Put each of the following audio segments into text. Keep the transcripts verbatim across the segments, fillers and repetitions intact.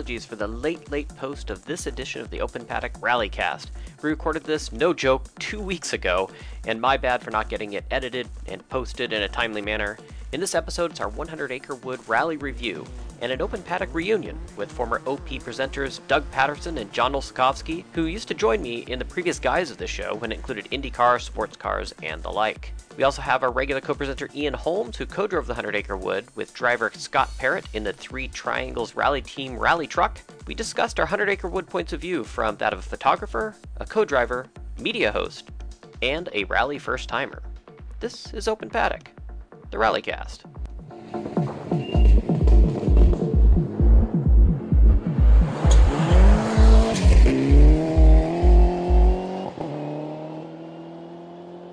apologies for the late, late post of this edition of the Open Paddock Rallycast. We recorded this, no joke, two weeks ago, and my bad for not getting it edited and posted in a timely manner. In this episode, it's our Hundred Acre Wood Rally review and an Open Paddock reunion with former O P presenters Doug Patterson and John Olsakowski, who used to join me in the previous guise of the show when it included IndyCar, sports cars, and the like. We also have our regular co-presenter Ian Holmes, who co-drove the Hundred Acre Wood with driver Scott Parrott in the Three Triangles Rally Team Rally Truck. We discussed our Hundred Acre Wood points of view from that of a photographer, a co-driver, media host, and a rally first-timer. This is Open Paddock, the Rallycast.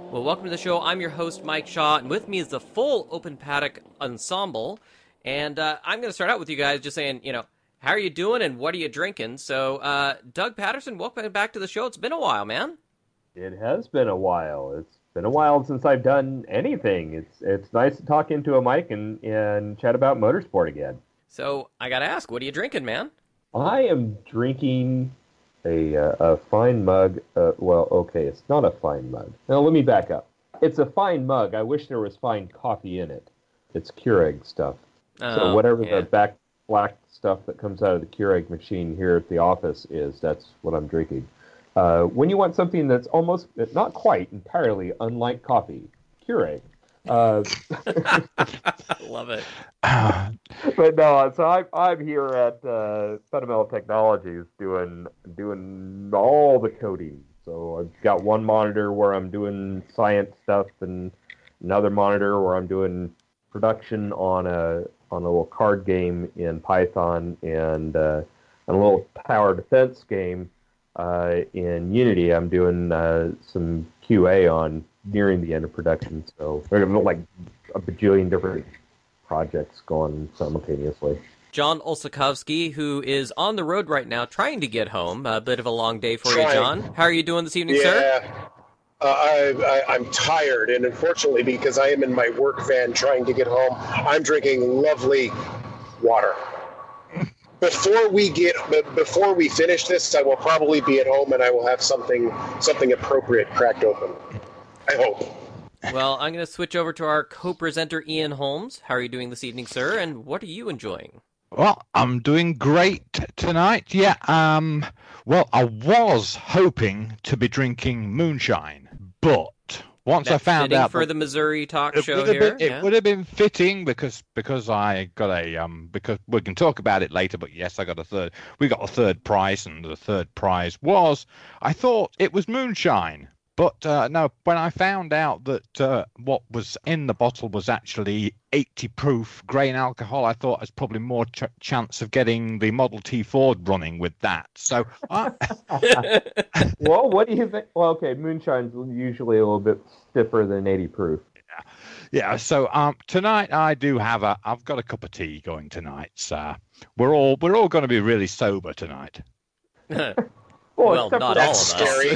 Well, welcome to the show. I'm your host, Mike Shaw, and with me is the full Open Paddock ensemble. And uh, I'm going to start out with you guys just saying, you know, how are you doing and what are you drinking? So, uh, Doug Patterson, welcome back to the show. It's been a while, man. It has been a while. It's been a while since I've done anything. It's it's nice to talk into a mic and, and chat about motorsport again. So, I got to ask, what are you drinking, man? I am drinking... A, uh, a fine mug, uh, well, okay, it's not a fine mug. Now, let me back up. It's a fine mug. I wish there was fine coffee in it. It's Keurig stuff. Oh, so whatever yeah. the back black stuff that comes out of the Keurig machine here at the office is, that's what I'm drinking. Uh, when you want something that's almost, not quite, entirely unlike coffee, Keurig. Uh, Love it. But no, so I'm I'm here at uh, Fundamental Technologies doing doing all the coding. So I've got one monitor where I'm doing science stuff, and another monitor where I'm doing production on a on a little card game in Python, and uh, and a little power defense game uh, in Unity. I'm doing uh, some Q A on. Nearing the end of production, so there are like a bajillion different projects going simultaneously. John Olsakowski, who is on the road right now trying to get home, a bit of a long day for trying. you, John. How are you doing this evening, yeah. sir? Yeah, uh, I, I, I'm tired, and unfortunately, because I am in my work van trying to get home, I'm drinking lovely water. Before we get, before we finish this, I will probably be at home, and I will have something, something appropriate cracked open. I hope. Well, I'm going to switch over to our co-presenter, Ian Holmes. How are you doing this evening, sir? And what are you enjoying? Well, I'm doing great tonight. Yeah. Um. Well, I was hoping to be drinking moonshine, but once That's I found out for the Missouri talk show here, been, it yeah. would have been fitting because because I got a um because we can talk about it later. But yes, I got a third. We got a third prize, and the third prize was I thought it was moonshine. But uh, no, when I found out that uh, what was in the bottle was actually eighty proof grain alcohol, I thought there's probably more ch- chance of getting the Model T Ford running with that. So, I... well, what do you think? Well, okay, moonshine's usually a little bit stiffer than eighty proof. Yeah, yeah. So um, tonight I do have a. I've got a cup of tea going tonight. So we're all we're all going to be really sober tonight. Well, well not all of us. That's scary.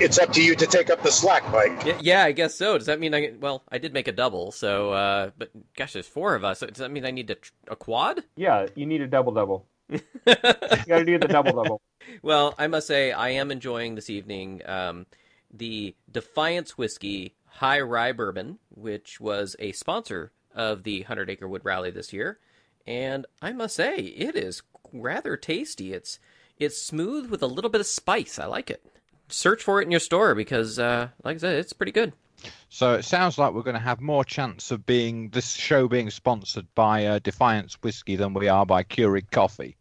It's up to you to take up the slack, Mike. Yeah, yeah, I guess so. Does that mean I get, well, I did make a double, so, uh, but gosh, there's four of us. Does that mean I need a, a quad? Yeah, you need a double-double. You gotta do the double-double. Well, I must say, I am enjoying this evening um, the Defiance Whiskey High Rye Bourbon, which was a sponsor of the Hundred Acre Wood Rally this year. And I must say, it is rather tasty. It's it's smooth with a little bit of spice. I like it. Search for it in your store because, uh, like I said, it's pretty good. So it sounds like we're going to have more chance of being this show being sponsored by uh, Defiance Whiskey than we are by Keurig Coffee.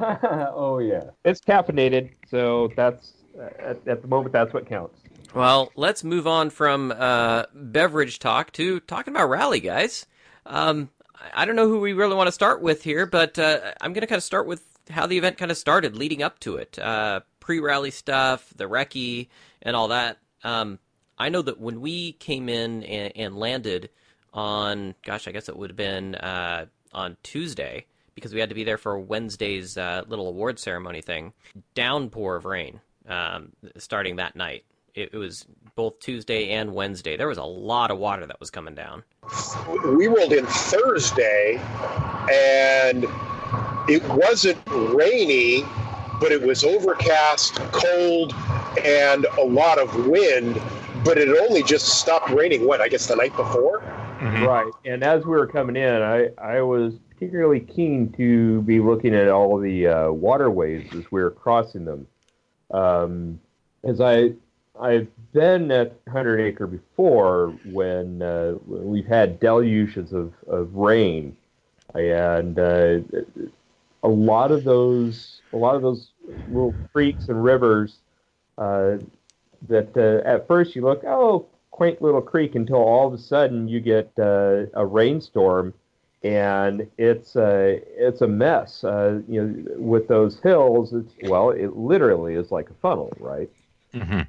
Oh, yeah. It's caffeinated, so that's at, at the moment, that's what counts. Well, let's move on from uh, beverage talk to talking about rally, guys. Um I don't know who we really want to start with here, but uh, I'm going to kind of start with how the event kind of started leading up to it. Uh, pre-rally stuff, the recce, and all that. Um, I know that when we came in and, and landed on, gosh, I guess it would have been uh, on Tuesday, because we had to be there for Wednesday's uh, little award ceremony thing, downpour of rain um, starting that night. it, it was both Tuesday and Wednesday. There was a lot of water that was coming down. We rolled in Thursday, and it wasn't rainy, but it was overcast, cold, and a lot of wind. But it only just stopped raining, what, I guess the night before? Mm-hmm. Right. And as we were coming in, I, I was particularly keen to be looking at all the uh, waterways as we were crossing them. Um, as I, I've been at Hundred Acre before when uh, we've had deluges of, of rain. And uh, a lot of those, a lot of those little creeks and rivers uh, that uh, at first you look, oh, quaint little creek, until all of a sudden you get uh, a rainstorm, and it's a uh, it's a mess. Uh, you know, with those hills, it's, well, it literally is like a funnel, right? Mm-hmm.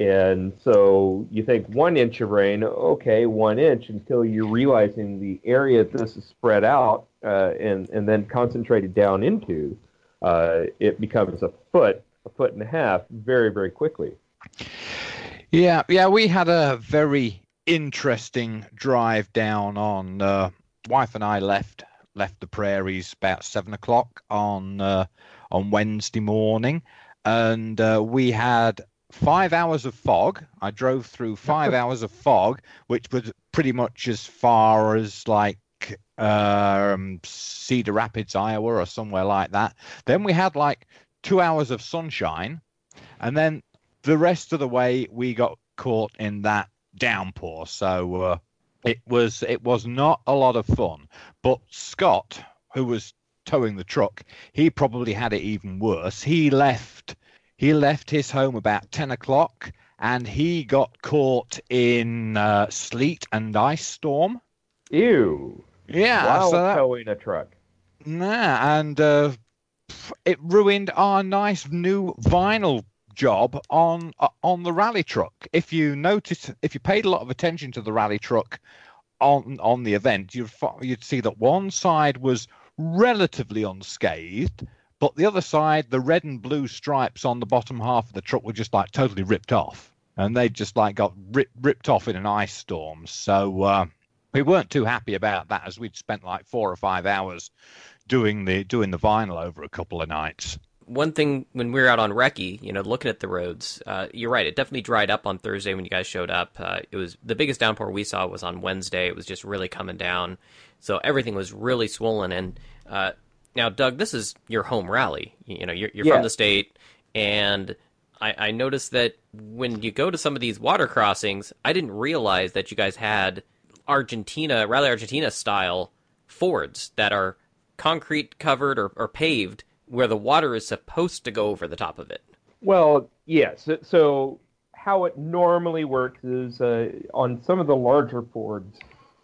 And so you think one inch of rain, okay, one inch, until you're realizing the area this is spread out uh, and, and then concentrated down into, uh, it becomes a foot, a foot and a half very, very quickly. Yeah, yeah, we had a very interesting drive down on, uh, wife and I left left the prairies about seven o'clock on, uh, on Wednesday morning, and uh, we had five hours of fog. I drove through five hours of fog, which was pretty much as far as like um, Cedar Rapids, Iowa, or somewhere like that. Then we had like two hours of sunshine, and then the rest of the way we got caught in that downpour. So uh, it was it was not a lot of fun. But Scott, who was towing the truck, he probably had it even worse. He left. He left his home about ten o'clock, and he got caught in uh, sleet and ice storm. Ew. Yeah. While so that, towing a truck. Nah, and uh, it ruined our nice new vinyl job on uh, on the rally truck. If you notice, if you paid a lot of attention to the rally truck on on the event, you'd you'd see that one side was relatively unscathed. But the other side, the red and blue stripes on the bottom half of the truck were just like totally ripped off. And they just like got rip, ripped off in an ice storm. So uh, we weren't too happy about that, as we'd spent like four or five hours doing the doing the vinyl over a couple of nights. One thing, when we were out on Recce, you know, looking at the roads, uh, you're right, it definitely dried up on Thursday when you guys showed up. Uh, it was the biggest downpour we saw was on Wednesday. It was just really coming down. So everything was really swollen. And uh now, Doug, this is your home rally. You know, you're, you're yeah. from the state, and I, I noticed that when you go to some of these water crossings, I didn't realize that you guys had Argentina, Rally Argentina style Fords that are concrete covered or, or paved where the water is supposed to go over the top of it. Well, yes. So how it normally works is uh, on some of the larger Fords,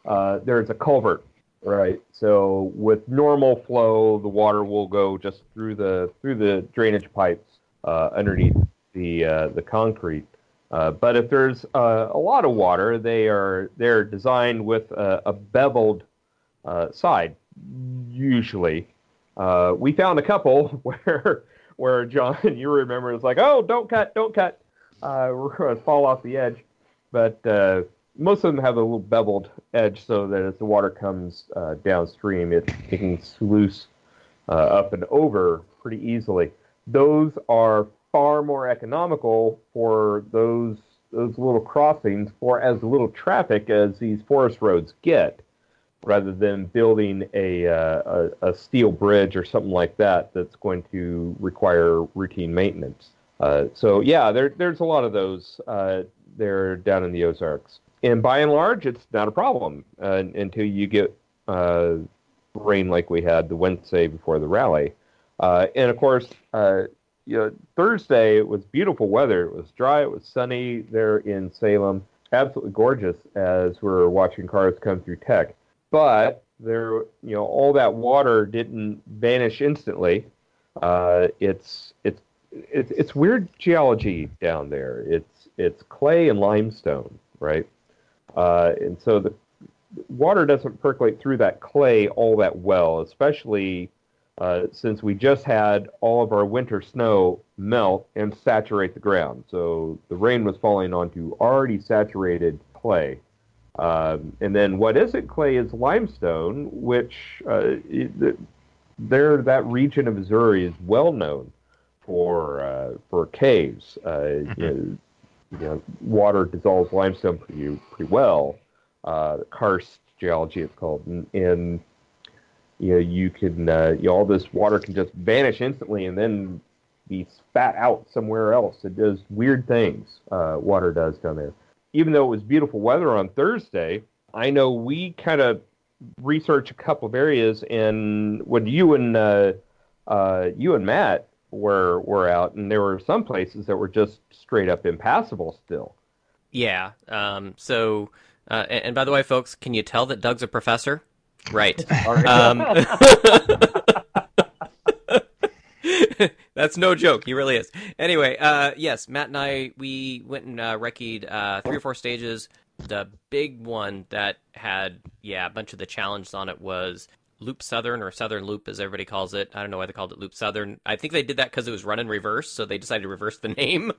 uh, there's a culvert. Right. So with normal flow, the water will go just through the through the drainage pipes uh, underneath the uh, the concrete. Uh, but if there's uh, a lot of water, they are they're designed with a, a beveled uh, side. Usually, uh, we found a couple where where John, you remember, it's like, oh, don't cut, don't cut, uh, we're going to fall off the edge, but. Uh, Most of them have a little beveled edge so that as the water comes uh, downstream, it, it can sluice uh, up and over pretty easily. Those are far more economical for those those little crossings for as little traffic as these forest roads get, rather than building a, uh, a, a steel bridge or something like that that's going to require routine maintenance. Uh, so, yeah, there, there's a lot of those uh, there down in the Ozarks. And by and large, it's not a problem uh, until you get uh, rain like we had the Wednesday before the rally. Uh, and, of course, uh, you know, Thursday it was beautiful weather. It was dry. It was sunny there in Salem. Absolutely gorgeous as we were watching cars come through Tech. But, there, you know, all that water didn't vanish instantly. Uh, it's, it's, it's, it's weird geology down there. It's, it's clay and limestone, right? Uh, and so the water doesn't percolate through that clay all that well, especially uh, since we just had all of our winter snow melt and saturate the ground. So the rain was falling onto already saturated clay. Um, and then what isn't clay is limestone, which uh, there that region of Missouri is well known for uh, for caves. Uh, mm-hmm. you know, you know, water dissolves limestone pretty, pretty well. Uh, karst geology, it's called, and, and you know you can uh, you know, all this water can just vanish instantly and then be spat out somewhere else. It does weird things. Uh, water does down there. Even though it was beautiful weather on Thursday, I know we kind of researched a couple of areas, and when you and uh, uh, you and Matt were were out, and there were some places that were just straight up impassable still. Yeah. Um, so, uh, and, and by the way, folks, can you tell that Doug's a professor? Right. um, That's no joke. He really is. Anyway, uh, yes, Matt and I, we went and uh, recce'd uh, three or four stages. The big one that had, yeah, a bunch of the challenges on it was Loop Southern, or Southern Loop, as everybody calls it. I don't know why they called it Loop Southern. I think they did that because it was run in reverse, so they decided to reverse the name.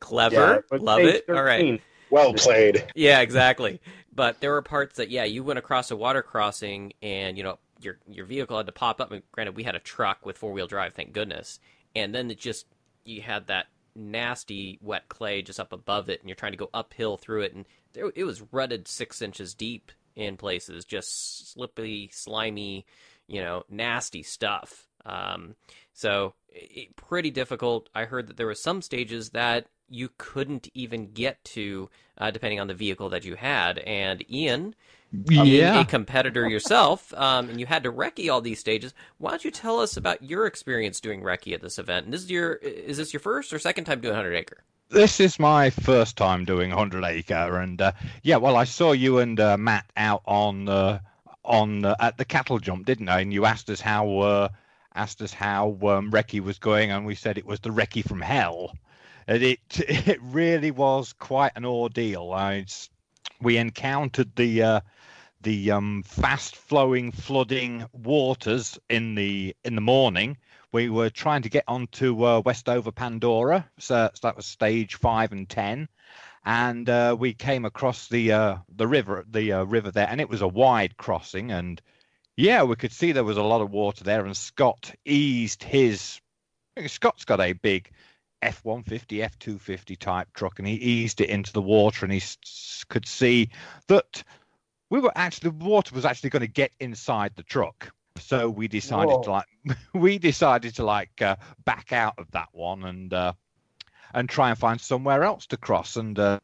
Clever. Yeah, love it. thirteen All right. Well played. Yeah, exactly. But there were parts that, yeah, you went across a water crossing and, you know, your your vehicle had to pop up. And granted, we had a truck with four-wheel drive, thank goodness. And then it just, you had that nasty wet clay just up above it, and you're trying to go uphill through it. And there, it was rutted six inches deep in places, just slippery, slimy, you know, nasty stuff. Um, so it, pretty difficult. I heard that there were some stages that you couldn't even get to, uh, depending on the vehicle that you had. And Ian, yeah. a competitor yourself, um, and you had to recce all these stages. Why don't you tell us about your experience doing recce at this event? And this is your is this your first or second time doing Hundred Acre? This is my first time doing Hundred Acre, and uh, yeah, well, I saw you and uh, Matt out on uh, on uh, at the cattle jump, didn't I? And you asked us how uh, asked us how um, recce was going, and we said it was the recce from hell. And it it really was quite an ordeal. I, we encountered the uh, the um, fast flowing flooding waters in the in the morning. We were trying to get onto uh, Westover Pandora, so, so that was stage five and ten, and uh, we came across the uh, the river the uh, river there, and it was a wide crossing, and yeah, we could see there was a lot of water there, and Scott eased his. Scott's got a big F one fifty, F two fifty type truck, and he eased it into the water, and he s- could see that we were actually the water was actually going to get inside the truck. So we decided Whoa. to like we decided to like uh, back out of that one and uh, and try and find somewhere else to cross. And uh,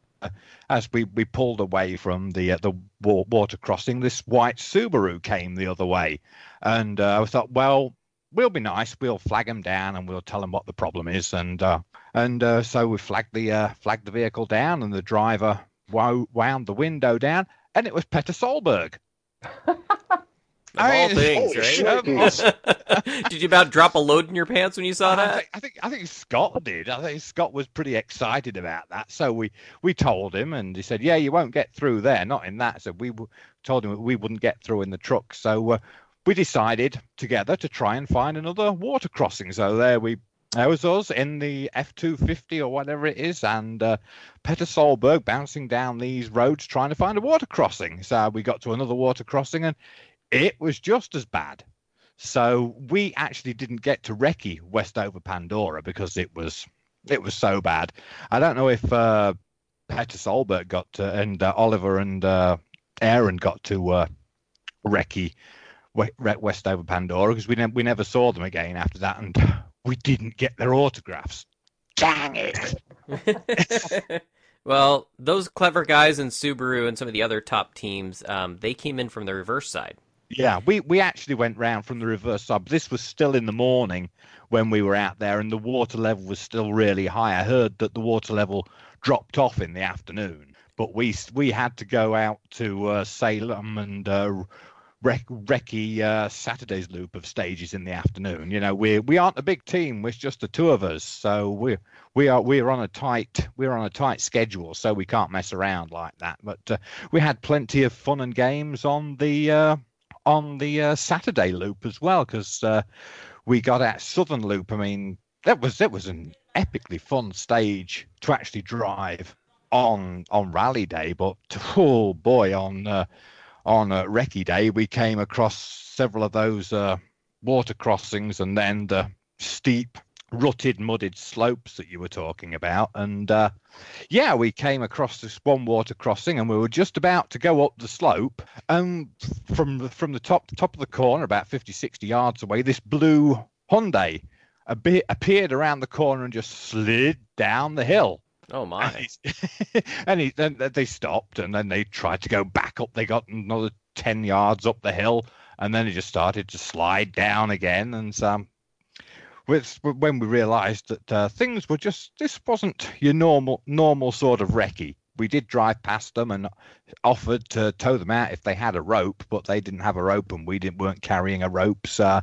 as we, we pulled away from the uh, the water crossing, this white Subaru came the other way, and uh, I thought, well, we'll be nice. We'll flag them down, and we'll tell them what the problem is. And uh, and uh, so we flagged the uh, flagged the vehicle down, and the driver wo- wound the window down, and it was Petter Solberg. I mean, all things, right? Did you about drop a load in your pants when you saw that? I think, I think I think Scott did. I think Scott was pretty excited about that. So we, we told him, and he said, "Yeah, you won't get through there, not in that." So we w- told him we wouldn't get through in the truck. So. Uh, We decided together to try and find another water crossing. So there we, there was us in the F two fifty or whatever it is, and uh, Petter Solberg bouncing down these roads trying to find a water crossing. So we got to another water crossing, and it was just as bad. So we actually didn't get to recce Westover Pandora because it was it was so bad. I don't know if uh, Petter Solberg got to, and uh, Oliver and uh, Aaron got to uh, recce Westover Pandora, because we ne- we never saw them again after that, and we didn't get their autographs. Dang it! Well, those clever guys in Subaru and some of the other top teams, um, they came in from the reverse side. Yeah, we, we actually went round from the reverse side. This was still in the morning when we were out there, and the water level was still really high. I heard that the water level dropped off in the afternoon, but we we had to go out to uh, Salem and Uh, recce uh, Saturday's loop of stages in the afternoon. You know, we we aren't a big team. We're just the two of us, so we we are we're on a tight we're on a tight schedule, so we can't mess around like that. But uh, we had plenty of fun and games on the uh, on the uh, Saturday loop as well, because uh, we got at Southern Loop. I mean, that was that was an epically fun stage to actually drive on on rally day, but oh boy, on uh, on uh, recce day we came across several of those uh, water crossings and then the steep, rutted, mudded slopes that you were talking about. And uh, yeah, we came across this one water crossing and we were just about to go up the slope, and from from the top top of the corner about fifty sixty yards away, this blue Hyundai a bit appeared around the corner and just slid down the hill. Oh my. And, he, and they stopped, and then they tried to go back up. They got another ten yards up the hill, and then it just started to slide down again. And um With, when we realised that uh, things were just, this wasn't your normal normal sort of recce. We did drive past them and offered to tow them out if they had a rope, but they didn't have a rope and we didn't weren't carrying a rope. So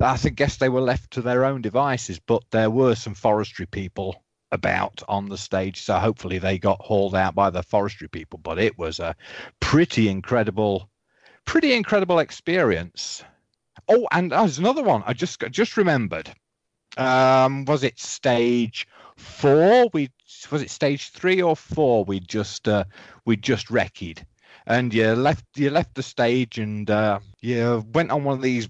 I think, guess they were left to their own devices, but there were some forestry people about on the stage, so hopefully they got hauled out by the forestry people. But it was a pretty incredible, pretty incredible experience. Oh, and there's another one I just just remembered. Um, was it stage four? We was it stage three or four? We just uh, we just wrecked, and you left you left the stage, and uh, you went on one of these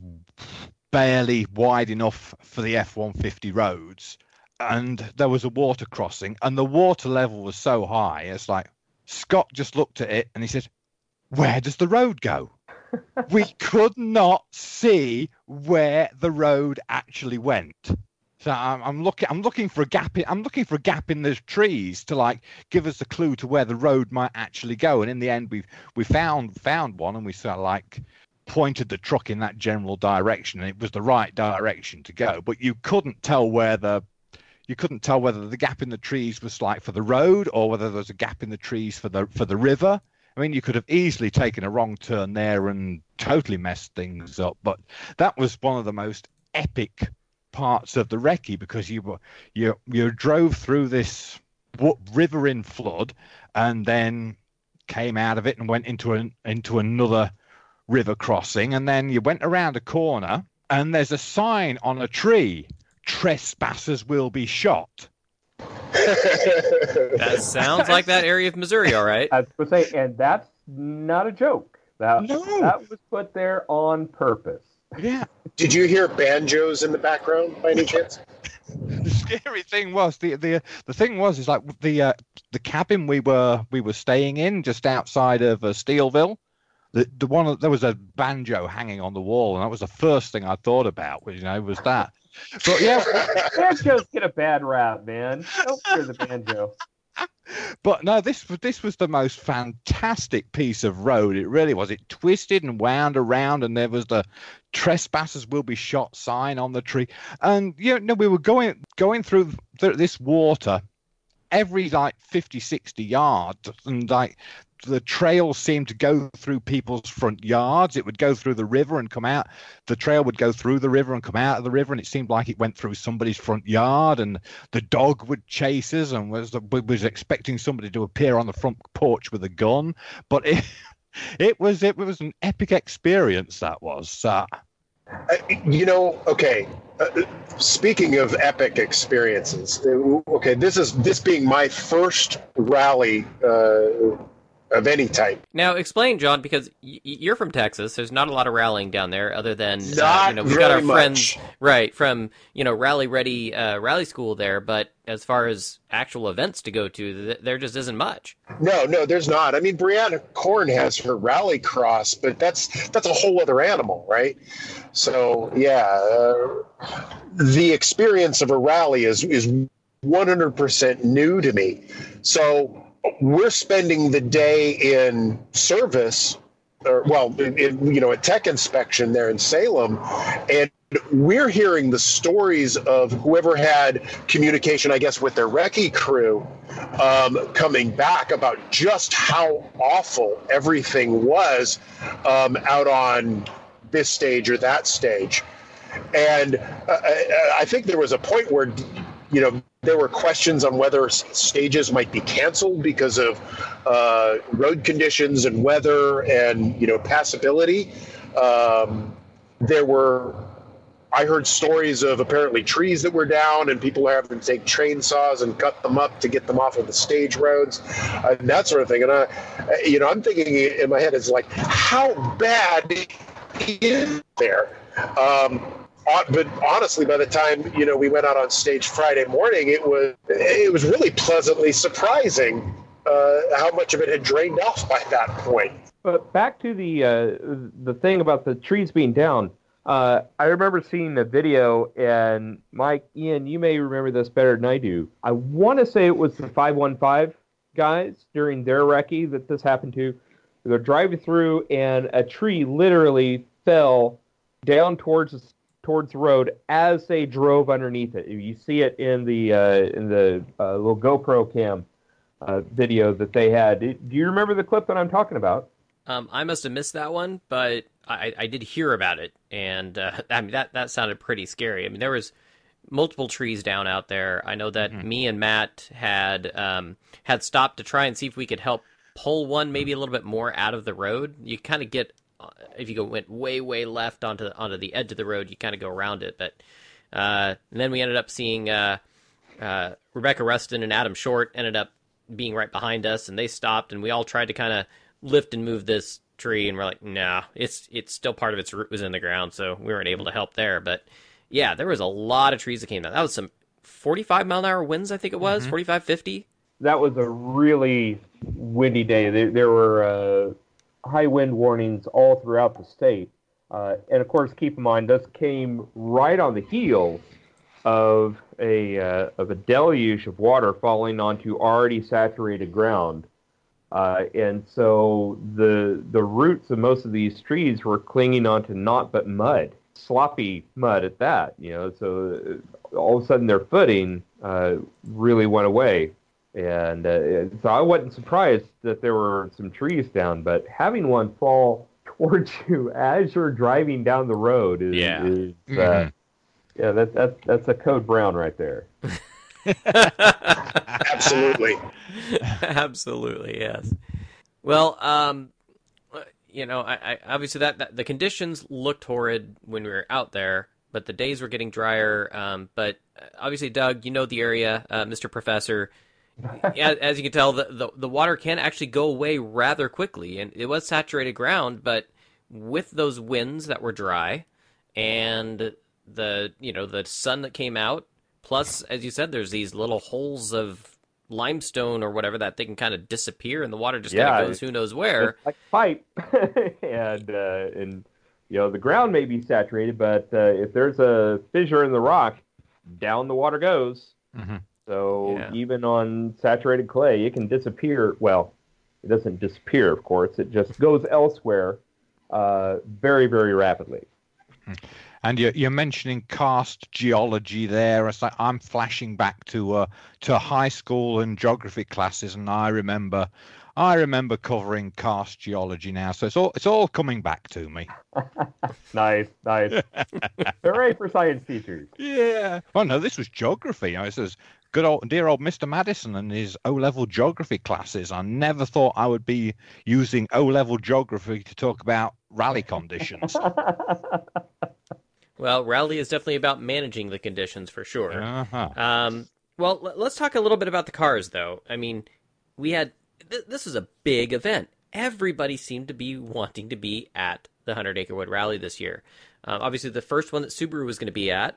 barely wide enough for the F one fifty roads, and there was a water crossing, and the water level was so high. It's like Scott just looked at it and he said, "Where does the road go?" We could not see where the road actually went. So I'm, I'm looking. I'm looking for a gap. In, I'm looking for a gap in the trees to like give us a clue to where the road might actually go. And in the end, we we found found one, and we sort of like pointed the truck in that general direction, and it was the right direction to go. But you couldn't tell where the you couldn't tell whether the gap in the trees was like for the road or whether there was a gap in the trees for the for the river. I mean, you could have easily taken a wrong turn there and totally messed things up. But that was one of the most epic parts of the recce, because you were, you you drove through this river in flood and then came out of it and went into an into another river crossing, and then you went around a corner and there's a sign on a tree: "Trespassers will be shot." That sounds like that area of Missouri, all right. I was saying, and that's not a joke. That, no. That was put there on purpose. Yeah. Did you hear banjos in the background by any chance? The scary thing was the the the thing was is like the uh, the cabin we were we were staying in just outside of uh, Steelville. The the one there was a banjo hanging on the wall, and that was the first thing I thought about. You know, was that. But yeah, banjos get a bad rap, man. Don't hear the banjo. But no, this this was the most fantastic piece of road. It really was. It twisted and wound around, and there was the "Trespassers will be shot" sign on the tree. And you know, we were going going through th- this water every like fifty, sixty yards, and like the trail seemed to go through people's front yards. It would go through the river and come out. The trail would go through the river and come out of the river, and it seemed like it went through somebody's front yard, and the dog would chase us and was was expecting somebody to appear on the front porch with a gun. But it it was it was an epic experience, that was. Uh, you know, okay, uh, speaking of epic experiences, okay, this is this being my first rally uh of any type. Now, explain, John, because y- you're from Texas. There's not a lot of rallying down there, other than not uh, you know, we've got our friends much. Right from you know Rally Ready uh, Rally School there. But as far as actual events to go to, th- there just isn't much. No, no, there's not. I mean, Brianna Korn has her Rally Cross, but that's that's a whole other animal, right? So yeah, uh, the experience of a rally is is one hundred percent new to me. So. We're spending the day in service, or well, in, in, you know, at tech inspection there in Salem, and we're hearing the stories of whoever had communication, I guess, with their recce crew um, coming back about just how awful everything was um, out on this stage or that stage. And I, I think there was a point where, you know, there were questions on whether stages might be canceled because of uh, road conditions and weather and, you know, passability. Um, there were, I heard stories of apparently trees that were down and people having to take chainsaws and cut them up to get them off of the stage roads and that sort of thing. And I, you know, I'm thinking in my head, it's like, how bad is there? Um, But honestly, by the time, you know, we went out on stage Friday morning, it was it was really pleasantly surprising uh, how much of it had drained off by that point. But back to the uh, the thing about the trees being down, uh, I remember seeing a video, and Mike, Ian, you may remember this better than I do. I want to say it was the five one five guys during their recce that this happened to. They're driving through, and a tree literally fell down towards the towards the road as they drove underneath it. You see it in the uh, in the uh, little GoPro cam uh, video that they had. Do you remember the clip that I'm talking about? Um, I must have missed that one, but I, I did hear about it, and uh, I mean that that sounded pretty scary. I mean, there was multiple trees down out there. I know that mm-hmm. me and Matt had um, had stopped to try and see if we could help pull one maybe a little bit more out of the road. You kind of get. If you go went way, way left onto the, onto the edge of the road, you kind of go around it. But uh, and then we ended up seeing uh, uh, Rebecca Rustin and Adam Short ended up being right behind us, and they stopped, and we all tried to kind of lift and move this tree, and we're like, nah, it's it's still part of its root was in the ground, so we weren't able to help there. But yeah, there was a lot of trees that came down. That was some forty-five mile an hour winds, I think it was, mm-hmm. forty-five, fifty. That was a really windy day. There, there were... Uh... high wind warnings all throughout the state. Uh, and of course, keep in mind, this came right on the heel of a uh, of a deluge of water falling onto already saturated ground. Uh, and so the the roots of most of these trees were clinging onto naught but mud, sloppy mud at that, you know, so all of a sudden their footing uh, really went away. And uh, so I wasn't surprised that there were some trees down, but having one fall towards you as you're driving down the road is, yeah, is, uh, mm-hmm. yeah that, that, that's a code brown right there. Absolutely. Absolutely, yes. Well, um, you know, I, I obviously that, that the conditions looked horrid when we were out there, but the days were getting drier. Um, but obviously, Doug, you know the area, uh, Mister Professor. As you can tell, the, the the water can actually go away rather quickly, and it was saturated ground. But with those winds that were dry, and the you know the sun that came out, plus as you said, there's these little holes of limestone or whatever that they can kind of disappear, and the water just yeah, kind of goes who knows where. It's like a pipe, and uh, and you know the ground may be saturated, but uh, if there's a fissure in the rock, down the water goes. Mm-hmm. So yeah. Even on saturated clay, it can disappear. Well, it doesn't disappear, of course. It just goes elsewhere uh, very, very rapidly. And you're, you're mentioning karst geology there. It's like I'm flashing back to uh, to high school and geography classes, and I remember I remember covering karst geology now. So it's all it's all coming back to me. Nice, nice. Hooray for science teachers! Yeah. Well, no, this was geography. You know, it says. Good old, dear old Mister Madison and his O-level geography classes. I never thought I would be using O-level geography to talk about rally conditions. Well, rally is definitely about managing the conditions for sure. Uh-huh. Um, well, l- let's talk a little bit about the cars, though. I mean, we had th- this was a big event. Everybody seemed to be wanting to be at the Hundred Acre Wood Rally this year. Uh, obviously, the first one that Subaru was going to be at,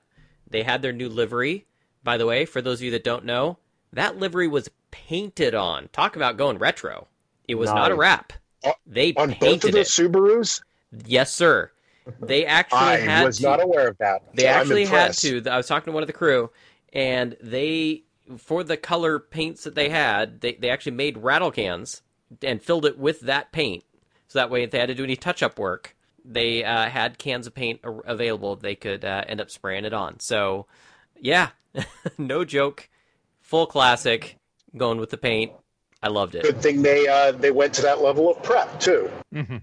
they had their new livery. By the way, for those of you that don't know, that livery was painted on. Talk about going retro. It was nice. Not a wrap. They on painted it. On both of the it. Subarus? Yes, sir. They actually I had I was to, not aware of that. They I'm actually impressed. had to. I was talking to one of the crew, and they, for the color paints that they had, they, they actually made rattle cans and filled it with that paint. So that way, if they had to do any touch-up work, they uh, had cans of paint available. They could uh, end up spraying it on. So, yeah. No joke, full classic, going with the paint. I loved it. Good thing they uh, they went to that level of prep, too. Mm-hmm.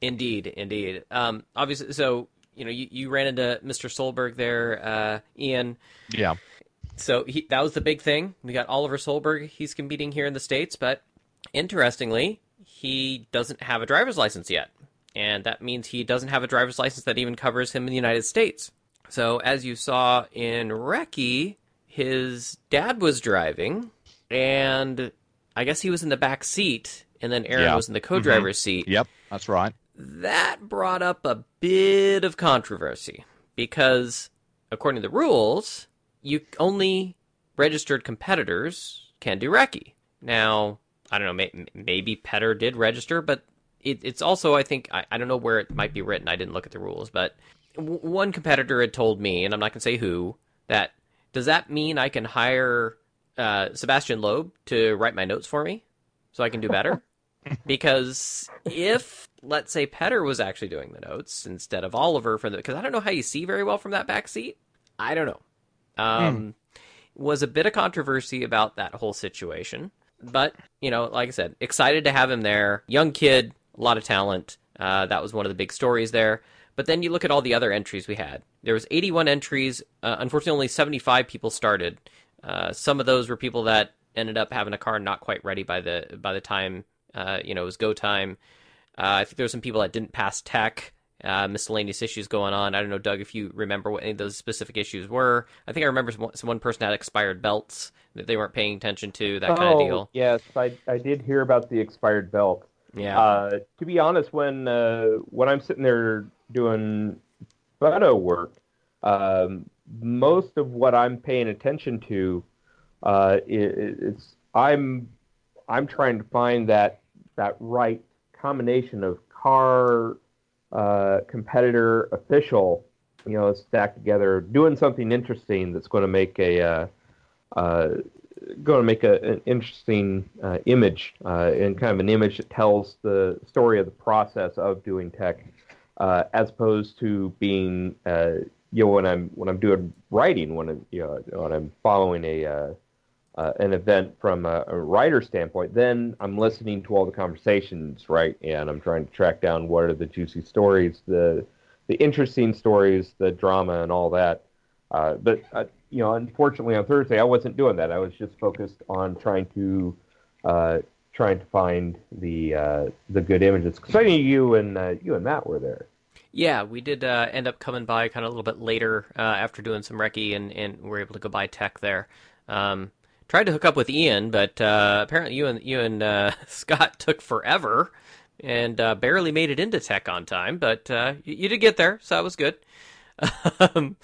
Indeed, indeed. Um, obviously, so, you know, you, you ran into Mister Solberg there, uh, Ian. Yeah. So he, that was the big thing. We got Oliver Solberg. He's competing here in the States, but interestingly, he doesn't have a driver's license yet. and that means he doesn't have a driver's license that even covers him in the United States. So as you saw in Recce, his dad was driving, and I guess he was in the back seat, and then Aaron yeah. was in the co-driver's mm-hmm. seat. Yep, that's right. That brought up a bit of controversy, because according to the rules, you only registered competitors can do recce. Now, I don't know, may- maybe Petter did register, but it, it's also, I think, I, I don't know where it might be written. I didn't look at the rules, but w- one competitor had told me, and I'm not going to say who, that, does that mean I can hire uh, Sebastian Loeb to write my notes for me so I can do better? Because if, let's say, Petter was actually doing the notes instead of Oliver, for the because I don't know how you see very well from that back seat. I don't know. Um, mm. Was a bit of controversy about that whole situation. But, you know, like I said, excited to have him there. Young kid, a lot of talent. Uh, that was one of the big stories there. But then you look at all the other entries we had. There was eighty-one entries. Uh, unfortunately, only seventy-five people started. Uh, some of those were people that ended up having a car not quite ready by the by the time uh, you know, it was go time. Uh, I think there were some people that didn't pass tech, uh, miscellaneous issues going on. I don't know, Doug, if you remember what any of those specific issues were. I think I remember some, some one person had expired belts that they weren't paying attention to, that oh, kind of deal. Yes, I, I did hear about the expired belt. Yeah. Uh, to be honest, when uh, when I'm sitting there doing photo work, um, most of what I'm paying attention to, uh, it, it's I'm I'm trying to find that that right combination of car, uh, competitor, official, you know, stacked together, doing something interesting that's going to make a uh, uh, going to make a, an interesting uh, image uh, and kind of an image that tells the story of the process of doing tech, uh, as opposed to being uh, you know, when I'm when I'm doing writing, when I'm, you know, when I'm following a uh, Uh, an event from a, a writer standpoint, then I'm listening to all the conversations, right? And I'm trying to track down what are the juicy stories, the the interesting stories, the drama, and all that. Uh, but, uh, you know, unfortunately on Thursday, I wasn't doing that. I was just focused on trying to uh, trying to find the uh, the good images. Because I knew you and uh, you and Matt were there. Yeah, we did uh, end up coming by kind of a little bit later uh, after doing some recce, and, and we were able to go buy tech there. Um, Tried to hook up with Ian, but uh, apparently you and you and uh, Scott took forever and uh, barely made it into tech on time. But uh, you, you did get there, so that was good. Um,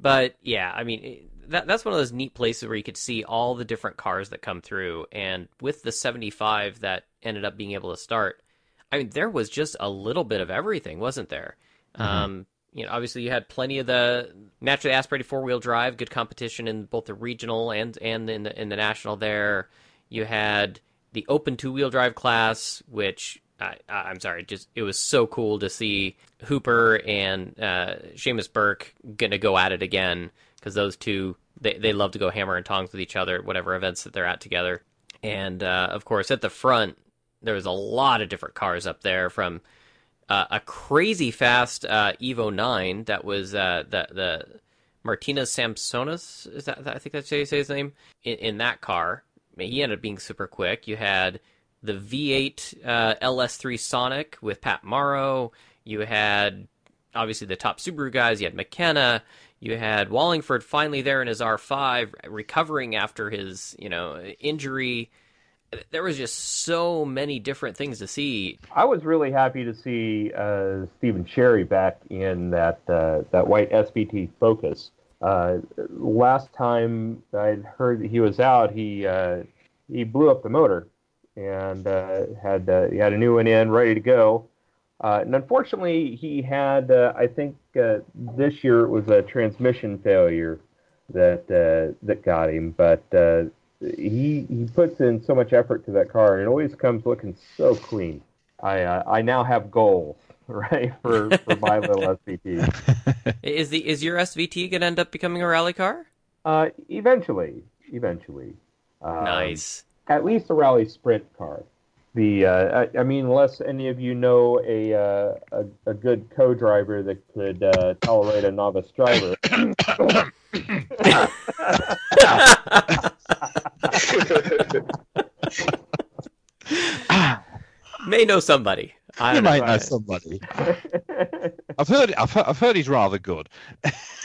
but yeah, I mean, that that's one of those neat places where you could see all the different cars that come through. And with the seventy-five that ended up being able to start, I mean, there was just a little bit of everything, wasn't there? Mm-hmm. Um, you know, obviously you had plenty of the naturally aspirated four-wheel drive, good competition in both the regional and, and in the in the national there. You had the open two-wheel drive class, which, I, I'm sorry, just it was so cool to see Hooper and uh, Seamus Burke going to go at it again, because those two, they, they love to go hammer and tongs with each other at whatever events that they're at together. And, uh, of course, at the front, there was a lot of different cars up there from... Uh, a crazy fast uh, Evo nine that was uh, the the Martinez Samsonas, is that, I think that's how you say his name, in, in that car. I mean, he ended up being super quick. You had the V eight uh, L S three Sonic with Pat Morrow. You had, obviously, the top Subaru guys. You had McKenna. You had Wallingford finally there in his R five, recovering after his, you know, injury. There was just so many different things to see. I was really happy to see uh, Stephen Sherry back in that uh, that white S V T Focus. Uh, last time I heard that he was out, he uh, he blew up the motor and uh, had uh, he had a new one in ready to go. Uh, and unfortunately, he had uh, I think uh, this year it was a transmission failure that uh, that got him, but. Uh, He he puts in so much effort to that car, and it always comes looking so clean. I uh, I now have goals, right, for, for my little S V T. Is the is your S V T going to end up becoming a rally car? Uh, eventually, eventually. Um, nice. At least a rally sprint car. The uh, I, I mean, unless any of you know a uh, a, a good co-driver that could uh, tolerate a novice driver. May know somebody. I you might know, know somebody. I've heard. I've heard, I've heard he's rather good.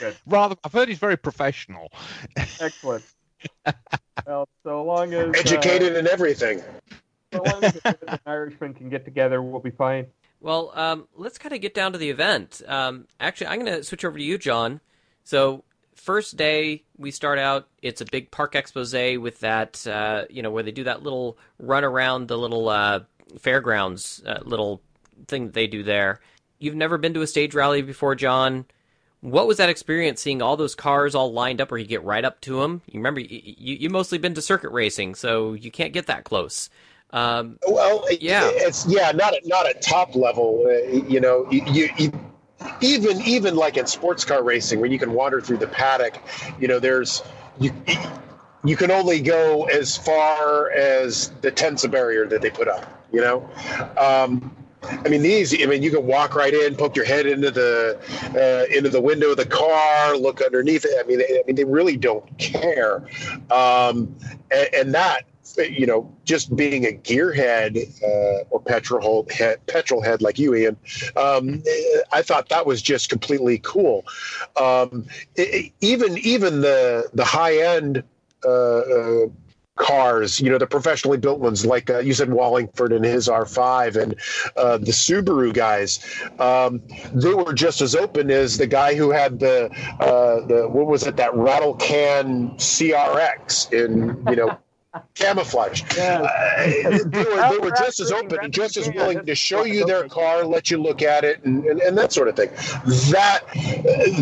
Good. rather, I've heard he's very professional. Excellent. Well, so long as educated uh, in everything. So long as an Irishman can get together, we'll be fine. Well, um, let's kind of get down to the event. Um, actually, I'm going to switch over to you, John. So, first day, we start out, it's a big park exposé with that, uh, you know, where they do that little run around the little uh, fairgrounds, uh, little thing that they do there. You've never been to a stage rally before, John. What was that experience, seeing all those cars all lined up where you get right up to them? You remember, you, you, you mostly been to circuit racing, so you can't get that close. Um, well, yeah, it's yeah, not at, not at top level, uh, you know, you, you, you even even like in sports car racing where you can wander through the paddock, you know, there's you you can only go as far as the Tensa barrier that they put up, you know. Um, I mean, these. I mean, you can walk right in, poke your head into the uh, into the window of the car, look underneath it. I mean, they, I mean, they really don't care, um, and, and that. You know, just being a gearhead uh, or petrol head, petrol head like you, Ian, um, I thought that was just completely cool. Um, it, even even the the high end uh, uh, cars, you know, the professionally built ones, like uh, you said, Wallingford and his R five and uh, the Subaru guys, um, they were just as open as the guy who had the uh, the what was it that rattle can C R X in, you know. Camouflage. Yeah. Uh, they were, they were just as open and just as willing to show you their car, let you look at it, and, and, and that sort of thing. That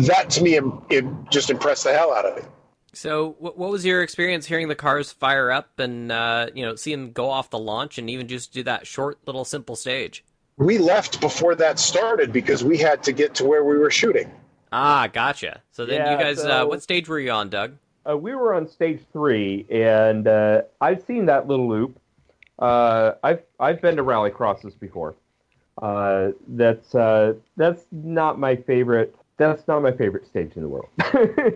that to me it just impressed the hell out of me. So, what was your experience hearing the cars fire up and uh, you know, see them go off the launch and even just do that short little simple stage? We left before that started because we had to get to where we were shooting. Ah, gotcha. So then, yeah, you guys, so... uh, what stage were you on, Doug? Uh, we were on stage three, and uh, I've seen that little loop. Uh, I've I've been to rally crosses before. Uh, that's uh, that's not my favorite. That's not my favorite stage in the world.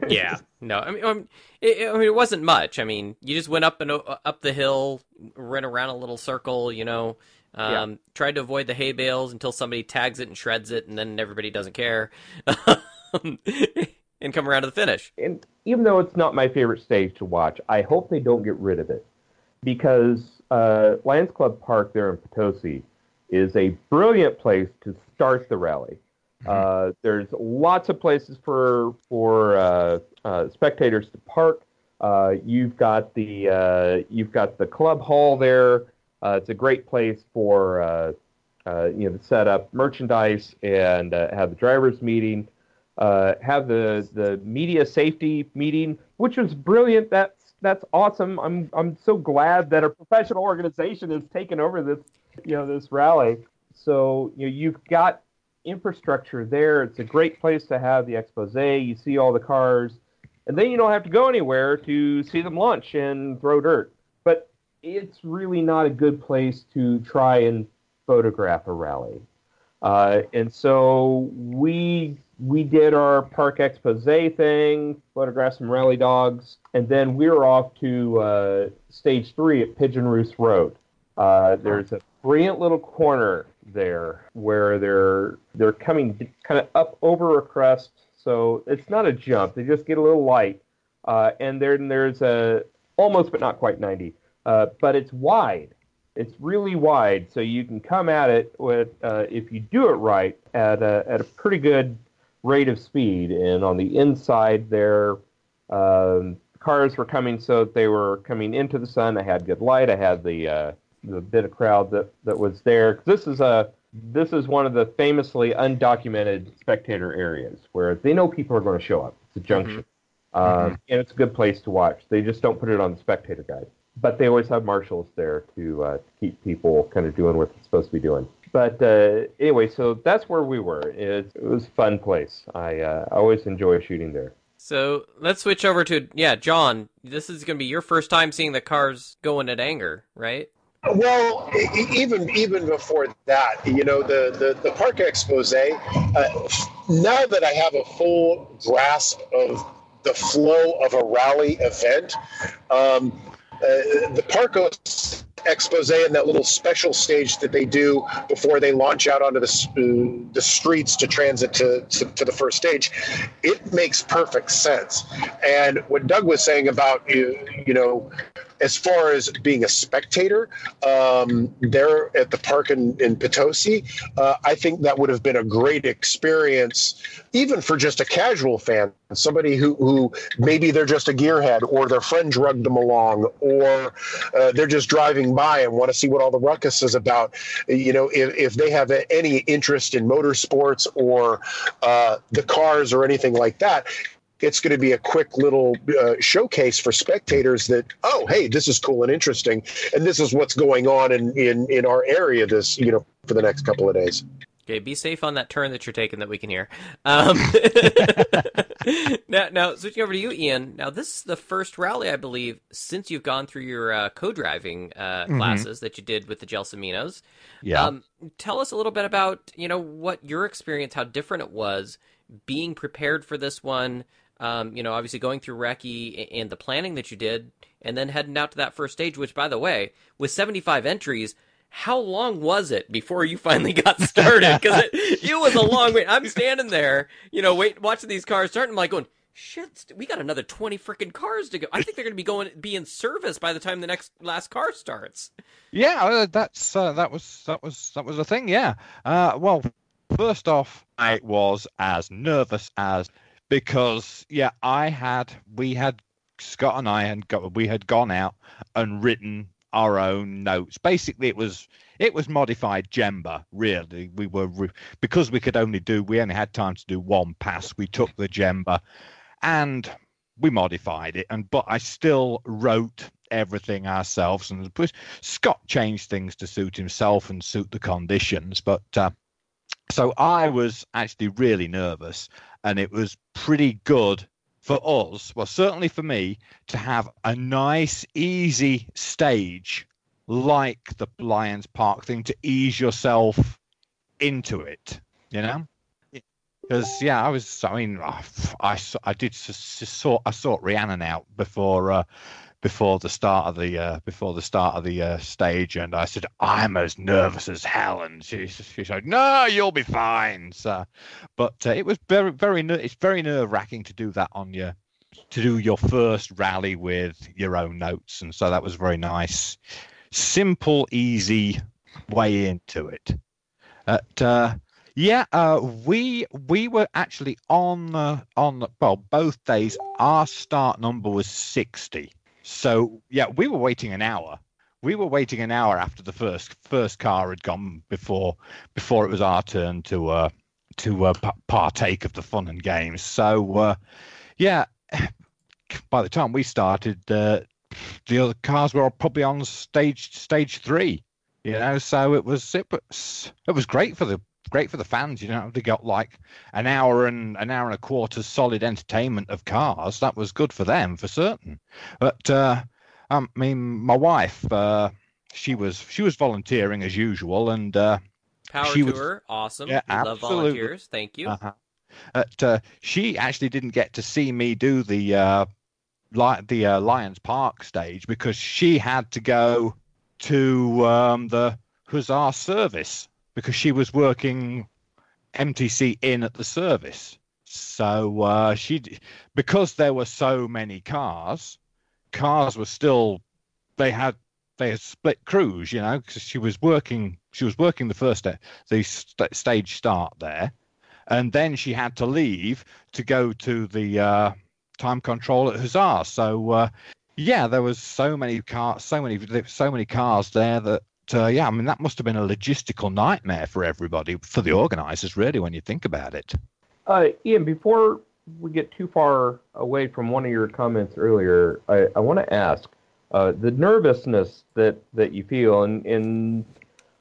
Yeah, no, I mean, I mean, it, I mean, it wasn't much. I mean, you just went up and uh, up the hill, ran around a little circle, you know. Um, yeah. Tried to avoid the hay bales until somebody tags it and shreds it, and then everybody doesn't care. And come around to the finish. And even though it's not my favorite stage to watch, I hope they don't get rid of it. Because uh, Lions Club Park there in Potosi is a brilliant place to start the rally. Uh, there's lots of places for for uh, uh, spectators to park. Uh, you've got the uh, you've got the club hall there. Uh, it's a great place for uh, uh, you know, to set up merchandise and uh, have the drivers' meeting. Uh, have the, the media safety meeting, which was brilliant. That's that's awesome. I'm I'm so glad that a professional organization has taken over this, you know, this rally. So, you know, you've got infrastructure there. It's a great place to have the exposé. You see all the cars, and then you don't have to go anywhere to see them launch and throw dirt. But it's really not a good place to try and photograph a rally. Uh, and so we. We did our park exposé thing, photographed some rally dogs, and then we were off to uh, stage three at Pigeon Roost Road. Uh, there's a brilliant little corner there where they're they're coming kind of up over a crest, so it's not a jump. They just get a little light, uh, and then there's a almost but not quite ninety, uh, but it's wide. It's really wide, so you can come at it with uh, if you do it right at a, at a pretty good rate of speed, and on the inside there, um, cars were coming, so they were coming into the sun. I had good light. I had the uh, the bit of crowd that, that was there. This is a this is one of the famously undocumented spectator areas where they know people are going to show up. It's a junction, mm-hmm. um, mm-hmm. and it's a good place to watch. They just don't put it on the spectator guide, but they always have marshals there to, uh, to keep people kind of doing what they're supposed to be doing. But uh, anyway, so that's where we were. It, it was a fun place. I uh, always enjoy shooting there. So let's switch over to, yeah, John, this is going to be your first time seeing the cars going at anger, right? Well, even even before that, you know, the, the, the park exposé, uh, now that I have a full grasp of the flow of a rally event, um, uh, the park expose and that little special stage that they do before they launch out onto the uh, the streets to transit to, to, to the first stage, it makes perfect sense. And what Doug was saying about, you, you know, as far as being a spectator, um, there at the park in, in Potosi, uh, I think that would have been a great experience, even for just a casual fan, somebody who, who maybe they're just a gearhead or their friend drugged them along, or uh, they're just driving by and want to see what all the ruckus is about. You know, if, if they have any interest in motorsports or uh, the cars or anything like that, it's going to be a quick little uh, showcase for spectators that, oh, hey, this is cool and interesting, and this is what's going on in, in, in our area this, you know, for the next couple of days. Okay, be safe on that turn that you're taking that we can hear. Um, now, now, switching over to you, Ian. Now, this is the first rally, I believe, since you've gone through your uh, co-driving uh, mm-hmm. classes that you did with the Gelsaminos. Yeah. Um, tell us a little bit about, you know, what your experience, how different it was being prepared for this one, Um, you know, obviously going through recce and the planning that you did, and then heading out to that first stage, which, by the way, with seventy-five entries, how long was it before you finally got started? Because it, it was a long wait. I'm standing there, you know, wait, watching these cars start, and I'm like going, shit, we got another twenty freaking cars to go. I think they're going to be going, be in service by the time the next last car starts. Yeah, that's uh, that was that was that was a thing. Yeah. Uh, well, first off, I was as nervous as. Because, yeah, I had, we had, Scott and I had got, we had gone out and written our own notes. Basically, it was, it was modified Jemba, really. We were, because we could only do, we only had time to do one pass. We took the Jemba and we modified it. And, but I still wrote everything ourselves. And Scott changed things to suit himself and suit the conditions. But, uh, so I was actually really nervous. And it was pretty good for us, well, certainly for me, to have a nice, easy stage like the Lions Park thing to ease yourself into it, you know? Because, yeah, I was, I mean, I, I, I did, I sought Rhiannon out before, uh, before the start of the, uh, before the start of the uh, stage. And I said, I'm as nervous as hell. And she, she said, no, you'll be fine. So, but uh, it was very, very, it's very nerve wracking to do that on your, to do your first rally with your own notes. And so that was very nice, simple, easy way into it. At, uh, Yeah, uh, we we were actually on uh, on well both days. Our start number was sixty, so yeah, we were waiting an hour. We were waiting an hour after the first first car had gone before before it was our turn to uh, to uh, p- partake of the fun and games. So uh, yeah, by the time we started, uh, the other cars were probably on stage stage three. You know, so it was it was it was great for the. Great for the fans. You know, they got like an hour and an hour and a quarter solid entertainment of cars. That was good for them for certain. But uh, I mean, my wife, uh, she was she was volunteering as usual, and uh, power she to was, her, awesome. Yeah, we love volunteers. Thank you. Uh-huh. But, uh, she actually didn't get to see me do the uh, li- the uh, Lions Park stage because she had to go to um, the Hussar service. Because she was working M T C in at the service, so uh, she because there were so many cars, cars were still they had they had split crews, you know. Because she was working, she was working the first the st- stage start there, and then she had to leave to go to the uh, time control at Hussar. So uh, yeah, there was so many cars, so many so many cars there that. Uh, yeah, I mean, that must have been a logistical nightmare for everybody, for the organizers, really, when you think about it. Uh, Ian, before we get too far away from one of your comments earlier, I, I want to ask uh, the nervousness that, that you feel, and, and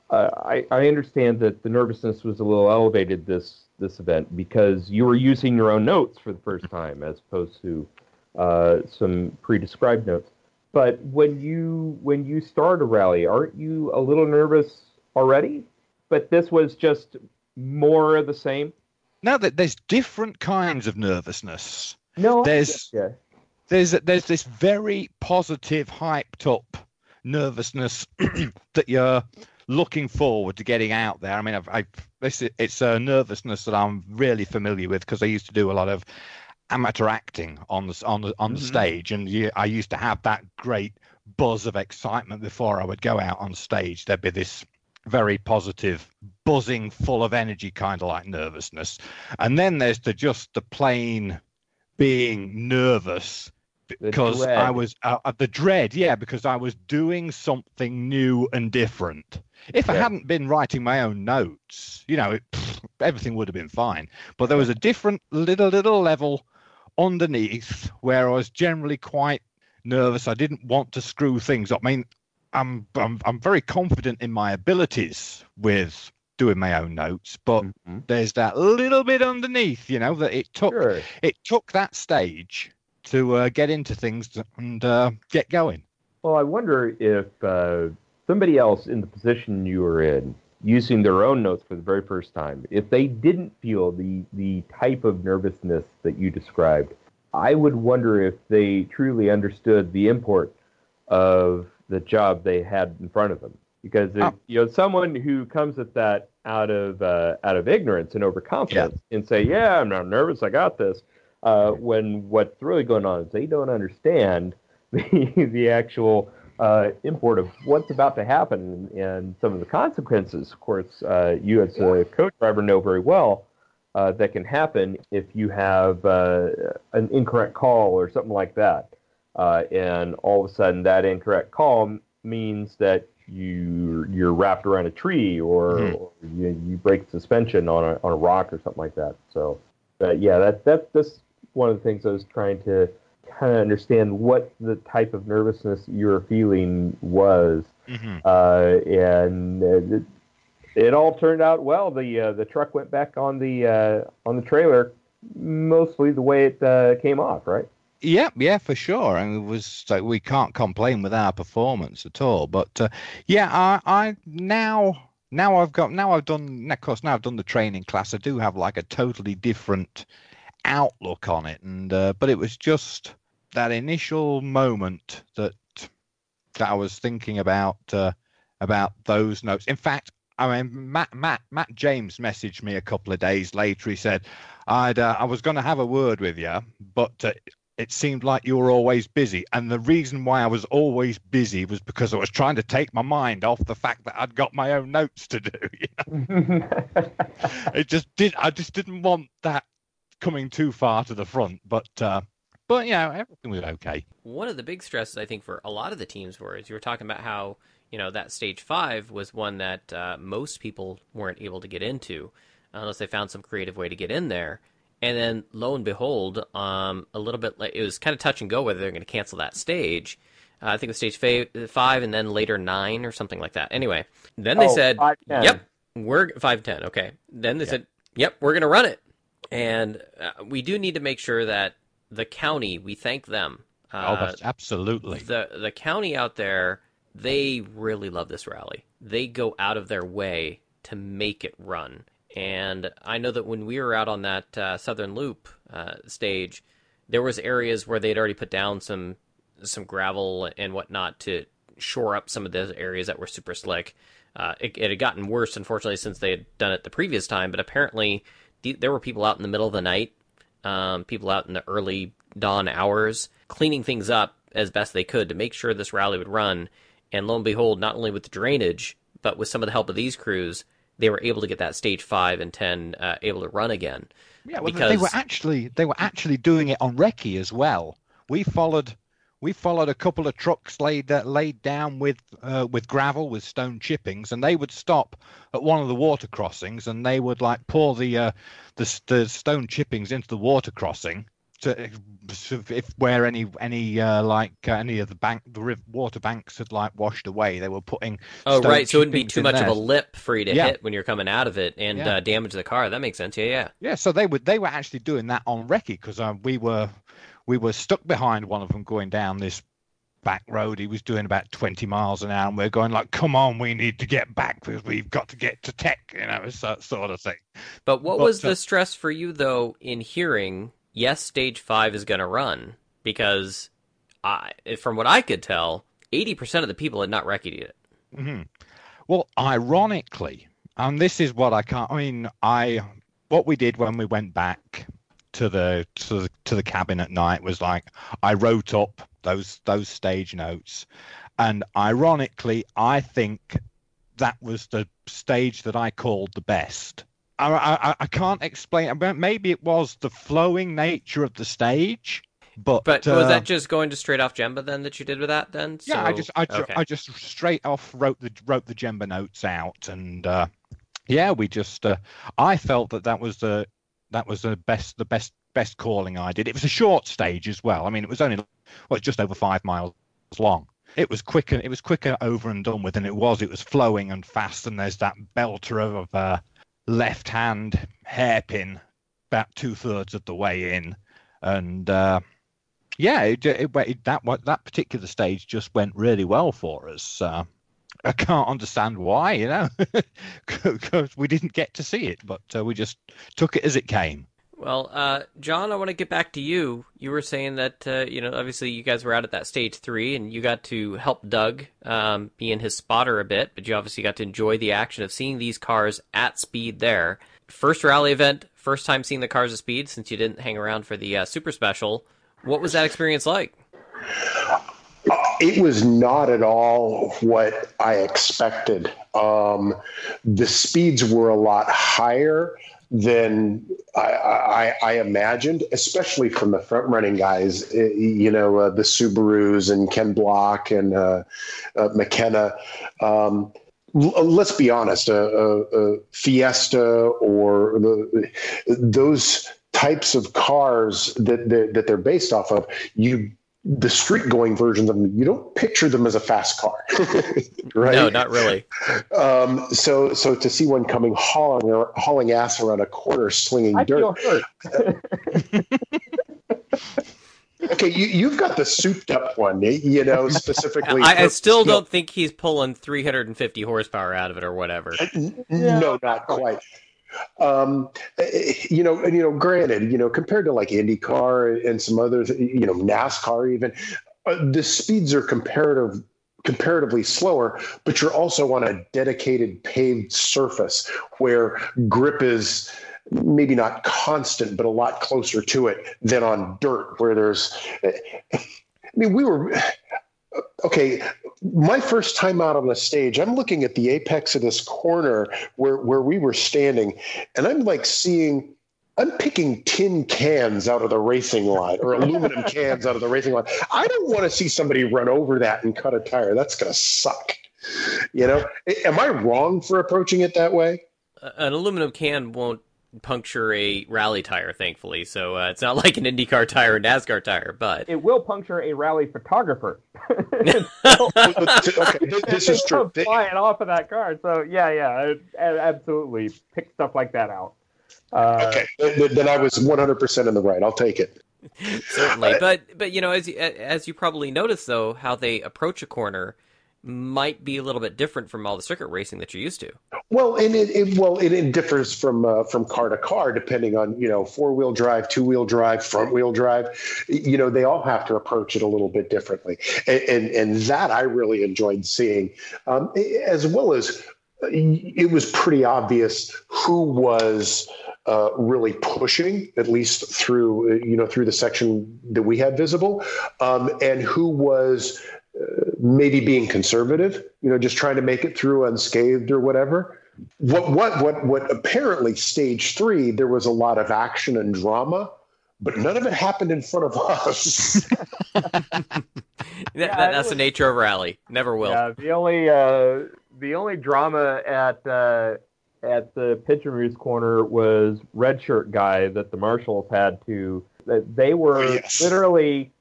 uh, I, I understand that the nervousness was a little elevated this, this event because you were using your own notes for the first time as opposed to uh, some pre-described notes. But when you when you start a rally, aren't you a little nervous already? But this was just more of the same. Now that there's different kinds of nervousness. No, there's yeah. there's there's this very positive, hyped up nervousness that you're looking forward to getting out there? I mean, I've, I this is, it's a nervousness that I'm really familiar with because I used to do a lot of amateur acting on the on the on the mm-hmm. stage, and you, I used to have that great buzz of excitement before I would go out on stage. There'd be this very positive, buzzing, full of energy, kind of like nervousness, and then there's the just the plain being nervous because I was uh, the dread, yeah, because I was doing something new and different. If yeah. I hadn't been writing my own notes, you know, it, pff, everything would have been fine. But there was a different little little level underneath where I was generally quite nervous. I didn't want to screw things up. I mean, I'm I'm, I'm very confident in my abilities with doing my own notes, but mm-hmm. there's that little bit underneath, you know, that it took sure. it took that stage to uh, get into things and uh, get going. Well, I wonder if uh, somebody else in the position you were in, using their own notes for the very first time, if they didn't feel the the type of nervousness that you described, I would wonder if they truly understood the import of the job they had in front of them. Because oh. you know, someone who comes at that out of uh, out of ignorance and overconfidence yeah. and say, "Yeah, I'm not nervous. I got this." Uh, when what's really going on is they don't understand the the actual uh, import of what's about to happen and some of the consequences. Of course, uh, you as a co-driver know very well uh, that can happen if you have uh, an incorrect call or something like that, uh, and all of a sudden that incorrect call means that you you're wrapped around a tree or, mm-hmm. or you, you break suspension on a on a rock or something like that. So, but yeah, that that that's one of the things I was trying to kind of understand what the type of nervousness you were feeling was, mm-hmm. uh, and it, it all turned out well. The uh, the truck went back on the uh, on the trailer mostly the way it uh, came off, right? Yeah, yeah, for sure. I mean, it was like, we can't complain with our performance at all. But uh, yeah, I, I now. Now I've got, now I've done, of course, now I've done the training class. I do have like a totally different outlook on it. And, uh, but it was just that initial moment that, that I was thinking about, uh, about those notes. In fact, I mean, Matt, Matt, Matt James messaged me a couple of days later. He said, I'd, uh, I was going to have a word with you, but uh, it seemed like you were always busy. And the reason why I was always busy was because I was trying to take my mind off the fact that I'd got my own notes to do. You know? it just did. I just didn't want that coming too far to the front, but, uh, but you know, everything was okay. One of the big stresses, I think, for a lot of the teams were, is you were talking about how, you know, that stage five was one that uh, most people weren't able to get into unless they found some creative way to get in there. And then, lo and behold, um, a little bit late, it was kind of touch and go whether they're going to cancel that stage. Uh, I think it was stage fa- five and then later nine or something like that. Anyway, then they oh, said, five, yep, we're five ten. Okay. Then they yeah. said, yep, we're going to run it. And uh, we do need to make sure that the county, we thank them. Uh, oh, that's absolutely. The, the county out there, they really love this rally. They go out of their way to make it run. And I know that when we were out on that uh, Southern Loop uh, stage, there was areas where they'd already put down some some gravel and whatnot to shore up some of those areas that were super slick. Uh, it, it had gotten worse, unfortunately, since they had done it the previous time. But apparently th- there were people out in the middle of the night, um, people out in the early dawn hours, cleaning things up as best they could to make sure this rally would run. And lo and behold, not only with the drainage, but with some of the help of these crews, they were able to get that stage five and ten uh, able to run again. Yeah, well, because... they were actually they were actually doing it on recce as well. We followed we followed a couple of trucks laid uh, laid down with uh, with gravel with stone chippings, and they would stop at one of the water crossings, and they would like pour the uh, the, the stone chippings into the water crossing. So if, if where any any uh, like uh, any of the bank the river, water banks had like washed away, they were putting. Oh right, so it wouldn't be too much there. Of a lip for you to yeah. hit when you're coming out of it and yeah. uh, damage the car. That makes sense. Yeah, yeah. Yeah, so they would they were actually doing that on recce because uh, we were we were stuck behind one of them going down this back road. He was doing about twenty miles an hour, and we're going like, "Come on, we need to get back because we've got to get to tech," you know, that sort of thing. But what but, was uh, the stress for you though in hearing? Yes, stage five is going to run because I, from what I could tell, eighty percent of the people had not recognised it. Mm-hmm. Well, ironically, and this is what I can't, I mean, I, what we did when we went back to the, to the, to the cabin at night was like, I wrote up those, those stage notes. And ironically, I think that was the stage that I called the best. I, I, I can't explain. Maybe it was the flowing nature of the stage. But, but was uh, that just going to straight off Jemba then that you did with that then? So, yeah, I just I, okay. I just straight off wrote the wrote the Jemba notes out, and uh, yeah, we just uh, I felt that that was the that was the best the best best calling I did. It was a short stage as well. I mean, it was only well, it was just over five miles long. It was quicker. It was quicker over and done with than it was. It was flowing and fast, and there's that belter of uh, left hand hairpin about two thirds of the way in, and. Uh, Yeah, it, it, it, that that particular stage just went really well for us. Uh, I can't understand why, you know, because we didn't get to see it, but uh, we just took it as it came. Well, uh, John, I want to get back to you. You were saying that, uh, you know, obviously you guys were out at that stage three and you got to help Doug um, be in his spotter a bit, but you obviously got to enjoy the action of seeing these cars at speed there. First rally event, first time seeing the cars at speed since you didn't hang around for the uh, super special. What was that experience like? It was not at all what I expected. Um, the speeds were a lot higher than I, I, I imagined, especially from the front running guys, you know, uh, the Subarus and Ken Block and uh, uh, McKenna. Um, let's be honest, a, a, a Fiesta or the, those types of cars that, that that they're based off of, you the street going versions of them, you don't picture them as a fast car, right? No, not really. Um, so so to see one coming hauling or hauling ass around a corner, slinging I dirt. Feel hurt. Okay, you, you've got the souped up one, you know, specifically. I, I still don't think he's pulling three hundred fifty horsepower out of it or whatever. Yeah. No, not quite. Um, you know, and, you know, granted, you know, compared to like IndyCar and some other, you know, NASCAR, even uh, the speeds are comparative, comparatively slower, but you're also on a dedicated paved surface where grip is maybe not constant, but a lot closer to it than on dirt where there's, I mean, we were, okay. My first time out on the stage, I'm looking at the apex of this corner where, where we were standing, and I'm like seeing, I'm picking tin cans out of the racing lot or aluminum cans out of the racing lot. I don't want to see somebody run over that and cut a tire. That's going to suck. You know, am I wrong for approaching it that way? An aluminum can won't puncture a rally tire, thankfully. So uh, it's not like an IndyCar tire or NASCAR tire, but it will puncture a rally photographer. Okay, this is true. Flying off of that car, so yeah, yeah, absolutely. Pick stuff like that out. Uh, okay, then I was one hundred percent in the right. I'll take it. Certainly, but but you know, as as you probably noticed, though, how they approach a corner might be a little bit different from all the circuit racing that you're used to. Well, and it, it well it, it differs from uh, from car to car depending on, you know, four wheel drive, two wheel drive, front wheel drive. You know, they all have to approach it a little bit differently, and and, and that I really enjoyed seeing, um, as well as it was pretty obvious who was uh, really pushing, at least through you know through the section that we had visible, um, and who was. Uh, maybe being conservative, you know, just trying to make it through unscathed or whatever. What, what, what, what apparently stage three, there was a lot of action and drama, but none of it happened in front of us. that, yeah, that's was, the nature of rally. Never will. Yeah, the only, uh, the only drama at, uh, at the Pigeon Roost corner was red shirt guy that the marshals had to, that they were oh, yes. literally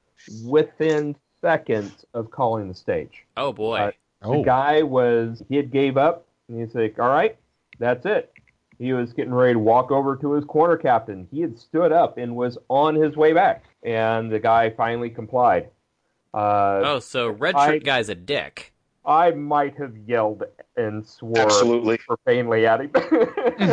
within seconds of calling the stage. Oh boy. Uh, the oh. guy was, he had gave up and he's like, all right, that's it. He was getting ready to walk over to his corner captain. He had stood up and was on his way back. And the guy finally complied. Uh, oh, so red shirt guy's a dick. I might have yelled and swore absolutely profanely at him.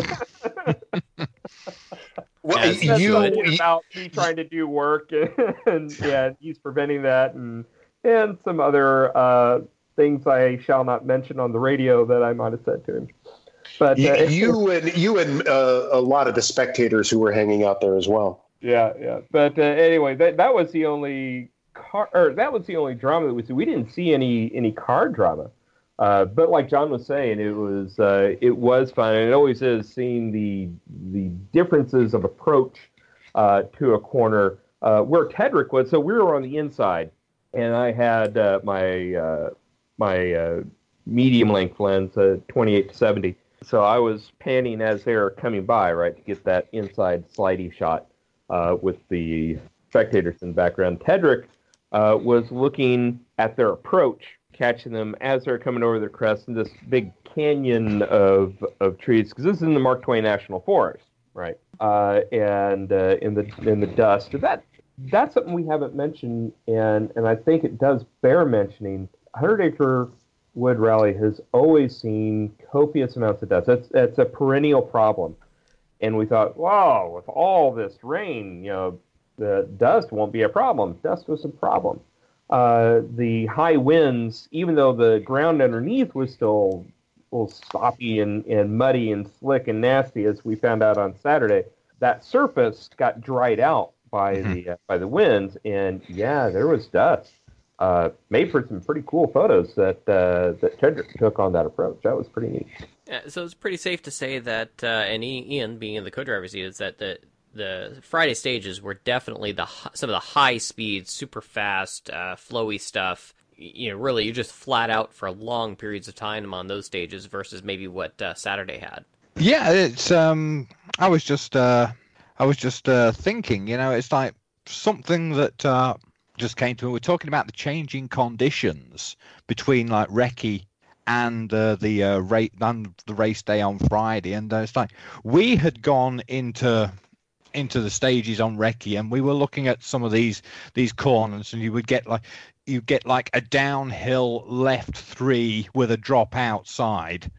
Well, yes, that's you, what it's about me trying to do work, and, and yeah, he's preventing that, and and some other uh, things I shall not mention on the radio that I might have said to him. But uh, you and you and uh, a lot of the spectators who were hanging out there as well. Yeah, yeah. But uh, anyway, that that was the only car, or that was the only drama that we see. We didn't see any any car drama. Uh, but like John was saying, it was uh, it was fun, and it always is seeing the the differences of approach uh, to a corner uh, where Tedrick was. So we were on the inside, and I had uh, my uh, my uh, medium length lens, uh, twenty-eight to seventy. So I was panning as they were coming by, right, to get that inside slidey shot uh, with the spectators in the background. Tedrick uh, was looking at their approach, catching them as they're coming over the crest in this big canyon of of trees, because this is in the Mark Twain National Forest, right? Uh, and uh, in the in the dust. That that's something we haven't mentioned, and and I think it does bear mentioning. Hundred Acre Wood Rally has always seen copious amounts of dust. That's that's a perennial problem, and we thought, wow, with all this rain, you know, the dust won't be a problem. Dust was a problem. Uh, the high winds, even though the ground underneath was still a little sloppy and, and muddy and slick and nasty, as we found out on Saturday, that surface got dried out by mm-hmm. the uh, by the winds, and yeah, there was dust. Uh, made for some pretty cool photos that uh, that Tedrick took on that approach. That was pretty neat. Yeah, so it's pretty safe to say that, uh, and Ian being in the co-driver's seat, is that the The Friday stages were definitely the some of the high speed, super fast, uh, flowy stuff. You know, really, you're just flat out for long periods of time on those stages versus maybe what uh, Saturday had. Yeah, it's. Um, I was just, uh, I was just uh, thinking. You know, it's like something that uh, just came to me. We're talking about the changing conditions between like recce and uh, the uh, race and the race day on Friday, and uh, it's like we had gone into. into the stages on recce, and we were looking at some of these these corners, and you would get like you get like a downhill left three with a drop outside,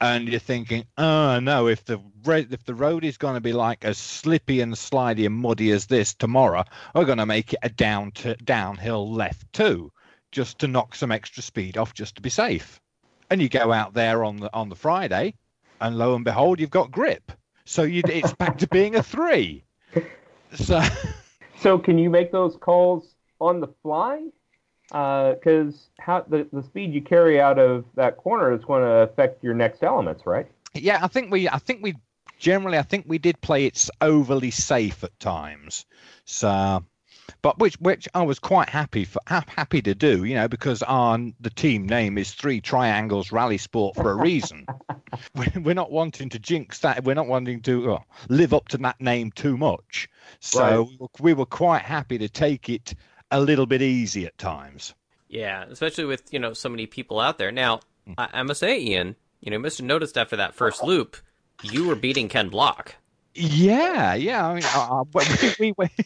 and you're thinking, oh no, if the if the road is going to be like as slippy and slidey and muddy as this tomorrow, we're going to make it a down to downhill left two just to knock some extra speed off, just to be safe. And you go out there on the on the Friday, and lo and behold, you've got grip. So you, it's back to being a three. So, so can you make those calls on the fly? Because uh, how the, the speed you carry out of that corner is going to affect your next elements, right? Yeah, I think we, I think we generally, I think we did play it's overly safe at times. So, but which, which I was quite happy for, happy to do, you know, because our the team name is Three Triangles Rally Sport for a reason. We're not wanting to jinx that. We're not wanting to oh, live up to that name too much. So right. we were quite happy to take it a little bit easy at times. Yeah, especially with, you know, so many people out there. Now, mm. I, I must say, Ian, you know, you must have noticed after that first loop, you were beating Ken Block. Yeah, yeah. I mean, uh, we, we, went,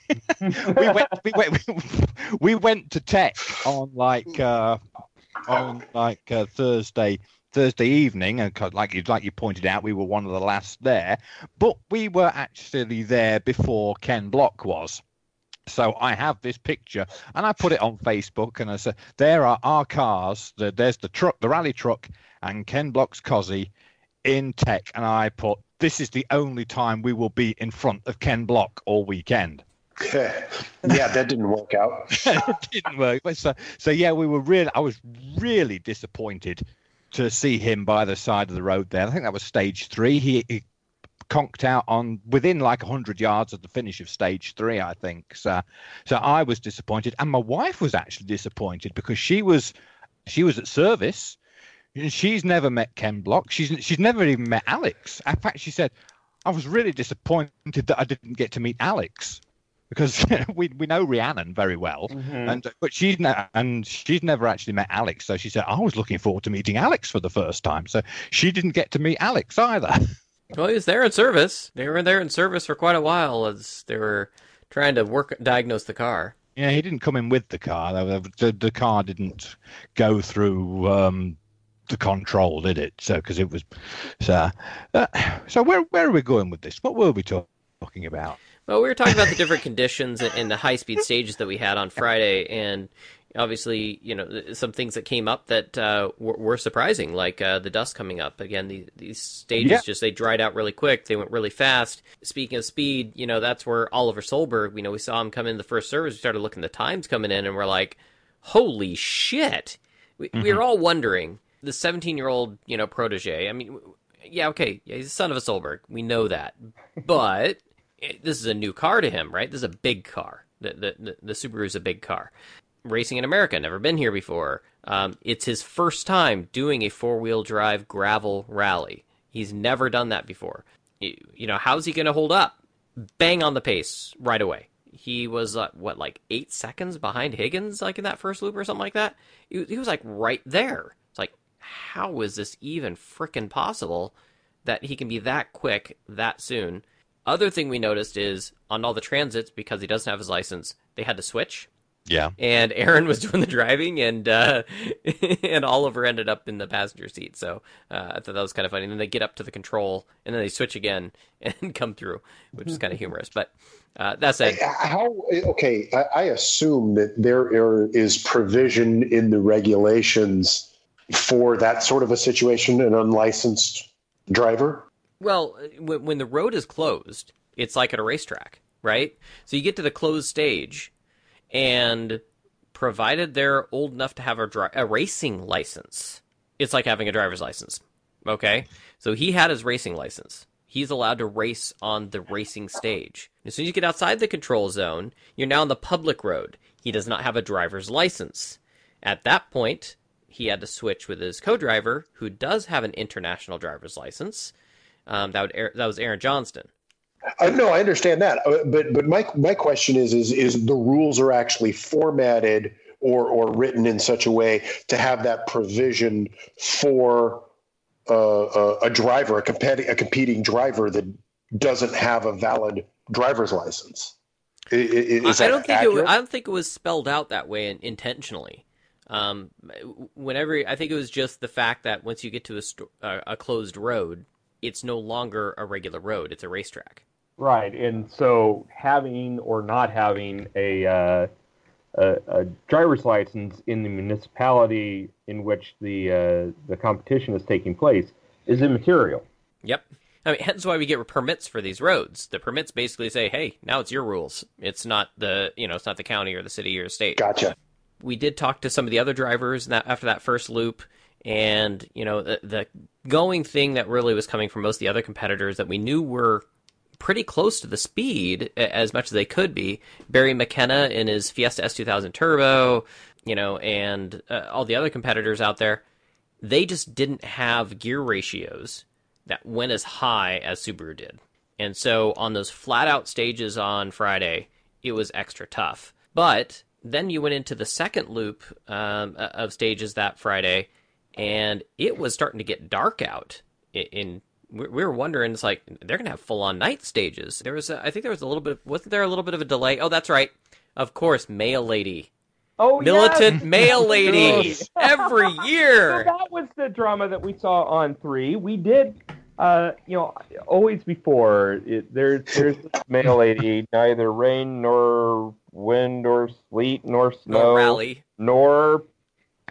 we went, we went, we went to tech on like uh, on like uh, Thursday. Thursday evening, and like you like you pointed out, we were one of the last there, but we were actually there before Ken Block was. So I have this picture, and I put it on Facebook, and I said, there are our cars, the, there's the truck, the rally truck, and Ken Block's Cossie in tech, and I put, this is the only time we will be in front of Ken Block all weekend. Yeah, that didn't work out. It didn't work. So, so yeah, we were really, I was really disappointed to see him by the side of the road there. I think that was stage three. He, he conked out on within like one hundred yards of the finish of stage three, I think. So, so I was disappointed. And my wife was actually disappointed because she was she was at service. And she's never met Ken Block. She's, she's never even met Alex. In fact, she said, I was really disappointed that I didn't get to meet Alex. Because we we know Rhiannon very well, mm-hmm. and but she's ne- and she's never actually met Alex. So she said, I was looking forward to meeting Alex for the first time. So she didn't get to meet Alex either. Well, he was there in service. They were there in service for quite a while as they were trying to work diagnose the car. Yeah, he didn't come in with the car. The, the, the car didn't go through um, the control, did it? So because it was so. Uh, so where where are we going with this? What were we talk- talking about? Well, we were talking about the different conditions and the high-speed stages that we had on Friday, and obviously, you know, some things that came up that uh, were, were surprising, like uh, the dust coming up. Again, the, these stages yeah. just, they dried out really quick. They went really fast. Speaking of speed, you know, that's where Oliver Solberg, you know, we saw him come in the first service. We started looking at the times coming in, and we're like, holy shit. We, mm-hmm. we were all wondering. The seventeen-year-old, you know, protege, I mean, yeah, okay, yeah, he's the son of a Solberg. We know that. But it, this is a new car to him, right? This is a big car. The, the, the Subaru is a big car. Racing in America, never been here before. Um, it's his first time doing a four-wheel drive gravel rally. He's never done that before. You, you know, how's he going to hold up? Bang on the pace right away. He was, uh, what, like eight seconds behind Higgins, like in that first loop or something like that? He, he was, like, right there. It's like, how is this even frickin' possible that he can be that quick that soon? Other thing we noticed is on all the transits, because he doesn't have his license, they had to switch. Yeah. And Aaron was doing the driving, and uh, and Oliver ended up in the passenger seat. So uh, I thought that was kind of funny. And then they get up to the control, and then they switch again and come through, which is kind of humorous. But uh, that's it. How, okay, I, I assume that there is provision in the regulations for that sort of a situation, an unlicensed driver? Well, when the road is closed, it's like at a racetrack, right? So you get to the closed stage, and provided they're old enough to have a, dri- a racing license, it's like having a driver's license, okay? So he had his racing license. He's allowed to race on the racing stage. As soon as you get outside the control zone, you're now on the public road. He does not have a driver's license. At that point, he had to switch with his co-driver, who does have an international driver's license. Um, that, would, that was Aaron Johnston. I, no, I understand that, but but my my question is is is the rules are actually formatted or or written in such a way to have that provision for uh, a, a driver, a competi- a competing driver that doesn't have a valid driver's license. Is that I don't think accurate? It, I don't think it was spelled out that way intentionally. Um, whenever I think it was just the fact that once you get to a, sto- uh, a closed road, it's no longer a regular road; it's a racetrack. Right, and so having or not having a, uh, a, a driver's license in the municipality in which the uh, the competition is taking place is immaterial. Yep, I mean, hence why we get permits for these roads. The permits basically say, "Hey, now it's your rules. It's not the you know, it's not the county or the city or the state." Gotcha. We did talk to some of the other drivers that, after that first loop, and you know the, the going thing that really was coming from most of the other competitors that we knew were pretty close to the speed as much as they could be. Barry McKenna in his Fiesta S two thousand Turbo, you know, and uh, all the other competitors out there, they just didn't have gear ratios that went as high as Subaru did. And so on those flat-out stages on Friday, it was extra tough. But then you went into the second loop um, of stages that Friday, and it was starting to get dark out in, in we were wondering, it's like, they're going to have full-on night stages. There was, a, I think there was a little bit of, wasn't there a little bit of a delay? Oh, that's right. Of course, Mail Lady. Oh, Militant yes. Mail Lady every year. So that was the drama that we saw on three. We did, uh, you know, always before, it, there, there's Mail Lady, neither rain nor wind nor sleet nor snow. Nor rally. Nor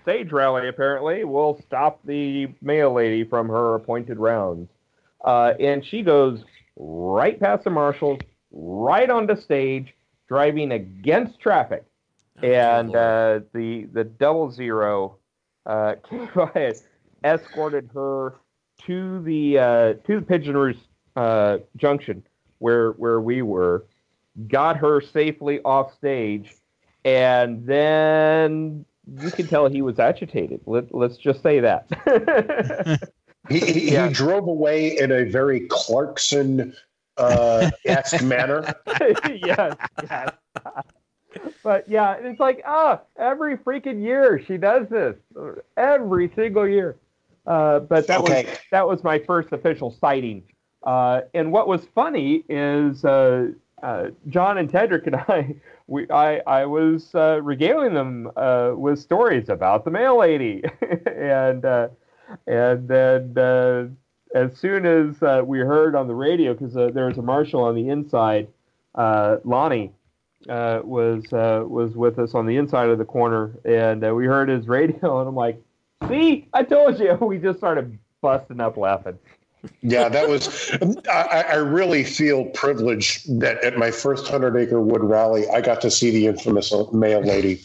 stage rally, apparently, will stop the Mail Lady from her appointed rounds. Uh, and she goes right past the marshals, right onto stage, driving against traffic. Oh, and uh, the the double zero uh, escorted her to the uh, to the Pigeon Roost uh, Junction, where where we were, got her safely off stage, and then you can tell he was agitated. Let, let's just say that. He, he, yeah. he drove away in a very Clarkson uh, esque manner. Yes, yes. But yeah, it's like, ah, oh, every freaking year she does this, every single year. Uh, but that okay. was that was my first official sighting. Uh, and what was funny is uh, uh, John and Tedrick and I, we I I was uh, regaling them uh, with stories about the Mail Lady, and. Uh, And then uh, as soon as uh, we heard on the radio, because uh, there was a marshal on the inside, uh, Lonnie, uh, was uh, was with us on the inside of the corner, and uh, we heard his radio, and I'm like, see, I told you. We just started busting up laughing. Yeah, that was, I, I really feel privileged that at my first Hundred Acre Wood Rally, I got to see the infamous Mail Lady.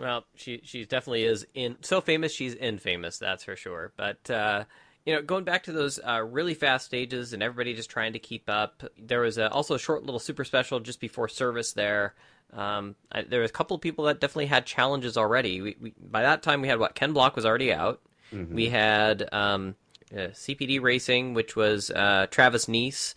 Well, she she definitely is in so famous. She's infamous, that's for sure. But, uh, you know, going back to those uh, really fast stages and everybody just trying to keep up, there was a, also a short little super special just before service there. Um, I, there was a couple of people that definitely had challenges already. We, we, by that time, we had what? Ken Block was already out. Mm-hmm. We had um, uh, C P D Racing, which was uh, Travis Neese.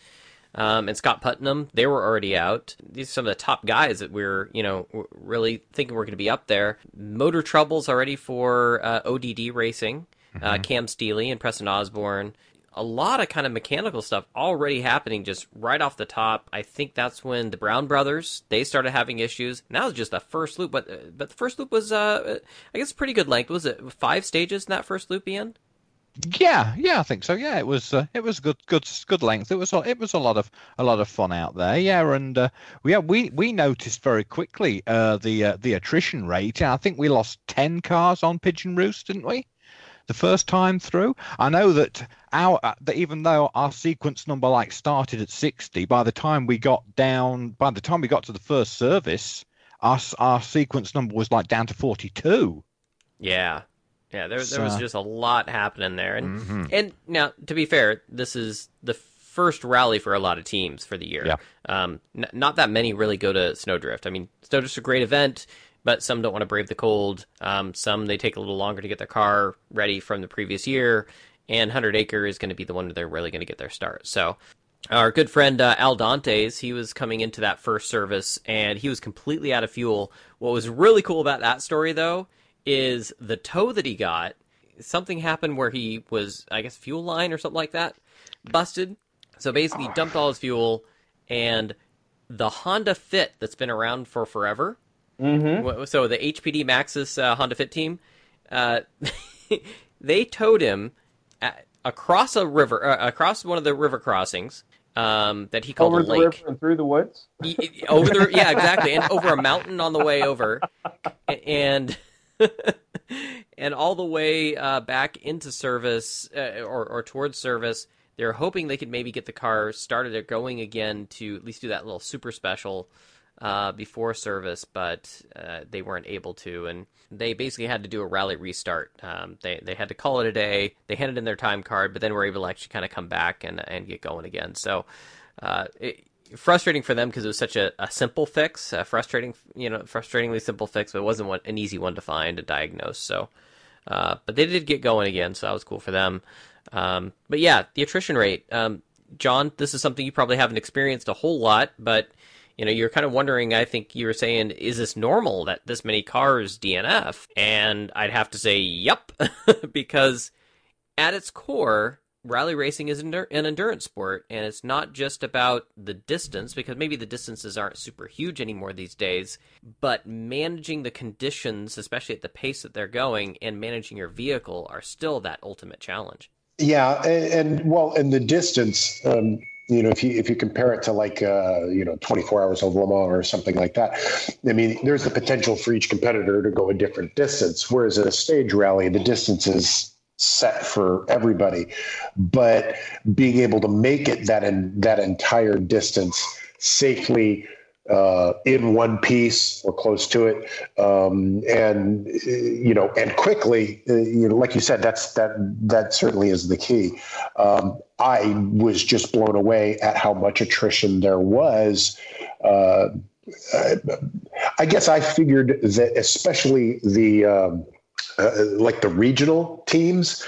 Um, and Scott Putnam, they were already out. These are some of the top guys that we're, you know, really thinking we're going to be up there. Motor troubles already for uh, O D D Racing, mm-hmm. uh, Cam Steely and Preston Osborne. A lot of kind of mechanical stuff already happening just right off the top. I think that's when the Brown brothers, they started having issues. And that was just the first loop. But but the first loop was, uh, I guess, pretty good length. Was it five stages in that first loop, Ian? Yeah, yeah, I think so. Yeah, it was uh, it was good, good, good length. It was it was a lot of a lot of fun out there. Yeah, and uh, yeah, we we noticed very quickly uh, the uh, the attrition rate. I think we lost ten cars on Pigeon Roost, didn't we? The first time through. I know that our that even though our sequence number like started at sixty, by the time we got down, by the time we got to the first service, our our sequence number was like down to forty-two. Yeah. Yeah, there, there was just a lot happening there. And mm-hmm. and now, to be fair, this is the first rally for a lot of teams for the year. Yeah. Um, n- not that many really go to Snowdrift. I mean, Snowdrift's a great event, but some don't want to brave the cold. Um, some, they take a little longer to get their car ready from the previous year. And Hundred Acre is going to be the one that they're really going to get their start. So our good friend uh, Al Dantes, he was coming into that first service, and he was completely out of fuel. What was really cool about that story, though, is the tow that he got, something happened where he was, I guess, fuel line or something like that, busted. So basically dumped all his fuel, and the Honda Fit that's been around for forever, mm-hmm. so the H P D Maxxis uh, Honda Fit team, uh, they towed him at, across a river, uh, across one of the river crossings, Um, that he called over a lake. Over the river and through the woods? He, over the, yeah, exactly, and over a mountain on the way over, and... and all the way uh, back into service uh, or, or towards service, they're hoping they could maybe get the car started or going again to at least do that little super special uh, before service, but uh, they weren't able to. And they basically had to do a rally restart. Um, they, they had to call it a day. They handed in their time card, but then were able to actually kind of come back and, and get going again. So uh, it, frustrating for them because it was such a, a simple fix, a frustrating, you know, frustratingly simple fix, but it wasn't one, an easy one to find and diagnose. So, uh, but they did get going again, so that was cool for them. Um, but yeah, the attrition rate, um, John, this is something you probably haven't experienced a whole lot, but you know, you're kind of wondering, I think you were saying, is this normal that this many cars D N F? And I'd have to say, yep, because at its core, rally racing is an endurance sport, and it's not just about the distance, because maybe the distances aren't super huge anymore these days, but managing the conditions, especially at the pace that they're going, and managing your vehicle are still that ultimate challenge. Yeah, and, and well, and the distance, um, you know, if you if you compare it to like, uh, you know, twenty-four hours of Le Mans or something like that, I mean, there's the potential for each competitor to go a different distance, whereas at a stage rally, the distance is set for everybody, but being able to make it that in that entire distance safely uh, in one piece or close to it, um, and you know, and quickly, uh, you know, like you said, that's that that certainly is the key. Um, I was just blown away at how much attrition there was. Uh, I, I guess I figured that, especially the. Um, Uh, like the regional teams,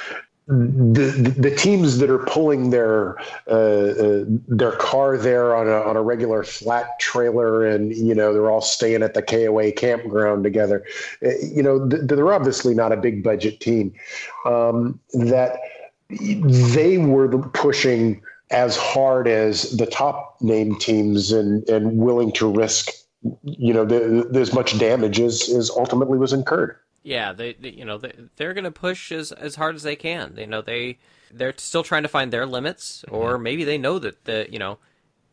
the the teams that are pulling their uh, uh, their car there on a on a regular flat trailer, and you know they're all staying at the K O A campground together. Uh, you know th- they're obviously not a big budget team. Um, that they were pushing as hard as the top name teams and and willing to risk you know the, the, as much damage as, as ultimately was incurred. Yeah, they, they, you know, they, they're going to push as, as hard as they can. You know, they, they're still trying to find their limits, or maybe they know that, the you know,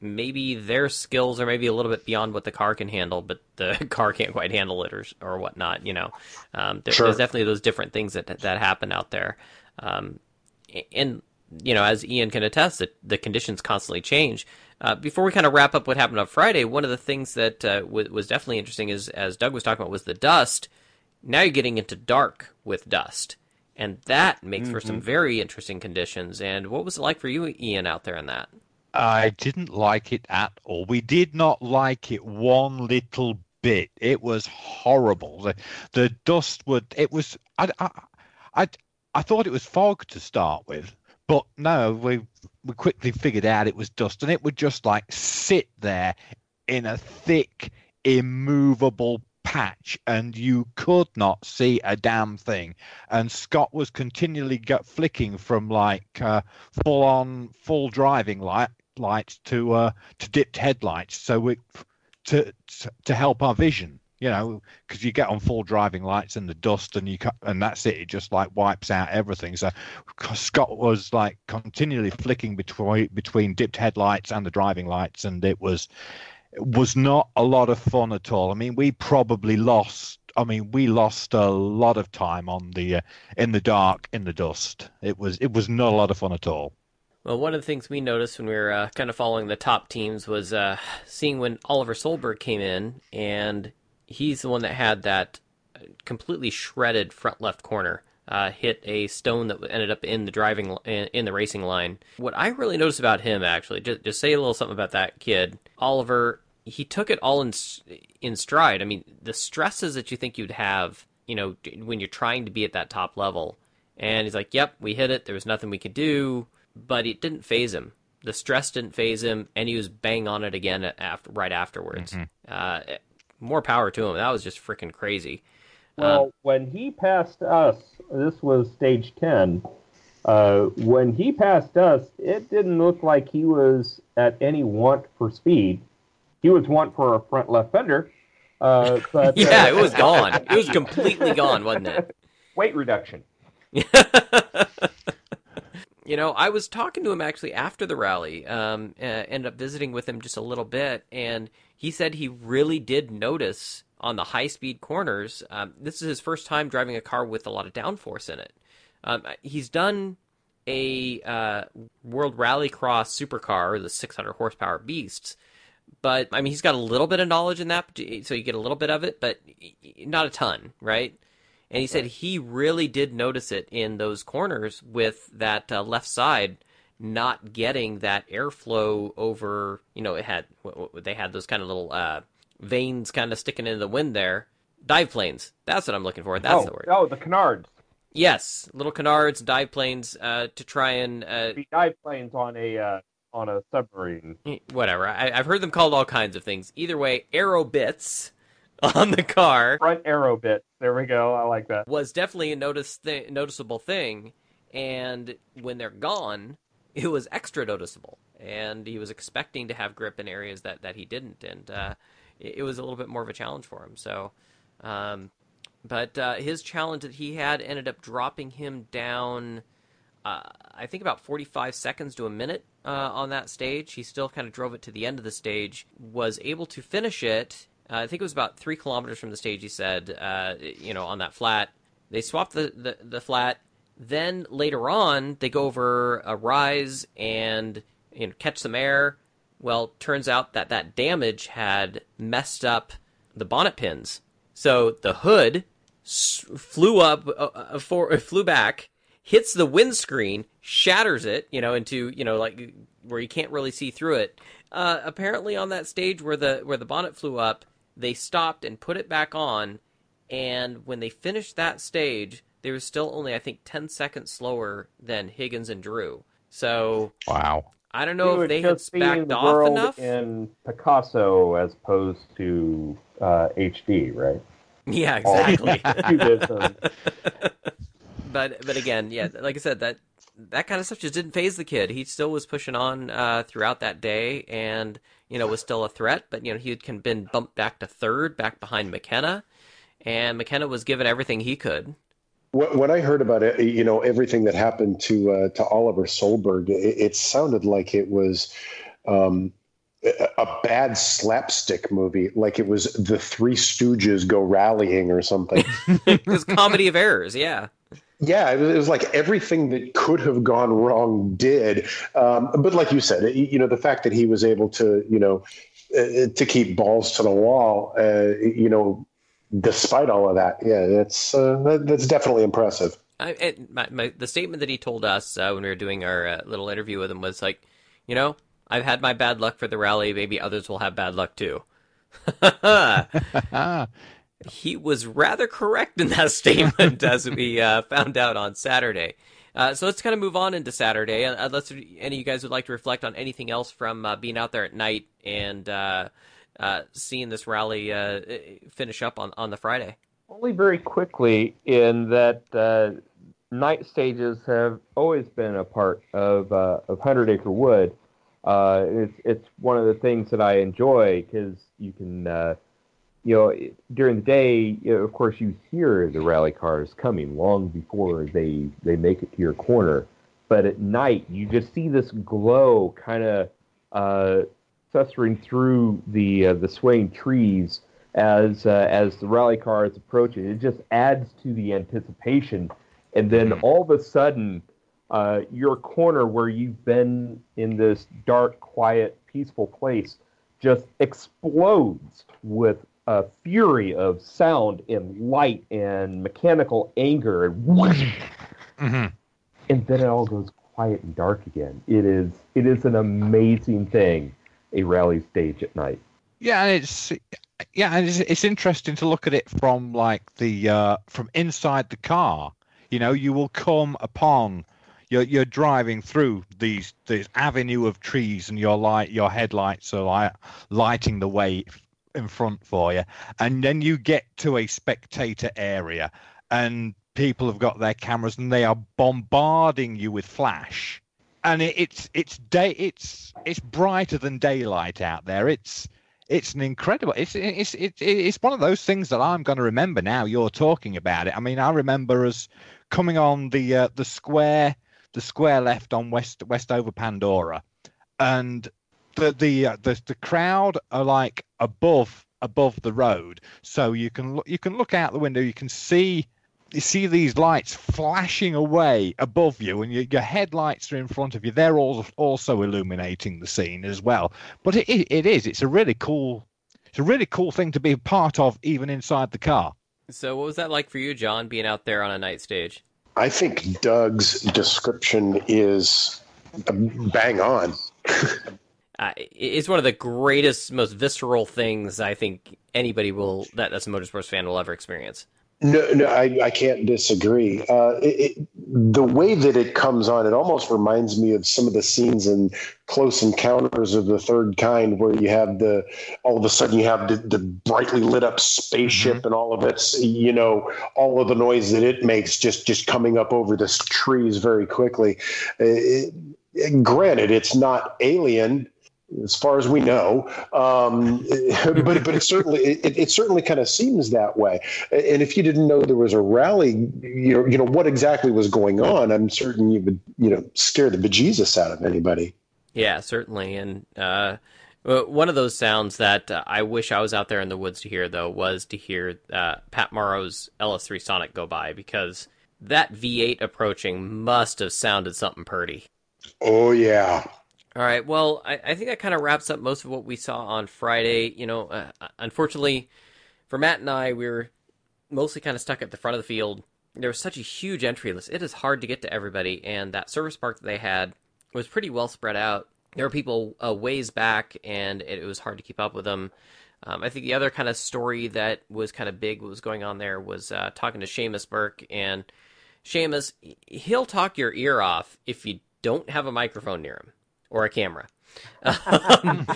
maybe their skills are maybe a little bit beyond what the car can handle, but the car can't quite handle it or or whatnot, you know. Um, there, sure. There's definitely those different things that that happen out there. Um, and, you know, as Ian can attest, that the conditions constantly change. Uh, before we kind of wrap up what happened on Friday, one of the things that uh, w- was definitely interesting is, as Doug was talking about, was the dust. Now you're getting into dark with dust, and that makes mm-hmm. for some very interesting conditions. And what was it like for you, Ian, out there in that? I didn't like it at all. We did not like it one little bit. It was horrible. The, the dust would, it was, I, I, I, I thought it was fog to start with, but no, we, we quickly figured out it was dust, and it would just like sit there in a thick, immovable patch, and you could not see a damn thing. And Scott was continually gut flicking from like uh, full on full driving light lights to uh, to dipped headlights, so we to to help our vision, you know, because you get on full driving lights and the dust, and you and that's it. It just like wipes out everything. So Scott was like continually flicking between between dipped headlights and the driving lights, and it was. was not a lot of fun at all. I mean, we probably lost. I mean, we lost a lot of time on the uh, in the dark, in the dust. It was it was not a lot of fun at all. Well, one of the things we noticed when we were uh, kind of following the top teams was uh, seeing when Oliver Solberg came in, and he's the one that had that completely shredded front left corner. Uh, hit a stone that ended up in the driving in the racing line. What I really noticed about him, actually, just just say a little something about that kid, Oliver. He took it all in in stride. I mean, the stresses that you think you'd have, you know, when you're trying to be at that top level. And he's like, "Yep, we hit it. There was nothing we could do." But it didn't faze him. The stress didn't faze him, and he was bang on it again after right afterwards. Mm-hmm. Uh, more power to him. That was just freaking crazy. Well, um, when he passed us, this was stage ten. Uh, when he passed us, it didn't look like he was at any want for speed. He was want for a front left fender. Uh, but, yeah, uh, it was gone. It was completely gone, wasn't it? Weight reduction. You know, I was talking to him actually after the rally. Um, uh, ended up visiting with him just a little bit, and he said he really did notice on the high-speed corners. Um, this is his first time driving a car with a lot of downforce in it. Um, he's done a uh, World Rallycross supercar, the six hundred horsepower beasts, but, I mean, he's got a little bit of knowledge in that, so you get a little bit of it, but not a ton, right? And he said he really did notice it in those corners with that uh, left side not getting that airflow over, you know, it had they had those kind of little... Uh, veins kind of sticking into the wind there. Dive planes. That's what I'm looking for. That's oh, the word. Oh, the canards. Yes, little canards, dive planes uh, to try and... Uh, dive planes on a uh, on a submarine. Whatever. I, I've heard them called all kinds of things. Either way, aero bits on the car. Front aero bits. There we go. I like that. Was definitely a notice th- noticeable thing. And when they're gone, it was extra noticeable. And he was expecting to have grip in areas that, that he didn't. And... Uh, it was a little bit more of a challenge for him. So, um, but uh, his challenge that he had ended up dropping him down, uh, I think, about forty-five seconds to a minute uh, on that stage. He still kind of drove it to the end of the stage, was able to finish it. Uh, I think it was about three kilometers from the stage, he said, uh, you know, on that flat. They swapped the, the, the flat. Then later on, they go over a rise and, you know, catch some air. Well, turns out that that damage had messed up the bonnet pins. So the hood flew up, uh, for, flew back, hits the windscreen, shatters it, you know, into, you know, like where you can't really see through it. Uh, apparently on that stage where the where the bonnet flew up, they stopped and put it back on. And when they finished that stage, they were still only, I think, ten seconds slower than Higgins and Drew. So... Wow. I don't know if they had backed off enough. In Picasso as opposed to uh, H D, right? Yeah, exactly. but but again, yeah, like I said, that that kind of stuff just didn't faze the kid. He still was pushing on uh, throughout that day, and you know was still a threat. But you know he had been bumped back to third, back behind McKenna, and McKenna was given everything he could. When I heard about it, you know, everything that happened to uh, to Oliver Solberg, it, it sounded like it was um, a bad slapstick movie, like it was The Three Stooges Go Rallying or something. It was comedy of errors, yeah. Yeah, it was, it was like everything that could have gone wrong did. Um, but like you said, you know, the fact that he was able to, you know, uh, to keep balls to the wall, uh, you know, despite all of that, yeah, that's uh, that's definitely impressive. I, it, my, my, the statement that he told us uh, when we were doing our uh, little interview with him was like, you know, I've had my bad luck for the rally. Maybe others will have bad luck too. He was rather correct in that statement, as we uh, found out on Saturday. Uh, so let's kind of move on into Saturday. Unless any of you guys would like to reflect on anything else from uh, being out there at night and uh, uh, seeing this rally uh, finish up on, on the Friday. Only very quickly, in that uh, night stages have always been a part of uh, of Hundred Acre Wood. Uh, it's it's one of the things that I enjoy, because you can, uh, you know, during the day, you know, of course, you hear the rally cars coming long before they they make it to your corner. But at night, you just see this glow kind of uh, festering through the uh, the swaying trees as uh, as the rally car is approaching. It just adds to the anticipation, and then all of a sudden, Uh, your corner where you've been in this dark, quiet, peaceful place just explodes with a fury of sound and light and mechanical anger. And, mm-hmm. and then it all goes quiet and dark again. It is it is an amazing thing, a rally stage at night. Yeah, and it's yeah, and it's, it's interesting to look at it from like the uh, from inside the car. You know, you will come upon. You're, you're driving through these this avenue of trees, and your light, your headlights are light, lighting the way in front for you. And then you get to a spectator area, and people have got their cameras, and they are bombarding you with flash. And it, it's it's day it's it's brighter than daylight out there. It's it's an incredible. It's it's it's it's one of those things that I'm going to remember now. You're talking about it. I mean, I remember us coming on the uh, the square. the square left on West Westover Pandora, and the the, uh, the the crowd are like above above the road, so you can look you can look out the window, you can see you see these lights flashing away above you, and you, your headlights are in front of you. They're all also illuminating the scene as well. But it, it, it is it's a really cool it's a really cool thing to be a part of, even inside the car. So what was that like for you, John, being out there on a night stage? I think Doug's description is bang on. uh, it's one of the greatest, most visceral things I think anybody will that that's a motorsports fan will ever experience. No, no, I, I can't disagree. Uh, it, it, the way that it comes on, it almost reminds me of some of the scenes in Close Encounters of the Third Kind, where you have the all of a sudden you have the, the brightly lit up spaceship, mm-hmm. and all of its, you know, all of the noise that it makes just just coming up over the trees very quickly. It, it, granted, it's not alien, as far as we know, um, but but it certainly it, it certainly kind of seems that way. And if you didn't know there was a rally, you know, you know what exactly was going on, I'm certain you would, you know, scare the bejesus out of anybody. Yeah, certainly. And uh, one of those sounds that uh, I wish I was out there in the woods to hear, though, was to hear uh, Pat Morrow's L S three Sonic go by, because that V eight approaching must have sounded something purty. Oh yeah. All right, well, I, I think that kind of wraps up most of what we saw on Friday. You know, uh, unfortunately, for Matt and I, we were mostly kind of stuck at the front of the field. There was such a huge entry list. It is hard to get to everybody, and that service park that they had was pretty well spread out. There were people a ways back, and it, it was hard to keep up with them. Um, I think the other kind of story that was kind of big, what was going on there, was uh, talking to Seamus Burke. And Seamus, he'll talk your ear off if you don't have a microphone near him. Or a camera. Um,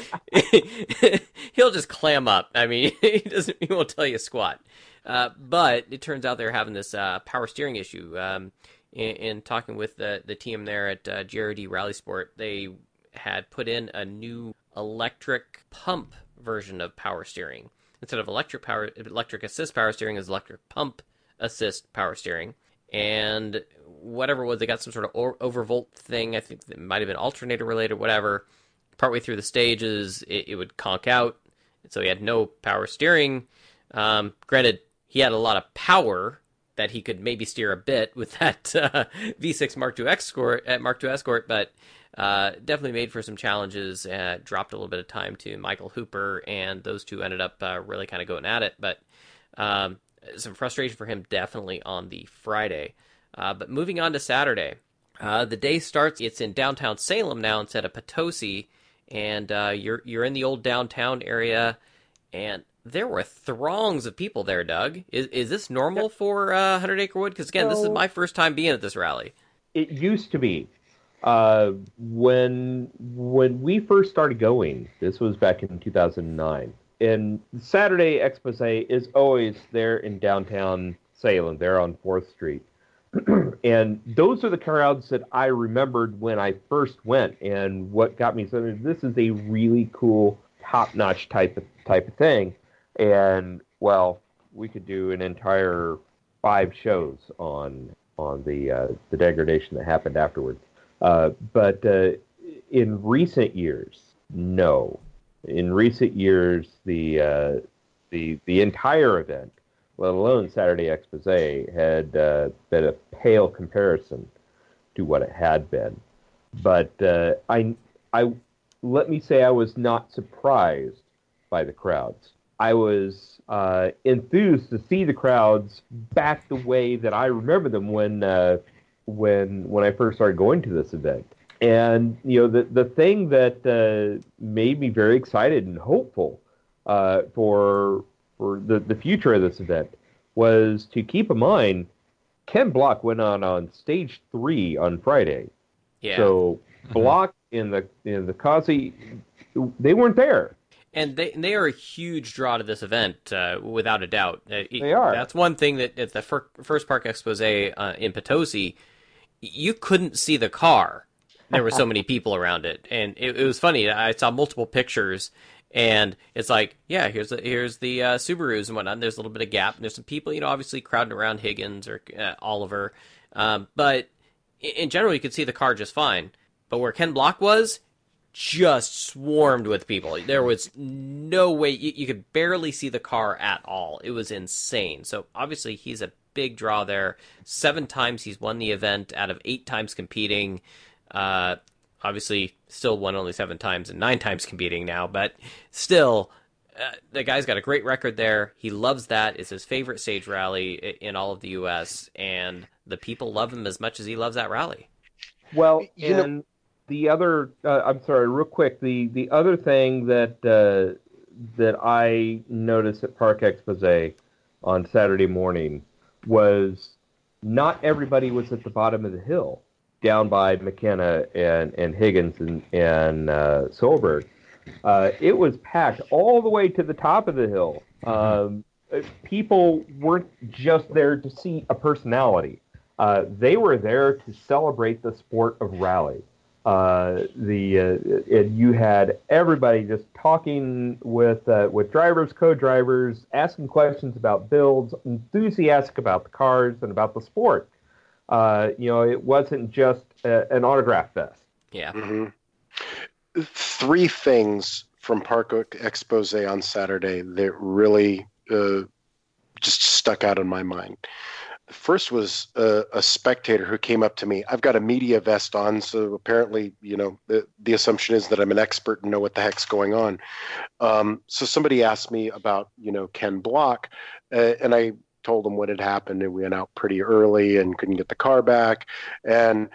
he'll just clam up. I mean, he doesn't. He won't tell you squat. Uh, but it turns out they're having this uh, power steering issue. Um, in, in talking with the the team there at uh, G R D Rally Sport, they had put in a new electric pump version of power steering. Instead of electric power, electric assist power steering is electric pump assist power steering. And whatever it was, they got some sort of overvolt thing. I think it might have been alternator related, whatever. partway through the stages, it, it would conk out. And so he had no power steering. Um, granted, he had a lot of power that he could maybe steer a bit with that uh, V six Mark two Escort, uh, Mark two Escort, but uh, definitely made for some challenges. Uh, dropped a little bit of time to Michael Hooper, and those two ended up uh, really kind of going at it. But um, some frustration for him definitely on the Friday. Uh, but moving on to Saturday, uh, the day starts. It's in downtown Salem now instead of Potosi, and uh, you're you're in the old downtown area, and there were throngs of people there, Doug. Is is this normal for uh, Hundred Acre Wood? Because, again, so, this is my first time being at this rally. It used to be. Uh, when when we first started going, this was back in two thousand nine, and Saturday Exposé is always there in downtown Salem, there on fourth street. And those are the crowds that I remembered when I first went, and what got me so this is a really cool, top-notch type of, type of thing. And, well, we could do an entire five shows on on the uh, the degradation that happened afterwards. Uh, but uh, in recent years, no. In recent years, the uh, the the entire event, let alone Saturday Exposé, had uh, been a pale comparison to what it had been. But uh, I I let me say I was not surprised by the crowds. I was uh, enthused to see the crowds back the way that I remember them when uh, when when I first started going to this event. And, you know, the, the thing that uh, made me very excited and hopeful uh, for for the, the future of this event was to keep in mind, Ken Block went on, on stage three on Friday. Yeah. So Block in the in the Cossie, they weren't there. And they and they are a huge draw to this event, uh, without a doubt. It, they are. That's one thing that at the fir- first Park Exposé uh, in Potosi, you couldn't see the car. There were so many people around it, and it, it was funny. I saw multiple pictures, and it's like, yeah, here's the, here's the uh, Subarus and whatnot. And there's a little bit of gap, and there's some people, you know, obviously crowding around Higgins or uh, Oliver, um, but in general, you could see the car just fine. But where Ken Block was, just swarmed with people. There was no way you, you could barely see the car at all. It was insane. So obviously he's a big draw there. Seven times he's won the event out of eight times competing. Uh, obviously still won only seven times and nine times competing now, but still uh, the guy's got a great record there. He loves that. It's his favorite stage rally in all of the U S, and the people love him as much as he loves that rally. Well, you and know- The other, uh, I'm sorry, real quick, the, the other thing that uh, that I noticed at Park Exposé on Saturday morning was not everybody was at the bottom of the hill, down by McKenna and, and Higgins and, and uh, Solberg. Uh, it was packed all the way to the top of the hill. Um, people weren't just there to see a personality. Uh, they were there to celebrate the sport of rally. Uh, the uh, and you had everybody just talking with uh, with drivers, co-drivers, asking questions about builds, enthusiastic about the cars and about the sport. Uh, you know, it wasn't just a, an autograph fest. Yeah. Mm-hmm. Three things from Park Exposé on Saturday that really uh, just stuck out in my mind. The first was a, a spectator who came up to me. I've got a media vest on, so apparently, you know, the, the assumption is that I'm an expert and know what the heck's going on. Um, so somebody asked me about, you know, Ken Block, uh, and I told him what had happened, and we went out pretty early and couldn't get the car back, and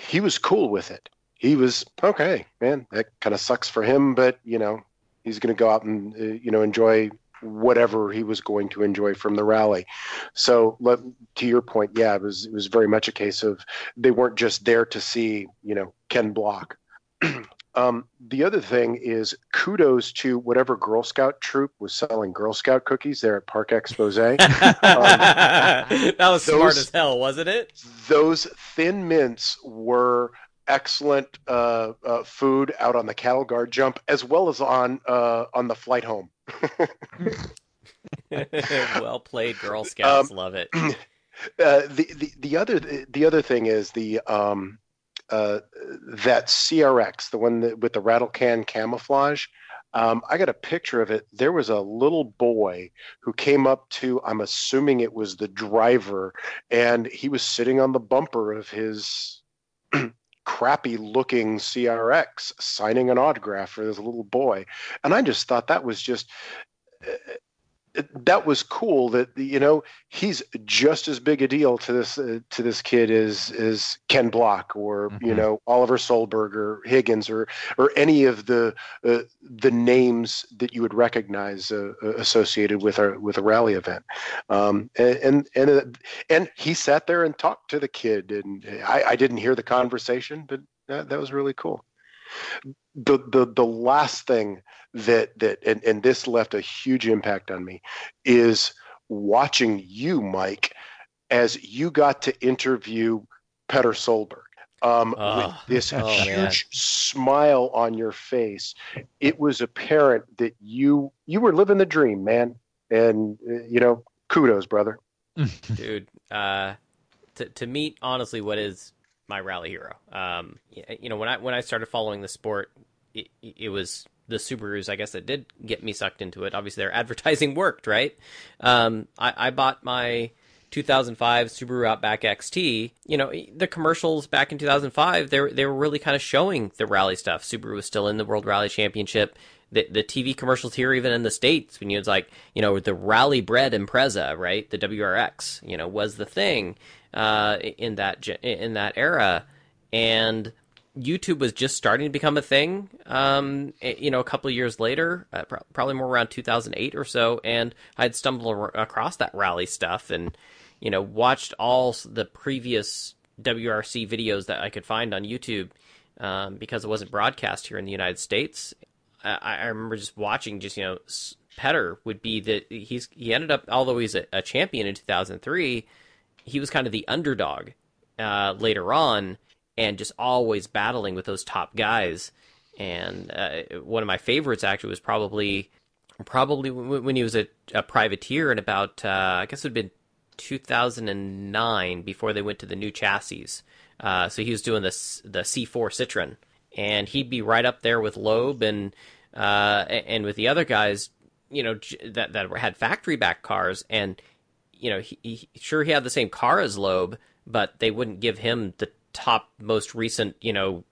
he was cool with it. He was, okay, man, that kind of sucks for him, but, you know, he's going to go out and, uh, you know, enjoy whatever he was going to enjoy from the rally. So to your point, yeah, it was, it was very much a case of they weren't just there to see, you know, Ken Block. um, the other thing is kudos to whatever Girl Scout troop was selling Girl Scout cookies there at Park Exposé. um, that was those, smart as hell, wasn't it? Those Thin Mints were excellent uh, uh, food out on the cattle guard jump, as well as on uh, on the flight home. Well played, Girl Scouts. Um, love it. Uh, the, the the other the other thing is the um, uh, that C R X, the one that, with the rattle can camouflage, um, I got a picture of it. There was a little boy who came up to, I'm assuming it was the driver, and he was sitting on the bumper of his crappy looking C R X signing an autograph for this little boy. And I just thought that was just, uh, that was cool that, you know, he's just as big a deal to this, uh, to this kid as, as Ken Block or, mm-hmm. you know, Oliver Solberg or Higgins or, or any of the, uh, the names that you would recognize uh, associated with a, with a rally event. Um, and, and, and, and he sat there and talked to the kid, and I, I didn't hear the conversation, but that, that was really cool. The, the the last thing that that and, and this left a huge impact on me is watching you, Mike, as you got to interview Petter Solberg. Um, oh, with this oh, huge man. smile on your face, it was apparent that you you were living the dream, man. And uh, you know, kudos, brother. Dude, uh, to to meet honestly what is my rally hero. Um, you know, when I, when I started following the sport, it, it was the Subarus, I guess, that did get me sucked into it. Obviously their advertising worked, right? Um, I, I bought my two thousand five Subaru Outback X T. You know, the commercials back in two thousand five, they were, they were really kind of showing the rally stuff. Subaru was still in the World Rally Championship. The, the T V commercials here, even in the States, when you was like, you know, the rally bred Impreza, right? The W R X, you know, was the thing. Uh, in that in that era, and YouTube was just starting to become a thing. Um, you know, a couple of years later, uh, pro- probably more around two thousand eight or so, and I'd stumbled ar- across that rally stuff, and you know, watched all the previous W R C videos that I could find on YouTube, um, because it wasn't broadcast here in the United States. I, I remember just watching, just you know, Petter would be the he's he ended up, although he's a, a champion in two thousand three. He was kind of the underdog uh, later on, and just always battling with those top guys. And uh, one of my favorites actually was probably probably when he was a, a privateer in about, uh, I guess it would have been two thousand nine, before they went to the new chassis. Uh, so he was doing this, the C four Citroen, and he'd be right up there with Loeb and uh, and with the other guys, you know, that, that had factory-backed cars, and you know, he, he sure he had the same car as Loeb, but they wouldn't give him the top most recent, you know,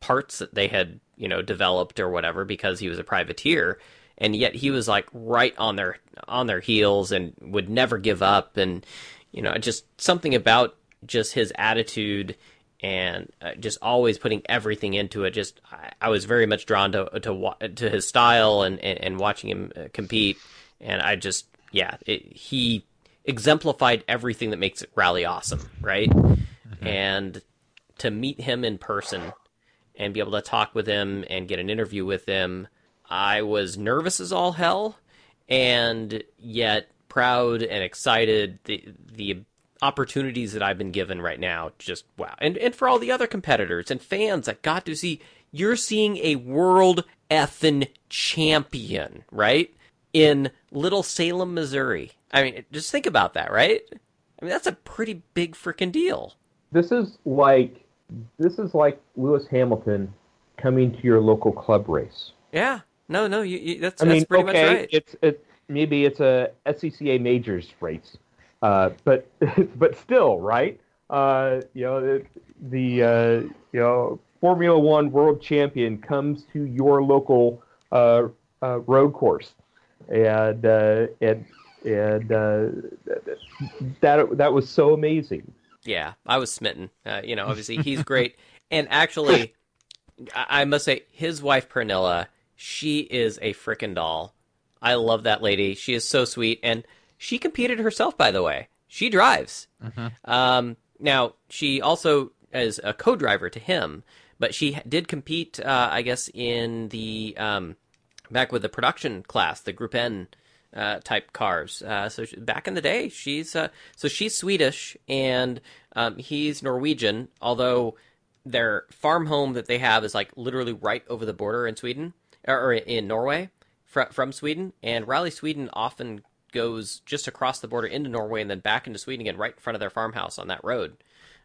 parts that they had, you know, developed or whatever, because he was a privateer. And yet he was like right on their on their heels and would never give up. And, you know, just something about just his attitude and uh, just always putting everything into it. Just I, I was very much drawn to to, to his style and, and, and watching him compete. And I just, yeah, it, he... exemplified everything that makes it rally awesome, right? Mm-hmm. And to meet him in person and be able to talk with him and get an interview with him, I was nervous as all hell, and yet proud and excited. The the opportunities that I've been given right now, just wow. And and for all the other competitors and fans that got to see, you're seeing a world effing champion, right? In Little Salem, Missouri. I mean, just think about that, right? I mean, that's a pretty big freaking deal. This is like this is like Lewis Hamilton coming to your local club race. Yeah, no, no, you, you, that's, I that's mean, pretty okay, much right. It's it maybe it's a S C C A majors race, uh, but but still, right? Uh, you know, the, the uh, you know Formula One world champion comes to your local uh, uh, road course, and uh, and. And uh, that that was so amazing. Yeah, I was smitten. Uh, you know, obviously he's great. And actually, I must say, his wife, Pernilla, she is a frickin' doll. I love that lady. She is so sweet. And she competed herself, by the way. She drives. Mm-hmm. Um, now, she also is a co-driver to him. But she did compete, uh, I guess, in the um, back with the production class, the Group N Uh, type cars. Uh, so she, back in the day, she's uh, so she's Swedish and um, he's Norwegian. Although their farm home that they have is like literally right over the border in Sweden or in Norway fr- from Sweden. And Rally Sweden often goes just across the border into Norway and then back into Sweden again, right in front of their farmhouse on that road.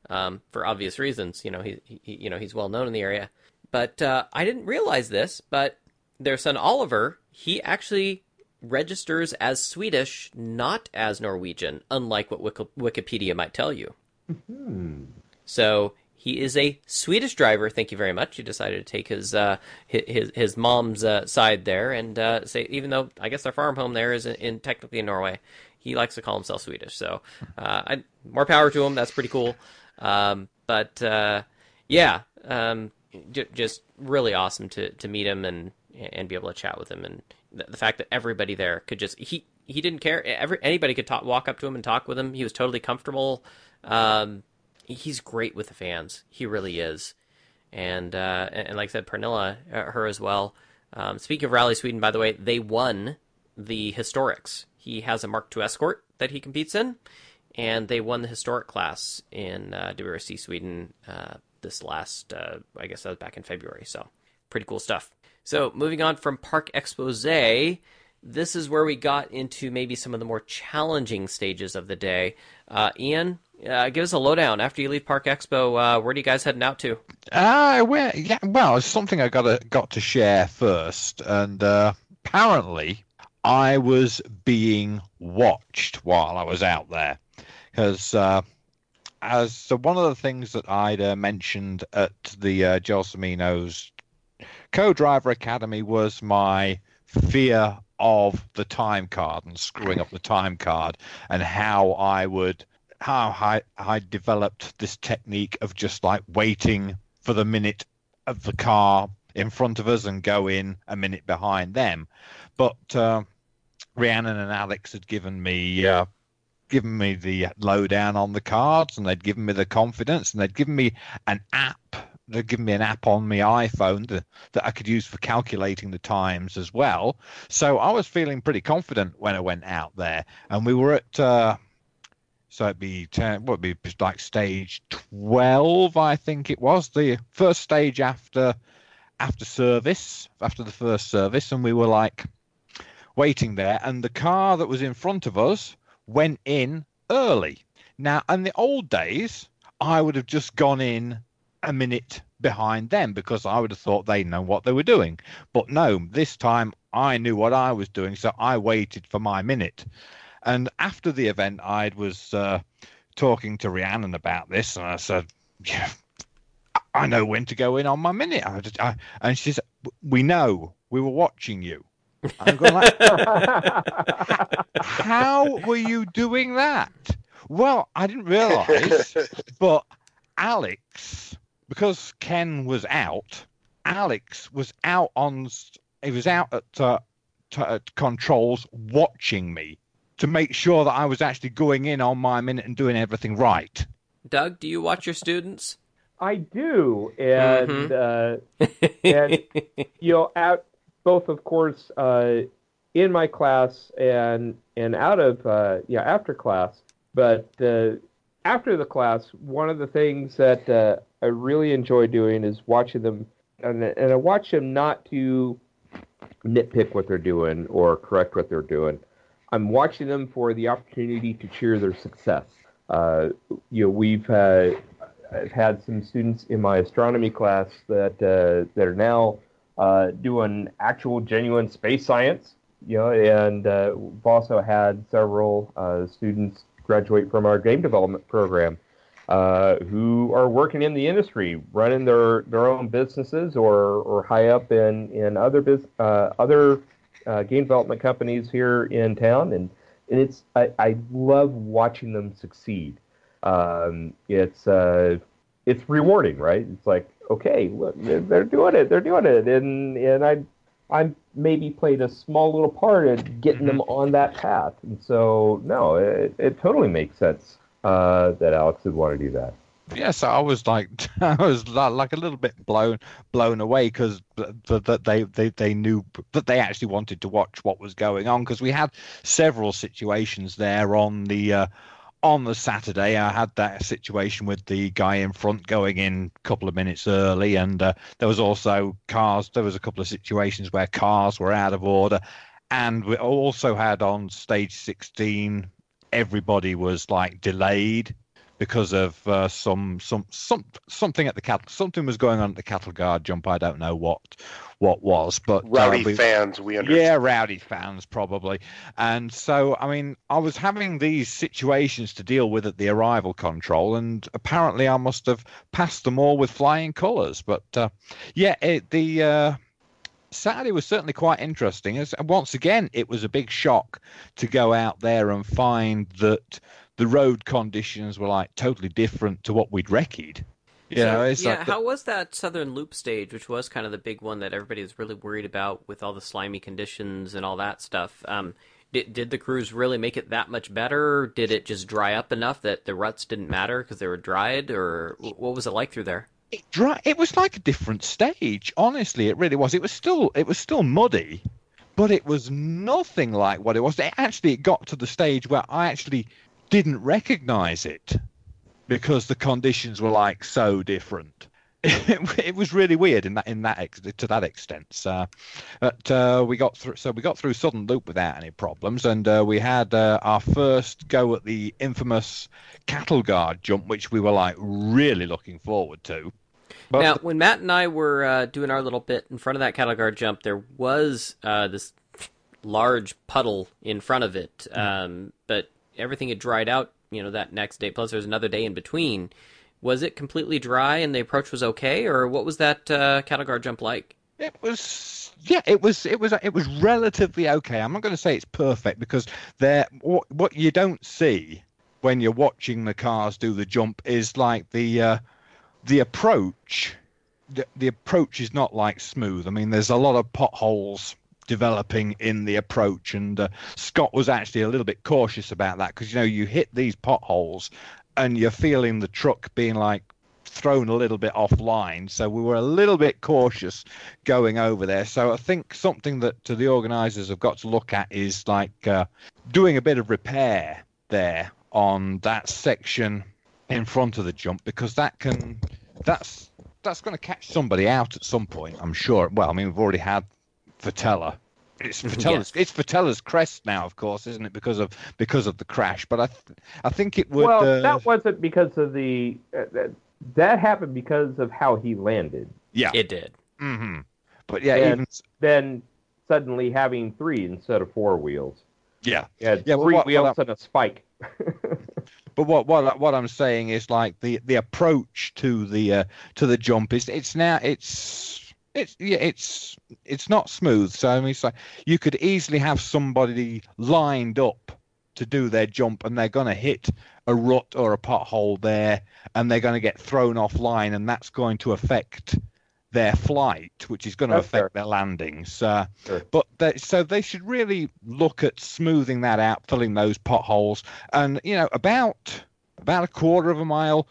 Um, for obvious reasons, you know, he, he you know, he's well known in the area. But uh, I didn't realize this, but their son Oliver, he actually registers as Swedish, not as Norwegian, unlike what Wiki- Wikipedia might tell you. Mm-hmm. So he is a Swedish driver. Thank you very much. He decided to take his uh, his his mom's uh, side there, and uh, say, even though I guess their farm home there is in, in technically in Norway, he likes to call himself Swedish. So uh, I, more power to him. That's pretty cool. Um, but uh, yeah, um, j- just really awesome to to meet him and and be able to chat with him, and the, the fact that everybody there could just he he didn't care. Every anybody could talk, walk up to him and talk with him. He was totally comfortable. Um, he's great with the fans. He really is. And, uh, and like I said, Pernilla, uh, her as well. Um, speaking of Rally Sweden, by the way, they won the historics. He has a Mark two Escort that he competes in, and they won the historic class in, uh, W R C Sweden, uh, this last, uh, I guess that was back in February. So pretty cool stuff. So moving on from Park Exposé, this is where we got into maybe some of the more challenging stages of the day. Uh, Ian, Uh, give us a lowdown. After you leave Park Expo, uh, where do you guys heading out to? Uh, where, yeah, well, it's something I got to, got to share first. And uh, apparently I was being watched while I was out there. Because uh, as uh, one of the things that I'd uh, mentioned at the uh, Gelsomino's Co-Driver Academy was my fear of the time card and screwing up the time card, and how I would... how I, I developed this technique of just like waiting for the minute of the car in front of us and go in a minute behind them. But uh, Rhiannon and Alex had given me uh, given me the lowdown on the cards, and they'd given me the confidence, and they'd given me an app. They'd given me an app on my iPhone that, that I could use for calculating the times as well. So I was feeling pretty confident when I went out there, and we were at... Uh, So it'd be ten, what would be like stage twelve, I think it was, the first stage after after service, after the first service, and we were like waiting there, and the car that was in front of us went in early. Now, in the old days, I would have just gone in a minute behind them because I would have thought they know what they were doing. But no, this time I knew what I was doing, so I waited for my minute. And after the event, I was uh, talking to Rhiannon about this, and I said, yeah, I know when to go in on my minute. I just, I, and she said, we know. We were watching you. I'm going like, how were you doing that? Well, I didn't realize, but Alex, because Ken was out, Alex was out on, he was out at, uh, t- at controls watching me, to make sure that I was actually going in on my minute and doing everything right. Doug, do you watch your students? I do. And, mm-hmm. uh, and you know, out both, of course, uh, in my class and and out of, uh, yeah, after class. But uh, after the class, one of the things that uh, I really enjoy doing is watching them. And, and I watch them not to nitpick what they're doing or correct what they're doing. I'm watching them for the opportunity to cheer their success. Uh, you know, we've uh, I've had some students in my astronomy class that uh, that are now uh, doing actual, genuine space science. You know, and uh, we've also had several uh, students graduate from our game development program uh, who are working in the industry, running their, their own businesses or or high up in in other bus- uh, other. Uh, game development companies here in town, and, and it's I, I love watching them succeed. Um, it's uh, it's rewarding, right? It's like, okay, look, they're doing it, they're doing it, and and I I maybe played a small little part in getting them on that path, and so no, it, it totally makes sense uh, that Alex would want to do that. Yes, I was like, I was like a little bit blown, blown away because that they, they, they knew that they actually wanted to watch what was going on. Because we had several situations there on the, uh, on the Saturday. I had that situation with the guy in front going in a couple of minutes early, and uh, there was also cars. There was a couple of situations where cars were out of order. And we also had on stage sixteen, everybody was like delayed because of uh, some some some something at the cattle. Something was going on at the cattle guard jump. I don't know what what was, but rowdy uh, we, fans. We understand. Yeah, rowdy fans probably. And so, I mean, I was having these situations to deal with at the arrival control, and apparently I must have passed them all with flying colours. But uh, yeah, it, the. Uh, Saturday was certainly quite interesting. As once again, it was a big shock to go out there and find that the road conditions were like totally different to what we'd recce'd. You know, it's yeah, like the... how was that Southern Loop stage, which was kind of the big one that everybody was really worried about with all the slimy conditions and all that stuff? Um, did, did the crews really make it that much better? Did it just dry up enough that the ruts didn't matter because they were dried? Or what was it like through there? It, dry, it was like a different stage. Honestly, it really was. It was still, it was still muddy, but it was nothing like what it was. It actually, it got to the stage where I actually didn't recognize it because the conditions were like so different. It, it was really weird in that, in that ex, to that extent. So, but uh, we got through. So we got through Southern Loop without any problems, and uh, we had uh, our first go at the infamous cattle guard jump, which we were like really looking forward to. But now, when Matt and I were uh, doing our little bit in front of that cattle guard jump, there was uh, this large puddle in front of it, um, but everything had dried out, you know, that next day. Plus, there was another day in between. Was it completely dry and the approach was okay, or what was that uh, cattle guard jump like? It was, yeah, it was, it was, it was relatively okay. I'm not going to say it's perfect because there, what, what you don't see when you're watching the cars do the jump is like the. Uh, The approach, the, the approach is not like smooth. I mean, there's a lot of potholes developing in the approach, and uh, Scott was actually a little bit cautious about that because, you know, you hit these potholes and you're feeling the truck being like thrown a little bit offline. So we were a little bit cautious going over there. So I think something that to the organisers have got to look at is like uh, doing a bit of repair there on that section in front of the jump, because that can that's that's going to catch somebody out at some point, I'm sure. Well, I mean, we've already had Fatella. It's Fatella's yeah. It's Fatella's crest now, of course, isn't it? Because of because of the crash. But I th- I think it would. Well, uh, that wasn't because of the uh, that, that happened because of how he landed. Yeah, it did. Mm-hmm. But yeah, and even then suddenly having three instead of four wheels. Yeah, yeah, yeah three what, wheels what, and a spike. But what what what I'm saying is like the, the approach to the uh, to the jump is it's now it's it's yeah it's it's not smooth. So I mean, it's like you could easily have somebody lined up to do their jump, and they're going to hit a rut or a pothole there, and they're going to get thrown offline, and that's going to affect their flight, which is going to that's affect fair. Their landings. Uh, sure. But they, so they should really look at smoothing that out, filling those potholes. And, you know, about about a quarter of a mile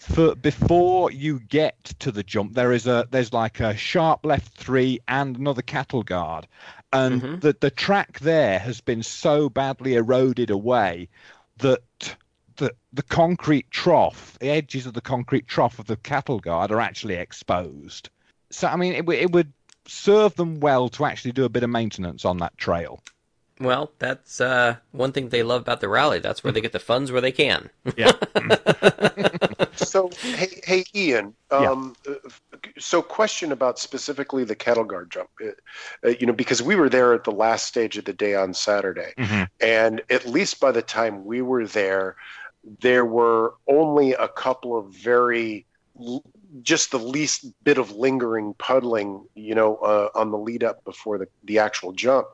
for, before you get to the jump, there is a there's like a sharp left three and another cattle guard. And mm-hmm. the, the track there has been so badly eroded away that the the concrete trough, the edges of the concrete trough of the cattle guard are actually exposed. So, I mean, it, it would serve them well to actually do a bit of maintenance on that trail. Well, that's uh, one thing they love about the rally. That's where they get the funds where they can. Yeah. So, hey, hey, Ian, um, yeah. so question about specifically the cattle guard jump, uh, you know, because we were there at the last stage of the day on Saturday. Mm-hmm. And at least by the time we were there, there were only a couple of very l- just the least bit of lingering puddling, you know, uh, on the lead up before the, the actual jump.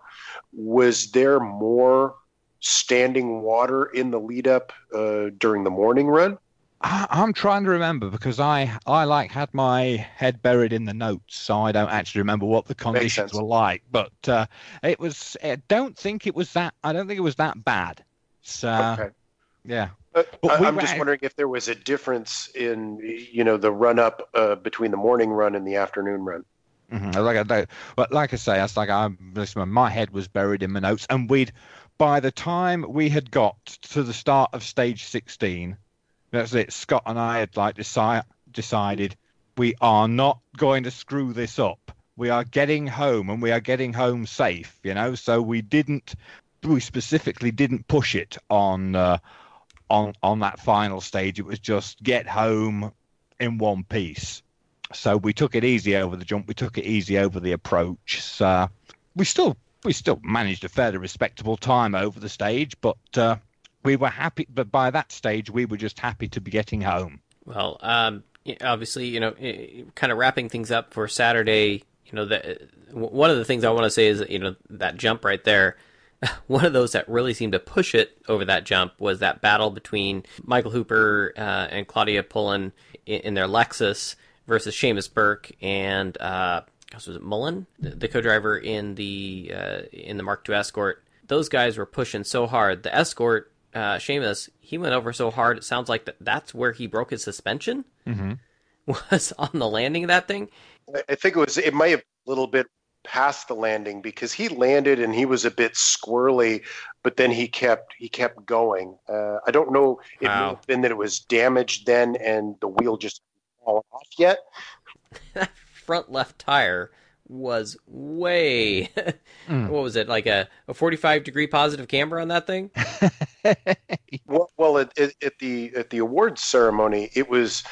Was there more standing water in the lead up uh, during the morning run? I, I'm trying to remember because I, I like had my head buried in the notes, so I don't actually remember what the conditions were like. But uh, it was. I don't think it was that. I don't think it was that bad. So okay. yeah. Uh, I'm just wondering if there was a difference in, you know, the run-up uh, between the morning run and the afternoon run. Mm-hmm. Like I don't, but like I say, I was like, I listen, my head was buried in my notes, and we'd by the time we had got to the start of stage sixteen, that's it. Scott and I had like decide, decided we are not going to screw this up. we are getting home, and we are getting home safe, you know. So we didn't, we specifically didn't push it on uh, on on that final stage. It was just get home in one piece. So we took it easy over the jump. We took it easy over the approach. So we still we still managed a fairly respectable time over the stage, but uh, we were happy. But by that stage, we were just happy to be getting home. Well, um, obviously, you know, kind of wrapping things up for Saturday. You know, that one of the things I want to say is, you know, that jump right there. One of those that really seemed to push it over that jump was that battle between Michael Hooper uh, and Claudia Pullen in, in their Lexus versus Seamus Burke and uh, was it Mullen, the, the co-driver in the uh, in the Mark two Escort. Those guys were pushing so hard. The Escort, uh, Seamus, he went over so hard. It sounds like that that's where he broke his suspension. Mm-hmm. Was on the landing of that thing. I think it was. It might have a little bit past the landing, because he landed and he was a bit squirrely, but then he kept he kept going. Uh, I don't know if wow. it would have been that it was damaged then and the wheel just fallen off yet. That front left tire was way. Mm. What was it, like a, a forty-five degree positive camber on that thing? well, well at, at the at the awards ceremony, it was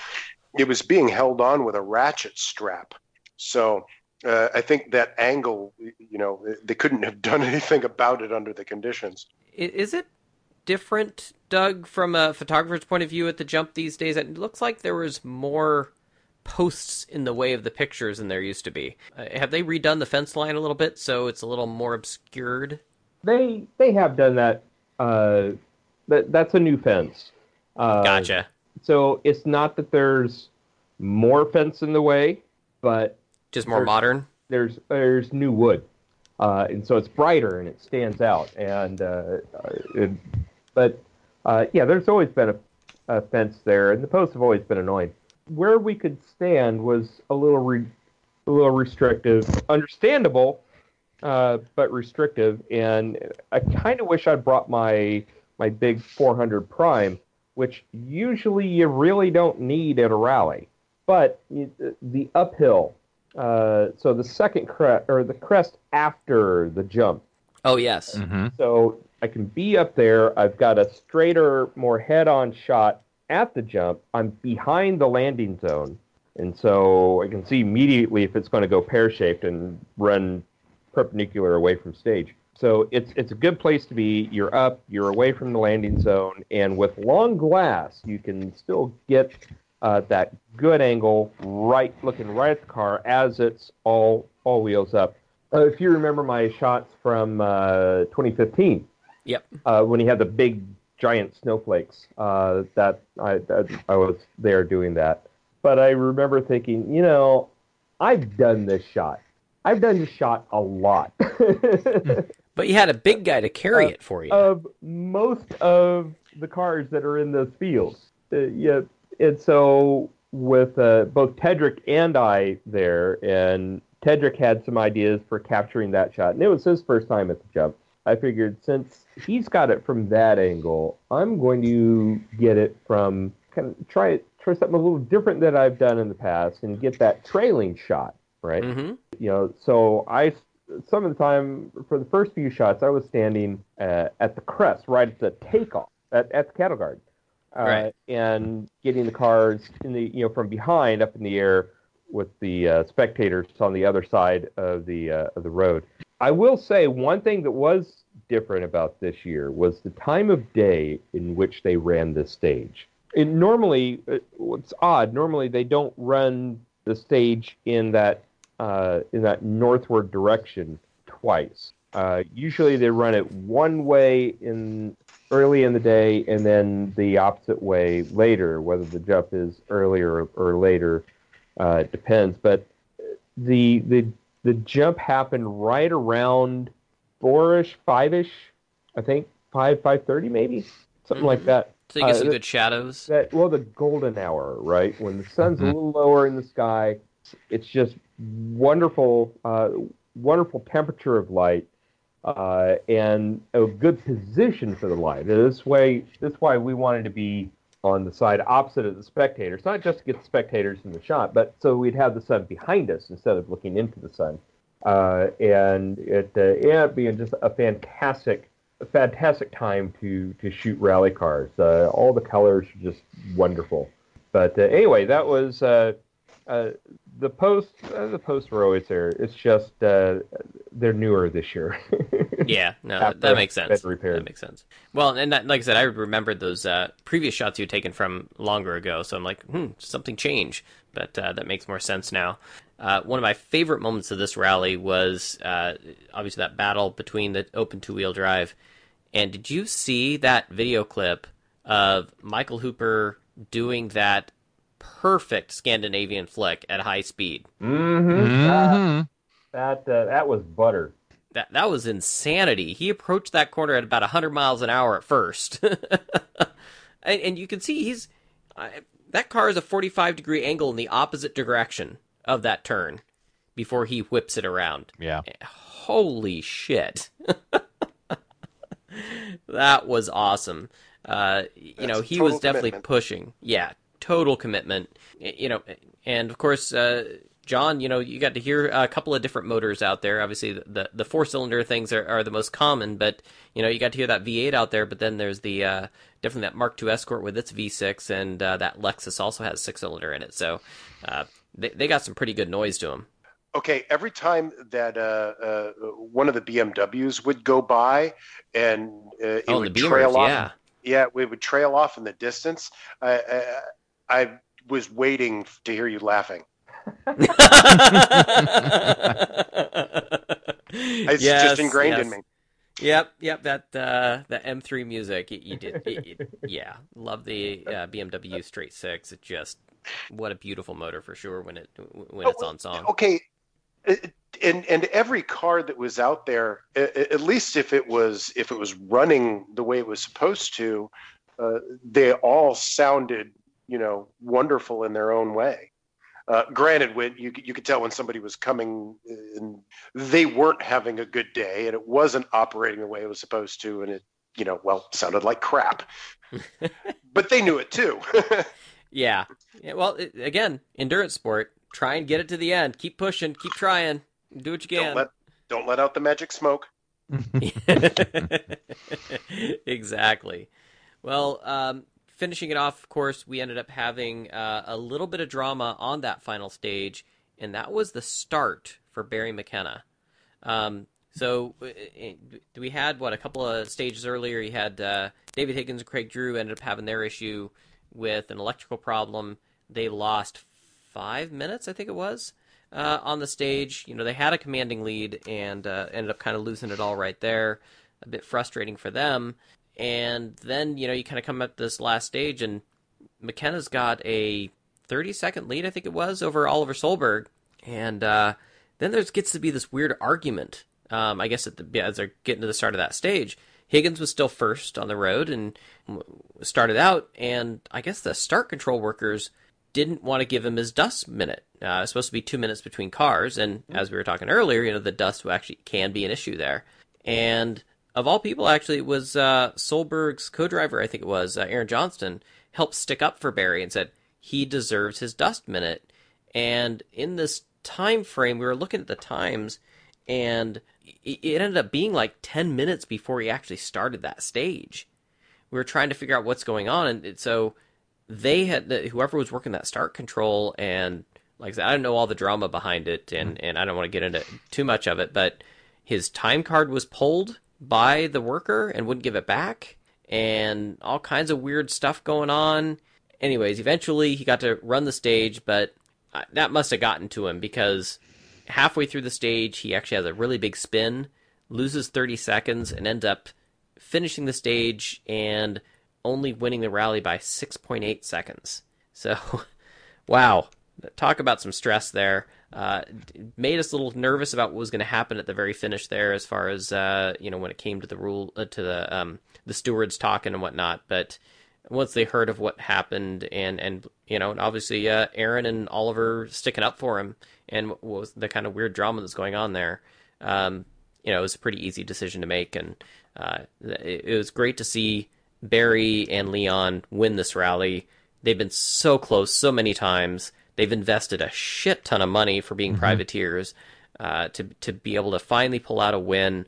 it was being held on with a ratchet strap, so. Uh, I think that angle, you know, they couldn't have done anything about it under the conditions. Is it different, Doug, from a photographer's point of view at the jump these days? It looks like there was more posts in the way of the pictures than there used to be. Uh, have they redone the fence line a little bit so it's a little more obscured? They they have done that. Uh, that that's a new fence. Uh, gotcha. So it's not that there's more fence in the way, but... Just more there's, modern? There's there's new wood. Uh, and so it's brighter and it stands out. And uh, it, But, uh, yeah, there's always been a, a fence there, and the posts have always been annoying. Where we could stand was a little re, a little restrictive. Understandable, uh, but restrictive. And I kind of wish I'd brought my, my big four hundred Prime, which usually you really don't need at a rally. But you, the uphill... Uh, so the second crest, or the crest after the jump. Oh, yes. Mm-hmm. So I can be up there. I've got a straighter, more head-on shot at the jump. I'm behind the landing zone. And so I can see immediately if it's going to go pear-shaped and run perpendicular away from stage. So it's it's a good place to be. You're up, you're away from the landing zone, and with long glass, you can still get... Uh, that good angle, right, looking right at the car as it's all all wheels up. Uh, if you remember my shots from uh, twenty fifteen, yep, uh, when he had the big giant snowflakes, uh, that I that I was there doing that. But I remember thinking, you know, I've done this shot. I've done this shot a lot. But you had a big guy to carry uh, it for you. Of most of the cars that are in this field, uh, yeah. And so with uh, both Tedrick and I there, and Tedrick had some ideas for capturing that shot, and it was his first time at the jump. I figured since he's got it from that angle, I'm going to get it from kind of try it, try something a little different that I've done in the past, and get that trailing shot, right? Mm-hmm. You know, so I some of the time for the first few shots, I was standing uh, at the crest, right at the takeoff, at, at the cattle guard. Uh, right. And getting the cars in the you know from behind up in the air with the uh, spectators on the other side of the uh, of the road. I will say one thing that was different about this year was the time of day in which they ran this stage. And normally, it's odd. Normally they don't run the stage in that uh, in that northward direction twice. Uh, usually they run it one way in. Early in the day, and then the opposite way later, whether the jump is earlier or later, uh, depends. But the the the jump happened right around four-ish, five-ish, I think, five, five thirty maybe, something mm-hmm. like that. So you get uh, some that, good shadows? That, well, the golden hour, right? When the sun's mm-hmm. a little lower in the sky, it's just wonderful, uh, wonderful temperature of light. Uh, and a good position for the light. This way, this why we wanted to be on the side opposite of the spectators, not just to get the spectators in the shot, but so we'd have the sun behind us instead of looking into the sun. Uh, and it, uh, yeah, it'd be just a fantastic, a fantastic time to, to shoot rally cars. Uh, all the colors are just wonderful. But uh, anyway, that was uh, uh, the posts. Uh, the posts were always there. It's just uh, they're newer this year. Yeah, no, that makes sense. That makes sense. Well, and that, like I said, I remembered those uh, previous shots you'd taken from longer ago. So I'm like, hmm, something changed. But uh, that makes more sense now. Uh, one of my favorite moments of this rally was uh, obviously that battle between the open two-wheel drive. And did you see that video clip of Michael Hooper doing that perfect Scandinavian flick at high speed? Mm-hmm. Mm-hmm. Uh, that uh, that was butter. That that was insanity. He approached that corner at about one hundred miles an hour at first. and, and you can see he's uh, that car is a forty-five degree angle in the opposite direction of that turn before he whips it around. Yeah. Holy shit. That was awesome. Uh, you That's know, he was definitely commitment. pushing. Yeah, total commitment. You know, and of course, uh, John, you know, you got to hear a couple of different motors out there. Obviously, the, the, the four-cylinder things are, are the most common, but, you know, you got to hear that V eight out there, but then there's the uh, definitely that Mark two Escort with its V six, and uh, that Lexus also has six-cylinder in it. So uh, they, they got some pretty good noise to them. Okay, every time that uh, uh, one of the B M Ws would go by and uh, it oh, would Beamers, trail off. Yeah. Yeah, we would trail off in the distance. I, I, I was waiting to hear you laughing. It's yes, just ingrained yes. in me. Yep, yep. That uh, that M three music. You, you did. It, it, yeah, love the uh, B M W Straight Six. It just what a beautiful motor for sure when it when it's on song. Okay, and and every car that was out there, at least if it was if it was running the way it was supposed to, uh, they all sounded you know wonderful in their own way. Uh, granted, when you you could tell when somebody was coming and they weren't having a good day and it wasn't operating the way it was supposed to, and it you know well sounded like crap, but they knew it too. yeah. yeah. Well, it, again, endurance sport. Try and get it to the end. Keep pushing. Keep trying. Do what you can. Don't let, don't let out the magic smoke. Exactly. Well, um, finishing it off, of course, we ended up having uh, a little bit of drama on that final stage, and that was the start for Barry McKenna. Um, so we had, what, a couple of stages earlier. You had uh, David Higgins and Craig Drew ended up having their issue with an electrical problem. They lost five minutes, I think it was, uh, on the stage. You know, they had a commanding lead and uh, ended up kind of losing it all right there. A bit frustrating for them. And then, you know, you kind of come up this last stage, and McKenna's got a thirty-second lead, I think it was, over Oliver Solberg. And uh, then there gets to be this weird argument, um, I guess, at the, as they're getting to the start of that stage. Higgins was still first on the road and started out, and I guess the start control workers didn't want to give him his dust minute. Uh, it's supposed to be two minutes between cars, and mm-hmm. as we were talking earlier, you know, the dust actually can be an issue there. And of all people, actually, it was uh, Solberg's co-driver, I think it was, uh, Aaron Johnston, helped stick up for Barry and said he deserves his dust minute. And in this time frame, we were looking at the times, and it ended up being like ten minutes before he actually started that stage. We were trying to figure out what's going on, and so they had whoever was working that start control, and like I said, I don't know all the drama behind it, and, and I don't want to get into too much of it, but his time card was pulled by the worker and wouldn't give it back, and all kinds of weird stuff going on. Anyways, eventually he got to run the stage, but that must have gotten to him, because halfway through the stage, he actually has a really big spin, loses thirty seconds, and ends up finishing the stage and only winning the rally by six point eight seconds. So, wow. Talk about some stress there. Uh, made us a little nervous about what was going to happen at the very finish there, as far as uh, you know, when it came to the rule uh, to the um, the stewards talking and whatnot. But once they heard of what happened, and and you know, and obviously uh, Aaron and Oliver sticking up for him, and what was the kind of weird drama that's going on there. Um, you know, it was a pretty easy decision to make, and uh, it, it was great to see Barry and Leon win this rally. They've been so close so many times. They've invested a shit ton of money for being mm-hmm. privateers uh, to to be able to finally pull out a win.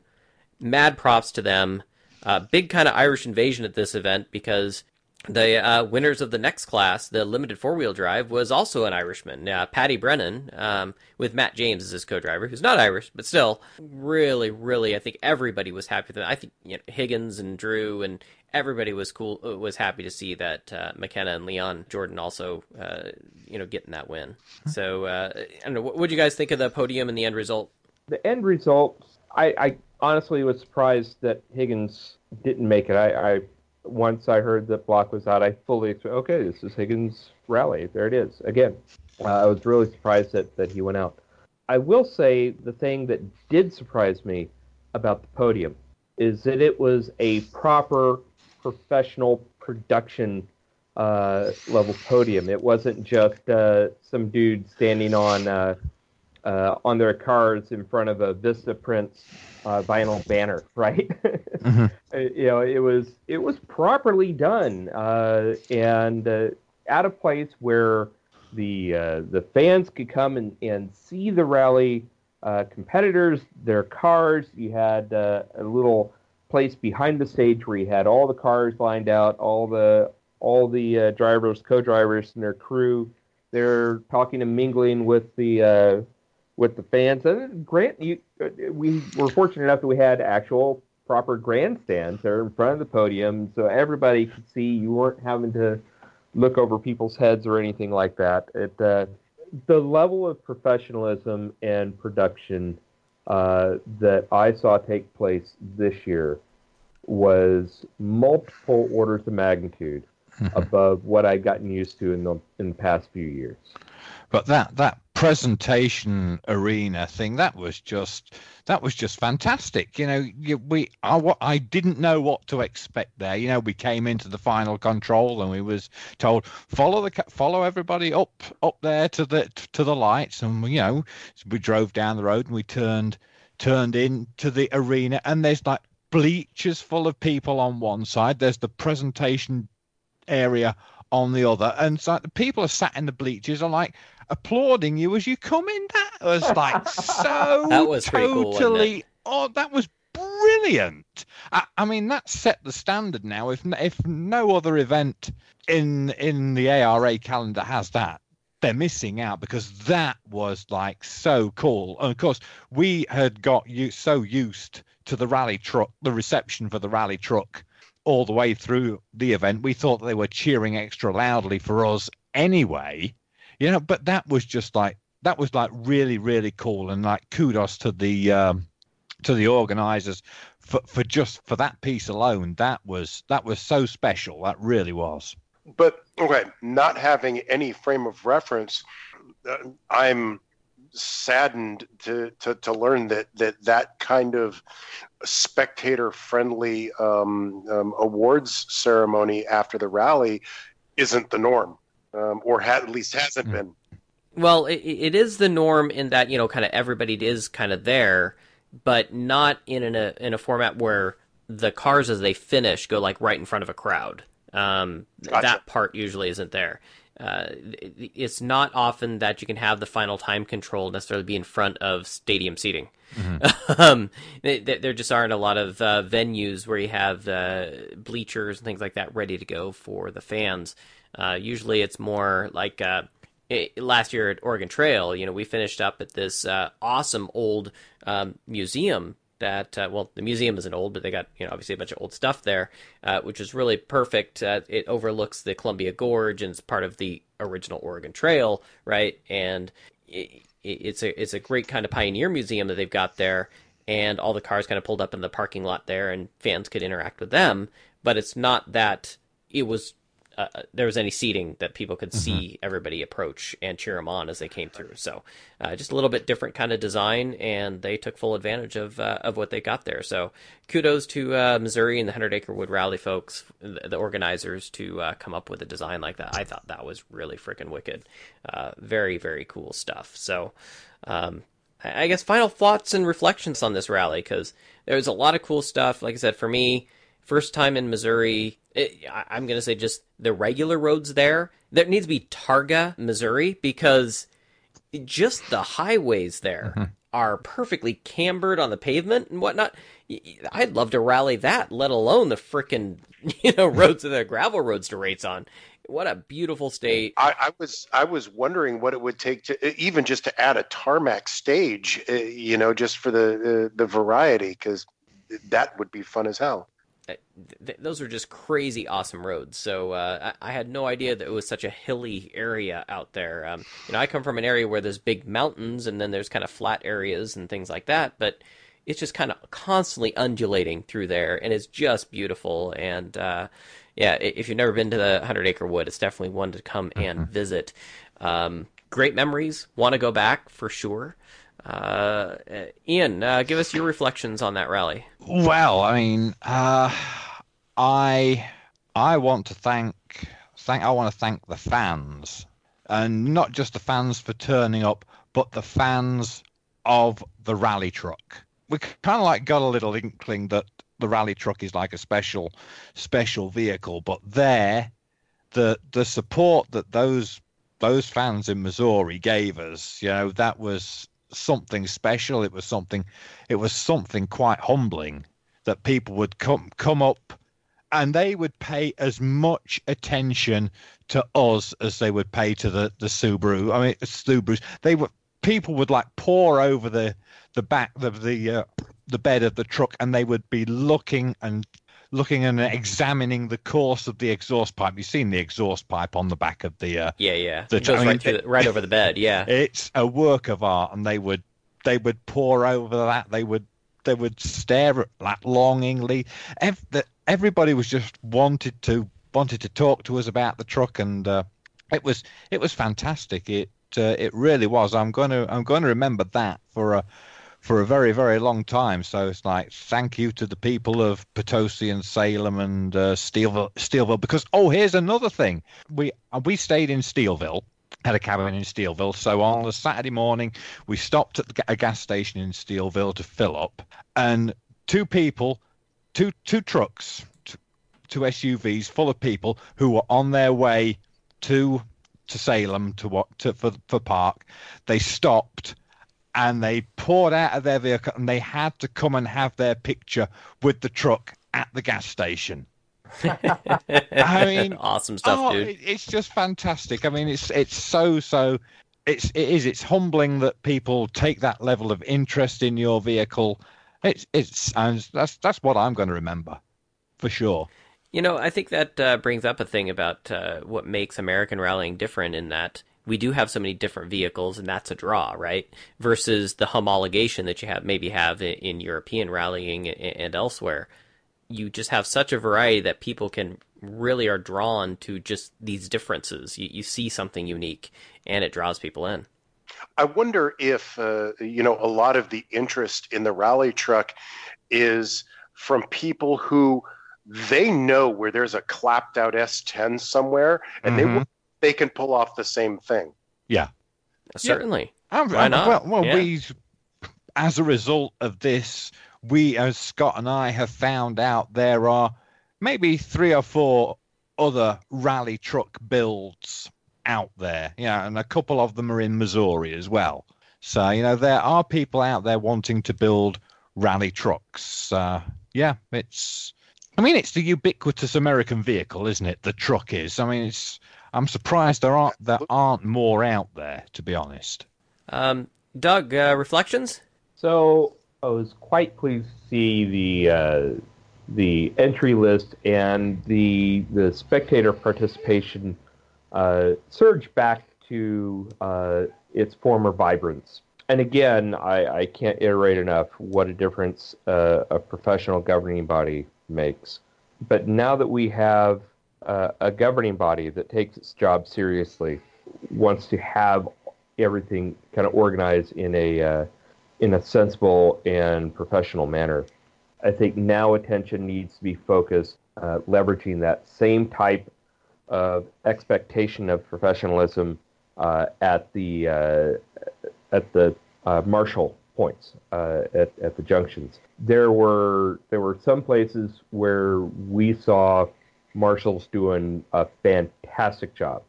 Mad props to them. Uh, big kind of Irish invasion at this event because the uh, winners of the next class, the limited four-wheel drive, was also an Irishman, uh, Paddy Brennan, um, with Matt James as his co-driver, who's not Irish, but still really, really, I think everybody was happy with him. I think you know, Higgins and Drew and everybody was cool, was happy to see that uh, McKenna and Leon Jordan also, uh, you know, getting that win. So, uh, I don't know, what did you guys think of the podium and the end result? The end result, I, I honestly was surprised that Higgins didn't make it. I, I once I heard that Block was out, I fully expected, okay, this is Higgins' rally. There it is. Again, uh, I was really surprised that, that he went out. I will say the thing that did surprise me about the podium is that it was a proper professional production uh, level podium. It wasn't just uh, some dude standing on uh, uh, on their cars in front of a Vistaprints uh, vinyl banner, right? Mm-hmm. You know, it was it was properly done uh, and uh, at a place where the uh, the fans could come and, and see the rally, uh, competitors, their cars. You had uh, a little place behind the stage where he had all the cars lined out, all the all the uh, drivers, co-drivers, and their crew. They're talking and mingling with the uh, with the fans. And Grant, you, we were fortunate enough that we had actual proper grandstands there in front of the podium, so everybody could see. You weren't having to look over people's heads or anything like that. It, uh, the level of professionalism and production Uh, that I saw take place this year was multiple orders of magnitude above what I'd gotten used to in the in the past few years. But that that presentation arena thing, that was just that was just fantastic. You know, we I, I didn't know what to expect there. You know, we came into the final control and we was told follow the follow everybody up up there to the to the lights, and you know we drove down the road and we turned turned into the arena, and there's like bleachers full of people on one side. There's the presentation area on the other, and so the people are sat in the bleachers are like applauding you as you come in. That was like so that was totally cool, oh that was brilliant. I, I mean that set the standard now. If if no other event in in the A R A calendar has that, they're missing out, because that was like so cool. And of course we had got you so used to the rally truck, the reception for the rally truck all the way through the event. We thought they were cheering extra loudly for us anyway, you know, but that was just like, that was like really, really cool. And like kudos to the, um, to the organizers for, for just for that piece alone. That was, that was so special. That really was. But okay, not having any frame of reference, uh, I'm saddened to, to, to learn that, that that kind of spectator-friendly um, um, awards ceremony after the rally isn't the norm, um, or ha- at least hasn't been. Well, it, it is the norm in that, you know, kind of everybody is kind of there, but not in an, a in a format where the cars as they finish go like right in front of a crowd. Um, gotcha. That part usually isn't there. Uh, it's not often that you can have the final time control necessarily be in front of stadium seating. Mm-hmm. um, they, they, there just aren't a lot of uh, venues where you have uh, bleachers and things like that ready to go for the fans. Uh, usually it's more like uh, it, last year at Oregon Trail, you know, we finished up at this uh, awesome old um, museum that, uh, well, the museum isn't old, but they got, you know, obviously a bunch of old stuff there, uh, which is really perfect. Uh, it overlooks the Columbia Gorge and it's part of the original Oregon Trail, right? And it, it's a it's a great kind of pioneer museum that they've got there, and all the cars kind of pulled up in the parking lot there, and fans could interact with them. But it's not that it was uh, there was any seating that people could mm-hmm. see everybody approach and cheer them on as they came through. So uh, just a little bit different kind of design, and they took full advantage of uh, of what they got there. So kudos to uh, Missouri and the Hundred Acre Wood Rally folks, the organizers, to uh, come up with a design like that. I thought that was really freaking wicked. Uh, very, very cool stuff. So um, I guess final thoughts and reflections on this rally, because there was a lot of cool stuff. Like I said, for me, first time in Missouri, it, I'm going to say just the regular roads there. There needs to be Targa, Missouri, because just the highways there mm-hmm. are perfectly cambered on the pavement and whatnot. I'd love to rally that, let alone the frickin' you know roads and the gravel roads to race on. What a beautiful state! I, I was I was wondering what it would take to even just to add a tarmac stage, uh, you know, just for the uh, the variety, because that would be fun as hell. Uh, th- those are just crazy awesome roads. So uh, I-, I had no idea that it was such a hilly area out there. Um, you know, I come from an area where there's big mountains and then there's kind of flat areas and things like that, but it's just kind of constantly undulating through there, and it's just beautiful. And uh, yeah, if you've never been to the Hundred Acre Wood, it's definitely one to come and mm-hmm. visit. Um, great memories. Want to go back for sure. Uh, Ian, uh, give us your reflections on that rally. Well, I mean, uh, I I want to thank thank I want to thank the fans, and not just the fans for turning up, but the fans of the rally truck. We kind of like got a little inkling that the rally truck is like a special special vehicle, but there, the the support that those those fans in Missouri gave us, you know, that was something special. It was something it was something quite humbling that people would come come up and they would pay as much attention to us as they would pay to the the Subaru. I mean Subarus, they were people would like pour over the the back of the uh, the bed of the truck, and they would be looking and looking and examining the course of the exhaust pipe. You've seen the exhaust pipe on the back of the... Uh, yeah, yeah. The, it goes I mean, right, it, the, right over the bed, yeah. It's a work of art, and they would they would pore over that. They would they would stare at that longingly. Every, the, everybody was just wanted to wanted to talk to us about the truck, and uh, it was it was fantastic. It uh, it really was. I'm going to I'm going to remember that for a. for a very, very long time. So it's like, thank you to the people of Potosi and Salem and uh, Steelville, Steelville, because, oh, here's another thing. We we stayed in Steelville, had a cabin in Steelville. So on a Saturday morning, we stopped at the, a gas station in Steelville to fill up. And two people, two two trucks, two, two S U Vs full of people who were on their way to to Salem to what to for, for park. They stopped. And they poured out of their vehicle, and they had to come and have their picture with the truck at the gas station. I mean, awesome stuff, oh, dude. It, it's just fantastic. I mean, it's it's so so. It's it is. It's humbling that people take that level of interest in your vehicle. It's it's and that's that's what I'm going to remember for sure. You know, I think that uh, brings up a thing about uh, what makes American rallying different in that. We do have so many different vehicles, and that's a draw, right? Versus the homologation that you have maybe have in, in European rallying and, and elsewhere. You just have such a variety that people can really are drawn to just these differences. You, you see something unique, and it draws people in. I wonder if, uh, you know, a lot of the interest in the rally truck is from people who they know where there's a clapped out S ten somewhere, and mm-hmm. they will they can pull off the same thing. Yeah. Certainly. Yeah. Why not? Well, well yeah. we, as a result of this, we, as Scott and I, have found out there are maybe three or four other rally truck builds out there. Yeah, and a couple of them are in Missouri as well. So, you know, there are people out there wanting to build rally trucks. Uh, yeah, it's... I mean, it's the ubiquitous American vehicle, isn't it? The truck is. I mean, it's... I'm surprised there aren't there aren't more out there, to be honest. Um, Doug, uh, reflections? So I was quite pleased to see the uh, the entry list and the the spectator participation uh, surge back to uh, its former vibrance. And again, I, I can't iterate enough what a difference uh, a professional governing body makes. But now that we have Uh, a governing body that takes its job seriously, wants to have everything kind of organized in a uh, in a sensible and professional manner. I think now attention needs to be focused, uh, leveraging that same type of expectation of professionalism uh, at the uh, at the uh, marshal points, uh, at at the junctions. There were there were some places where we saw Marshall's doing a fantastic job.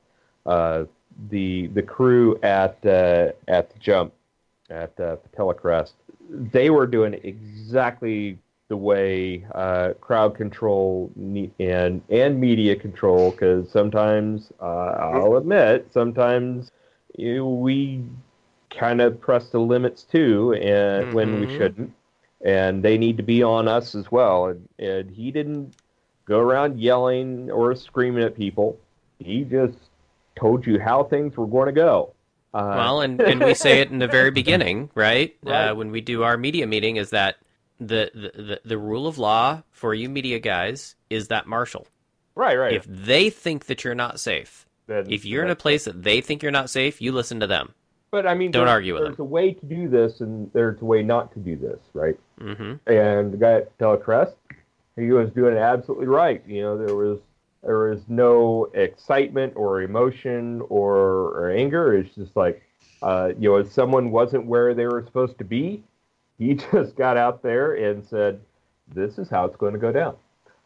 Uh, the the crew at uh, at the jump at uh, Patella Crest, they were doing exactly the way uh, crowd control and and media control. Because sometimes uh, I'll admit, sometimes you know, we kind of press the limits too, and mm-hmm. when we shouldn't. And they need to be on us as well. And, and he didn't go around yelling or screaming at people. He just told you how things were going to go. Uh, well, and, and we say it in the very beginning, right? right. Uh, when we do our media meeting, is that the, the, the, the rule of law for you media guys is that marshal. Right, right. If they think that you're not safe, then, if you're in a place that they think you're not safe, you listen to them. But I mean, don't argue with them. There's a way to do this, and there's a way not to do this, right? Mm-hmm. And the guy at Patella Crest, he was doing it absolutely right. You know, there was there was no excitement or emotion or, or anger. It's just like, uh, you know, if someone wasn't where they were supposed to be, he just got out there and said, "This is how it's going to go down."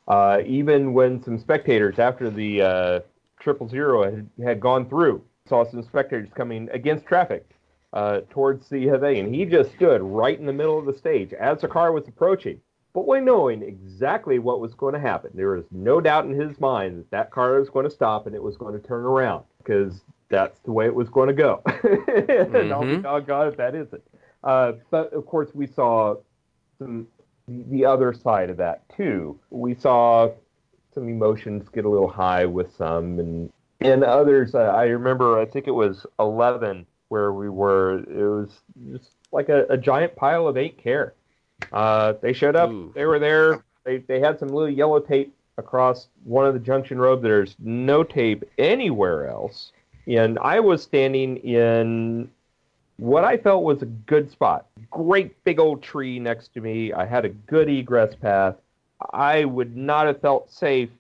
Uh, even when some spectators, after the uh, triple zero had, had gone through, saw some spectators coming against traffic uh, towards the Havane, and he just stood right in the middle of the stage as the car was approaching, but we knowing exactly what was going to happen. There was no doubt in his mind that that car was going to stop and it was going to turn around, because that's the way it was going to go. Mm-hmm. And I'll be doggone if that isn't. Uh, but, of course, we saw some, the other side of that, too. We saw some emotions get a little high with some, and And others, uh, I remember, I think it was eleven where we were, it was just like a, a giant pile of eight care. Uh, they showed up, Ooh. They were there, they, they had some little yellow tape across one of the junction road. There's no tape anywhere else. And I was standing in what I felt was a good spot. Great big old tree next to me. I had a good egress path. I would not have felt safe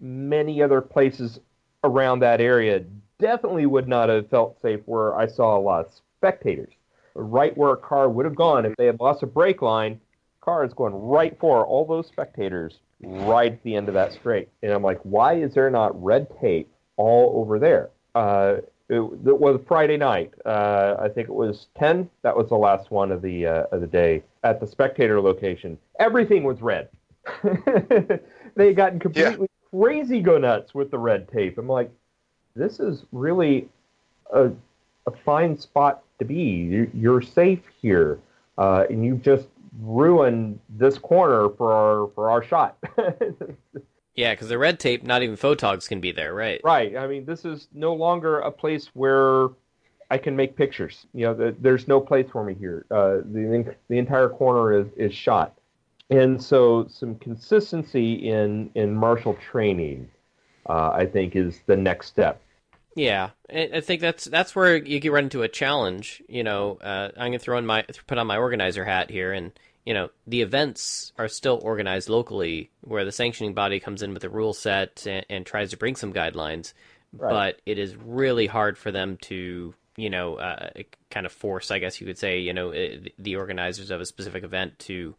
many other places around that area. Definitely would not have felt safe where I saw a lot of spectators. Right where a car would have gone if they had lost a brake line, car is going right for all those spectators right at the end of that straight. And I'm like, why is there not red tape all over there? Uh, it, it was Friday night. Uh, I think it was ten. That was the last one of the uh, of the day at the spectator location. Everything was red. They had gotten completely. Yeah. Crazy go nuts with the red tape. I'm like, this is really a, a fine spot to be. You're, you're safe here, uh, and you've just ruined this corner for our for our shot. Yeah, because the red tape, not even photogs can be there, right? Right. I mean, this is no longer a place where I can make pictures. You know, the, there's no place for me here. Uh, the the entire corner is, is shot. And so some consistency in, in martial training, uh, I think, is the next step. Yeah, I think that's that's where you can run into a challenge. You know, uh, I'm going to throw in my put on my organizer hat here, and you know, the events are still organized locally, where the sanctioning body comes in with a rule set and, and tries to bring some guidelines, right. But it is really hard for them to, you know, uh, kind of force, I guess you could say, you know, the organizers of a specific event to.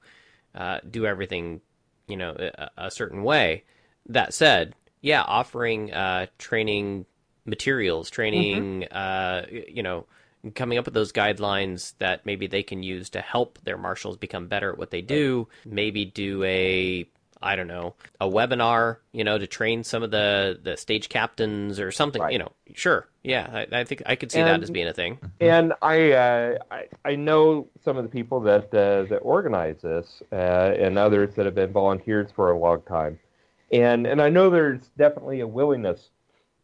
Uh, do everything, you know, a, a certain way. That said, yeah, offering uh, training materials, training, mm-hmm. uh, you know, coming up with those guidelines that maybe they can use to help their marshals become better at what they do. Right. Maybe do a, I don't know, a webinar, you know, to train some of the, the stage captains or something, right. You know, sure. Yeah, I, I think I could see and, that as being a thing. And I, uh, I, I know some of the people that uh, that organize this uh, and others that have been volunteers for a long time, and and I know there's definitely a willingness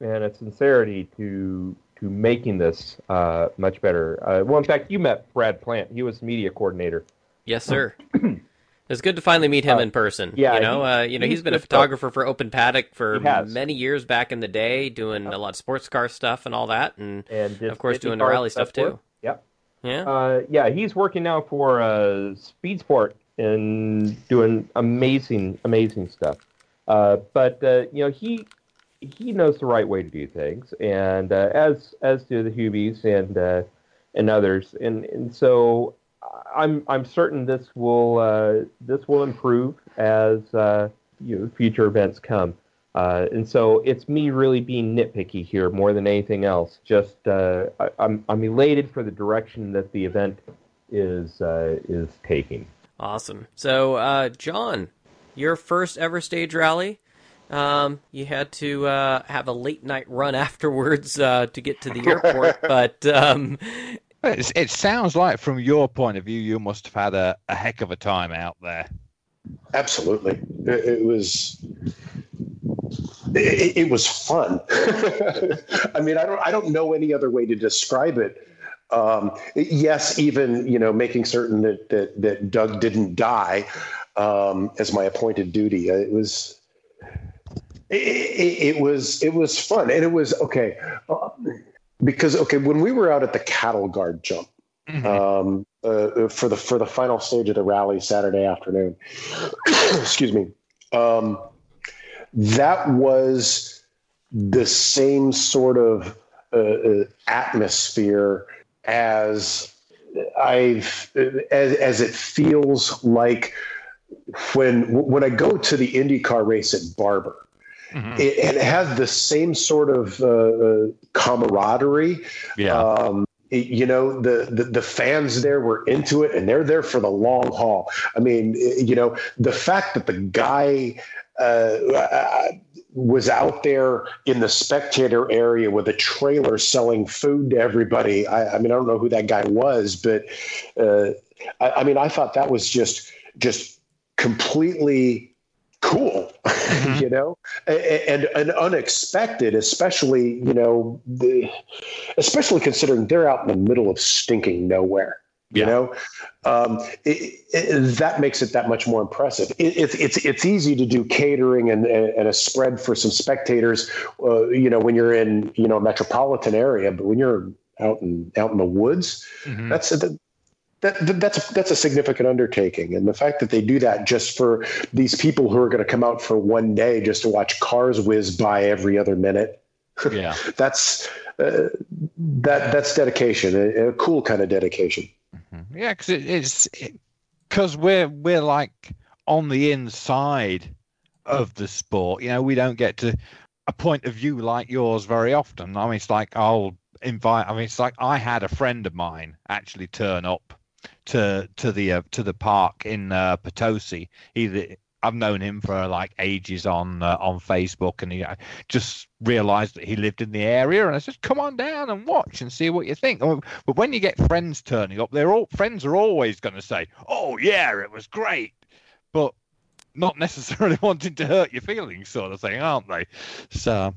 and a sincerity to to making this uh, much better. Uh, well, in fact, you met Brad Plant. He was media coordinator. Yes, sir. It's good to finally meet him uh, in person. Yeah, you know, he, uh, you know, he's, he's been a photographer stuff. For Open Paddock for many years back in the day, doing yep. a lot of sports car stuff and all that, and, and of course doing the rally stuff, stuff too. Yep. Yeah. Uh, yeah, he's working now for uh, Speed Sport and doing amazing, amazing stuff. Uh, but uh, you know, he he knows the right way to do things, and uh, as as do the Hubies and uh, and others, and and so. I'm I'm certain this will uh, this will improve as uh, you know, future events come. Uh, and so it's me really being nitpicky here more than anything else. Just uh, I, I'm I'm elated for the direction that the event is uh, is taking. Awesome. So, uh, John, your first ever stage rally, um, you had to uh, have a late night run afterwards uh, to get to the airport, but. Um, It, it sounds like, from your point of view, you must have had a, a heck of a time out there. Absolutely, it, it was it, it was fun. I mean, I don't I don't know any other way to describe it. Um, yes, even you know, making certain that that, that Doug didn't die um, as my appointed duty. It was it, it, it was it was fun, and it was okay. Um, Because, okay, when we were out at the cattle guard jump mm-hmm. um, uh, for the for the final stage of the rally Saturday afternoon, excuse me, um, that was the same sort of uh, atmosphere as I've as as it feels like when when I go to the IndyCar race at Barber. Mm-hmm. It, it has the same sort of uh, camaraderie. Yeah. Um, it, you know, the, the, the fans there were into it, and they're there for the long haul. I mean, it, you know, the fact that the guy uh, was out there in the spectator area with a trailer selling food to everybody. I, I mean, I don't know who that guy was, but uh, I, I mean, I thought that was just just completely cool, mm-hmm. you know, and, and unexpected, especially, you know, the, especially considering they're out in the middle of stinking nowhere, yeah. you know, um, it, it, that makes it that much more impressive. It, it, it's it's easy to do catering and, and a spread for some spectators, uh, you know, when you're in, you know, a metropolitan area, but when you're out in out in the woods, mm-hmm. that's the That, that's that's a significant undertaking, and the fact that they do that just for these people who are going to come out for one day just to watch cars whiz by every other minute, yeah, that's uh, that that's dedication, a, a cool kind of dedication. Mm-hmm. Yeah, because it, it's because it, we're we're like on the inside of the sport. You know, we don't get to a point of view like yours very often. I mean, it's like I'll invite. I mean, it's like I had a friend of mine actually turn up to to the uh, to the park in uh, Potosi. He, I've known him for like ages on uh, on Facebook, and he I just realised that he lived in the area. And I said, "Come on down and watch and see what you think." But when you get friends turning up, they're all friends are always going to say, "Oh yeah, it was great," but not necessarily wanting to hurt your feelings, sort of thing, aren't they? So,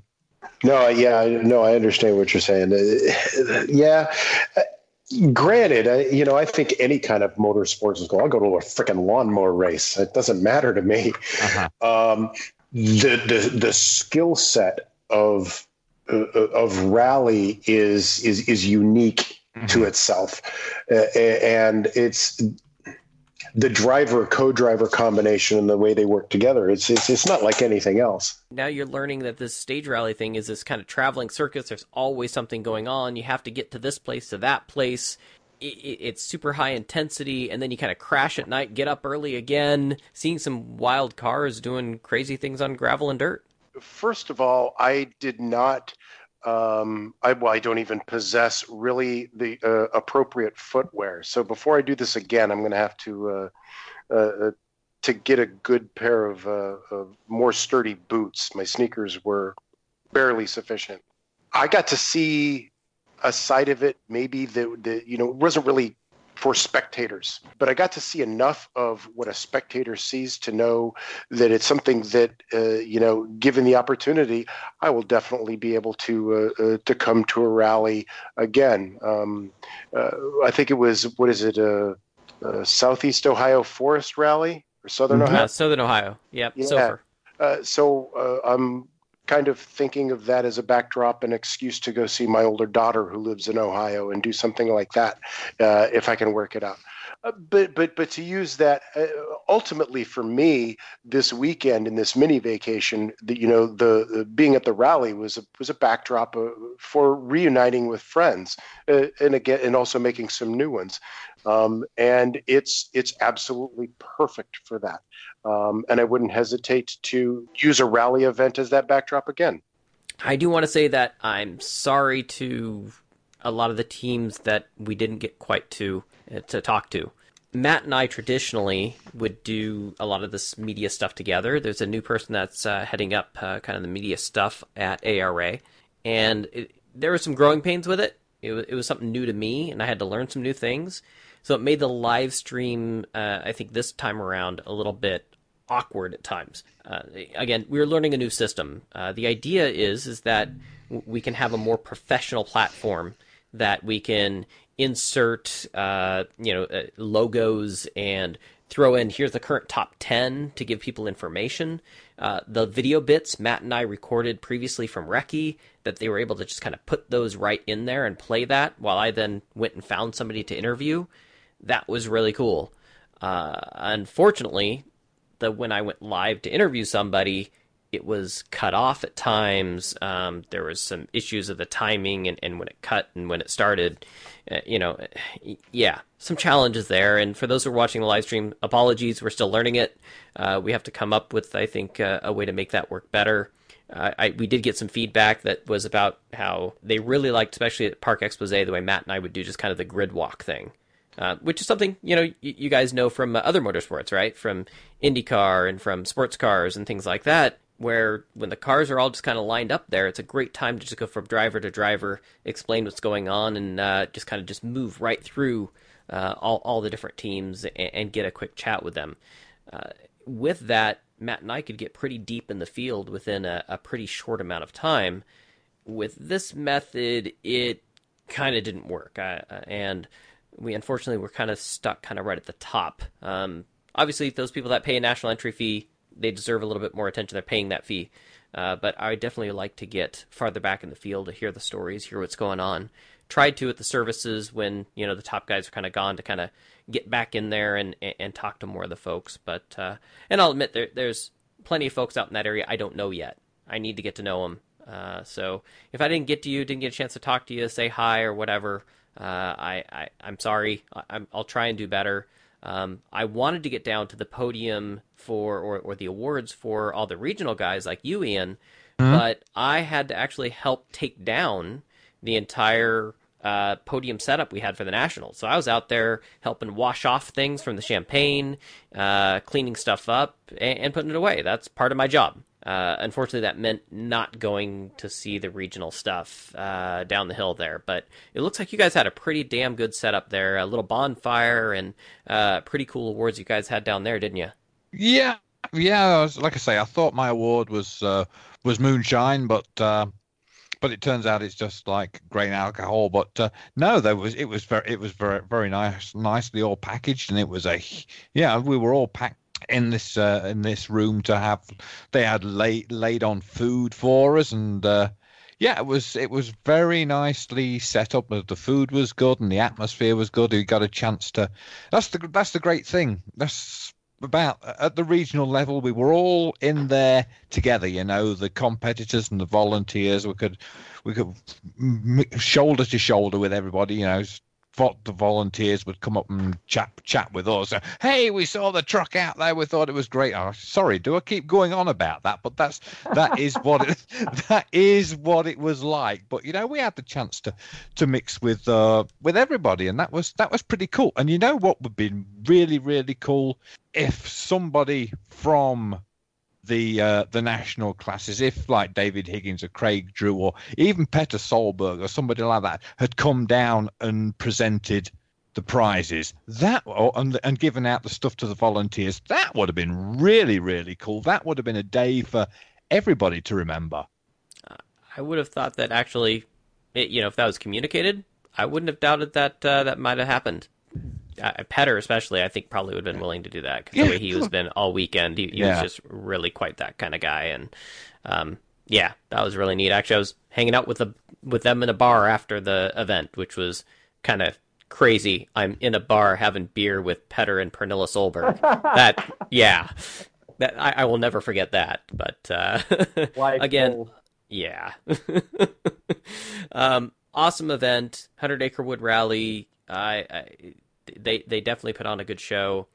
no, yeah, no, I understand what you're saying. Uh, yeah. Granted, I, you know, I think any kind of motorsports is going. I'll go to a freaking lawnmower race. It doesn't matter to me. Uh-huh. Um, the the the skill set of of rally is is is unique mm-hmm. to itself, uh, and it's the driver co-driver combination and the way they work together. It's, it's it's not like anything else. Now you're learning that this stage rally thing is this kind of traveling circus. There's always something going on. You have to get to this place to that place. It, it, it's super high intensity, and then you kind of crash at night, get up early again, seeing some wild cars doing crazy things on gravel and dirt. First of all, I did not. Um, I, well, I don't even possess really the uh, appropriate footwear. So before I do this again, I'm going to have to uh, uh, to get a good pair of, uh, of more sturdy boots. My sneakers were barely sufficient. I got to see a side of it, maybe that, that you know wasn't really for spectators, but I got to see enough of what a spectator sees to know that it's something that, uh, you know, given the opportunity, I will definitely be able to, uh, uh, to come to a rally again. Um, uh, I think it was, what is it? Uh, uh Southeast Ohio Forest Rally or Southern Ohio? Yeah, Southern Ohio. Yep. Yeah. So, uh, so uh, I'm kind of thinking of that as a backdrop, an excuse to go see my older daughter who lives in Ohio and do something like that, uh, if I can work it out. Uh, but but but to use that uh, ultimately for me this weekend in this mini vacation, the, you know, the, the being at the rally was a, was a backdrop uh, for reuniting with friends uh, and again and also making some new ones, um, and it's it's absolutely perfect for that, um, and I wouldn't hesitate to use a rally event as that backdrop again. I do want to say that I'm sorry to a lot of the teams that we didn't get quite to uh, to talk to. Matt and I traditionally would do a lot of this media stuff together. There's a new person that's uh, heading up uh, kind of the media stuff at A R A, and it, there were some growing pains with it. It was, it was something new to me, and I had to learn some new things. So it made the live stream, uh, I think this time around, a little bit awkward at times. Uh, again, we were learning a new system. Uh, the idea is is that we can have a more professional platform that we can insert, uh, you know, uh, logos and throw in, here's the current top ten to give people information. Uh, the video bits Matt and I recorded previously from Recce, that they were able to just kind of put those right in there and play that while I then went and found somebody to interview. That was really cool. Uh, unfortunately, the, when I went live to interview somebody, it was cut off at times. Um, there was some issues of the timing and, and when it cut and when it started. Uh, you know, yeah, some challenges there. And for those who are watching the live stream, apologies. We're still learning it. Uh, we have to come up with, I think, uh, a way to make that work better. Uh, I, we did get some feedback that was about how they really liked, especially at Park Exposé, the way Matt and I would do just kind of the grid walk thing. Uh, which is something, you know, you, you guys know from uh, other motorsports, right? From IndyCar and from sports cars and things like that, where when the cars are all just kind of lined up there, it's a great time to just go from driver to driver, explain what's going on, and uh, just kind of just move right through uh, all, all the different teams and, and get a quick chat with them. Uh, with that, Matt and I could get pretty deep in the field within a, a pretty short amount of time. With this method, it kind of didn't work. I, and we unfortunately were kind of stuck kind of right at the top. Um, obviously, those people that pay a national entry fee, they deserve a little bit more attention. They're paying that fee. Uh, but I definitely like to get farther back in the field to hear the stories, hear what's going on. Tried to at the services when, you know, the top guys are kind of gone, to kind of get back in there and, and, and talk to more of the folks. But, uh, and I'll admit there, there's plenty of folks out in that area I don't know yet. I need to get to know them. Uh, so if I didn't get to you, didn't get a chance to talk to you, say hi or whatever, uh, I, I, I'm sorry. I, I'm, I'll try and do better. Um, I wanted to get down to the podium for, or, or the awards for all the regional guys like you, Ian, mm-hmm. but I had to actually help take down the entire uh, podium setup we had for the Nationals. So I was out there helping wash off things from the champagne, uh, cleaning stuff up, and, and putting it away. That's part of my job. Uh, unfortunately, that meant not going to see the regional stuff uh, down the hill there. But it looks like you guys had a pretty damn good setup there. A little bonfire and uh, pretty cool awards you guys had down there, didn't you? Yeah, yeah. I was, like I say, I thought my award was uh, was moonshine, but uh, but it turns out it's just like grain alcohol. But uh, no, there was it was very it was very very nice, nicely all packaged, and it was a yeah. We were all packed in this uh, in this room to have they had laid laid on food for us, and uh, yeah it was it was very nicely set up. The food was good and the atmosphere was good. We got a chance to that's the that's the great thing that's about at the regional level. We were all in there together, you know, the competitors and the volunteers. We could we could shoulder to shoulder with everybody, you know. The volunteers would come up and chat chat with us. Hey, we saw the truck out there. We thought it was great. Oh, sorry, do I keep going on about that? But that's that is what it that is what it was like. But you know, we had the chance to to mix with uh, with everybody, and that was that was pretty cool. And you know what would be really really cool if somebody from the uh, the national classes, if like David Higgins or Craig Drew or even Petter Solberg or somebody like that had come down and presented the prizes that or, and, and given out the stuff to the volunteers, that would have been really, really cool. That would have been a day for everybody to remember. I would have thought that actually, it, you know, if that was communicated, I wouldn't have doubted that uh, that might have happened. Uh, Petter especially, I think, probably would have been willing to do that, because yeah, the way he was been all weekend, he, he yeah. was just really quite that kind of guy. And um, yeah, that was really neat. Actually, I was hanging out with the with them in a bar after the event, which was kind of crazy, I'm in a bar having beer with Petter and Pernilla Solberg. That, yeah, that I, I will never forget that. But uh, again, yeah. um, awesome event, Hundred Acre Wood Rally. I, I they they definitely put on a good show.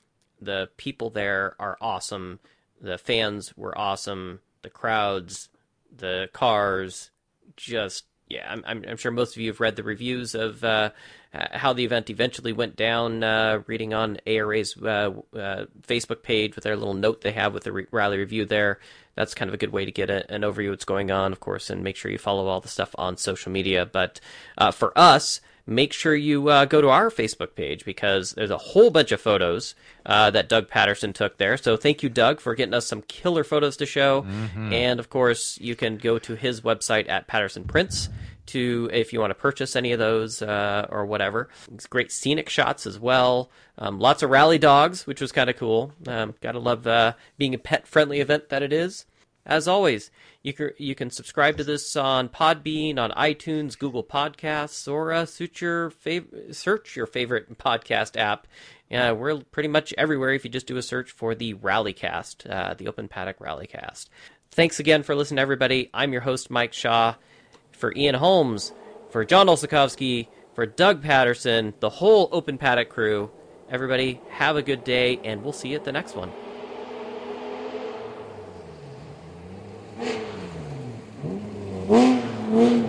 The people there are awesome. The fans were awesome. The crowds, the cars, just. Yeah, I'm, I'm I'm sure most of you have read the reviews of uh, how the event eventually went down, uh, reading on A R A's uh, uh, Facebook page with their little note they have with the re- rally review there. That's kind of a good way to get a, an overview of what's going on, of course, and make sure you follow all the stuff on social media. But uh, for us, make sure you uh, go to our Facebook page because there's a whole bunch of photos uh, that Doug Patterson took there. So thank you, Doug, for getting us some killer photos to show. Mm-hmm. And, of course, you can go to his website at Patterson Prints to if you want to purchase any of those uh, or whatever. It's great scenic shots as well. Um, lots of rally dogs, which was kind of cool. Um, Got to love uh, being a pet-friendly event that it is. As always, you can, you can subscribe to this on Podbean, on iTunes, Google Podcasts, or uh, search, your fav- search your favorite podcast app. Uh, we're pretty much everywhere if you just do a search for the Rallycast, uh, the Open Paddock Rallycast. Thanks again for listening, everybody. I'm your host, Mike Shaw. For Ian Holmes, for John Olsakowski, for Doug Patterson, the whole Open Paddock crew, everybody have a good day, and we'll see you at the next one. Woo!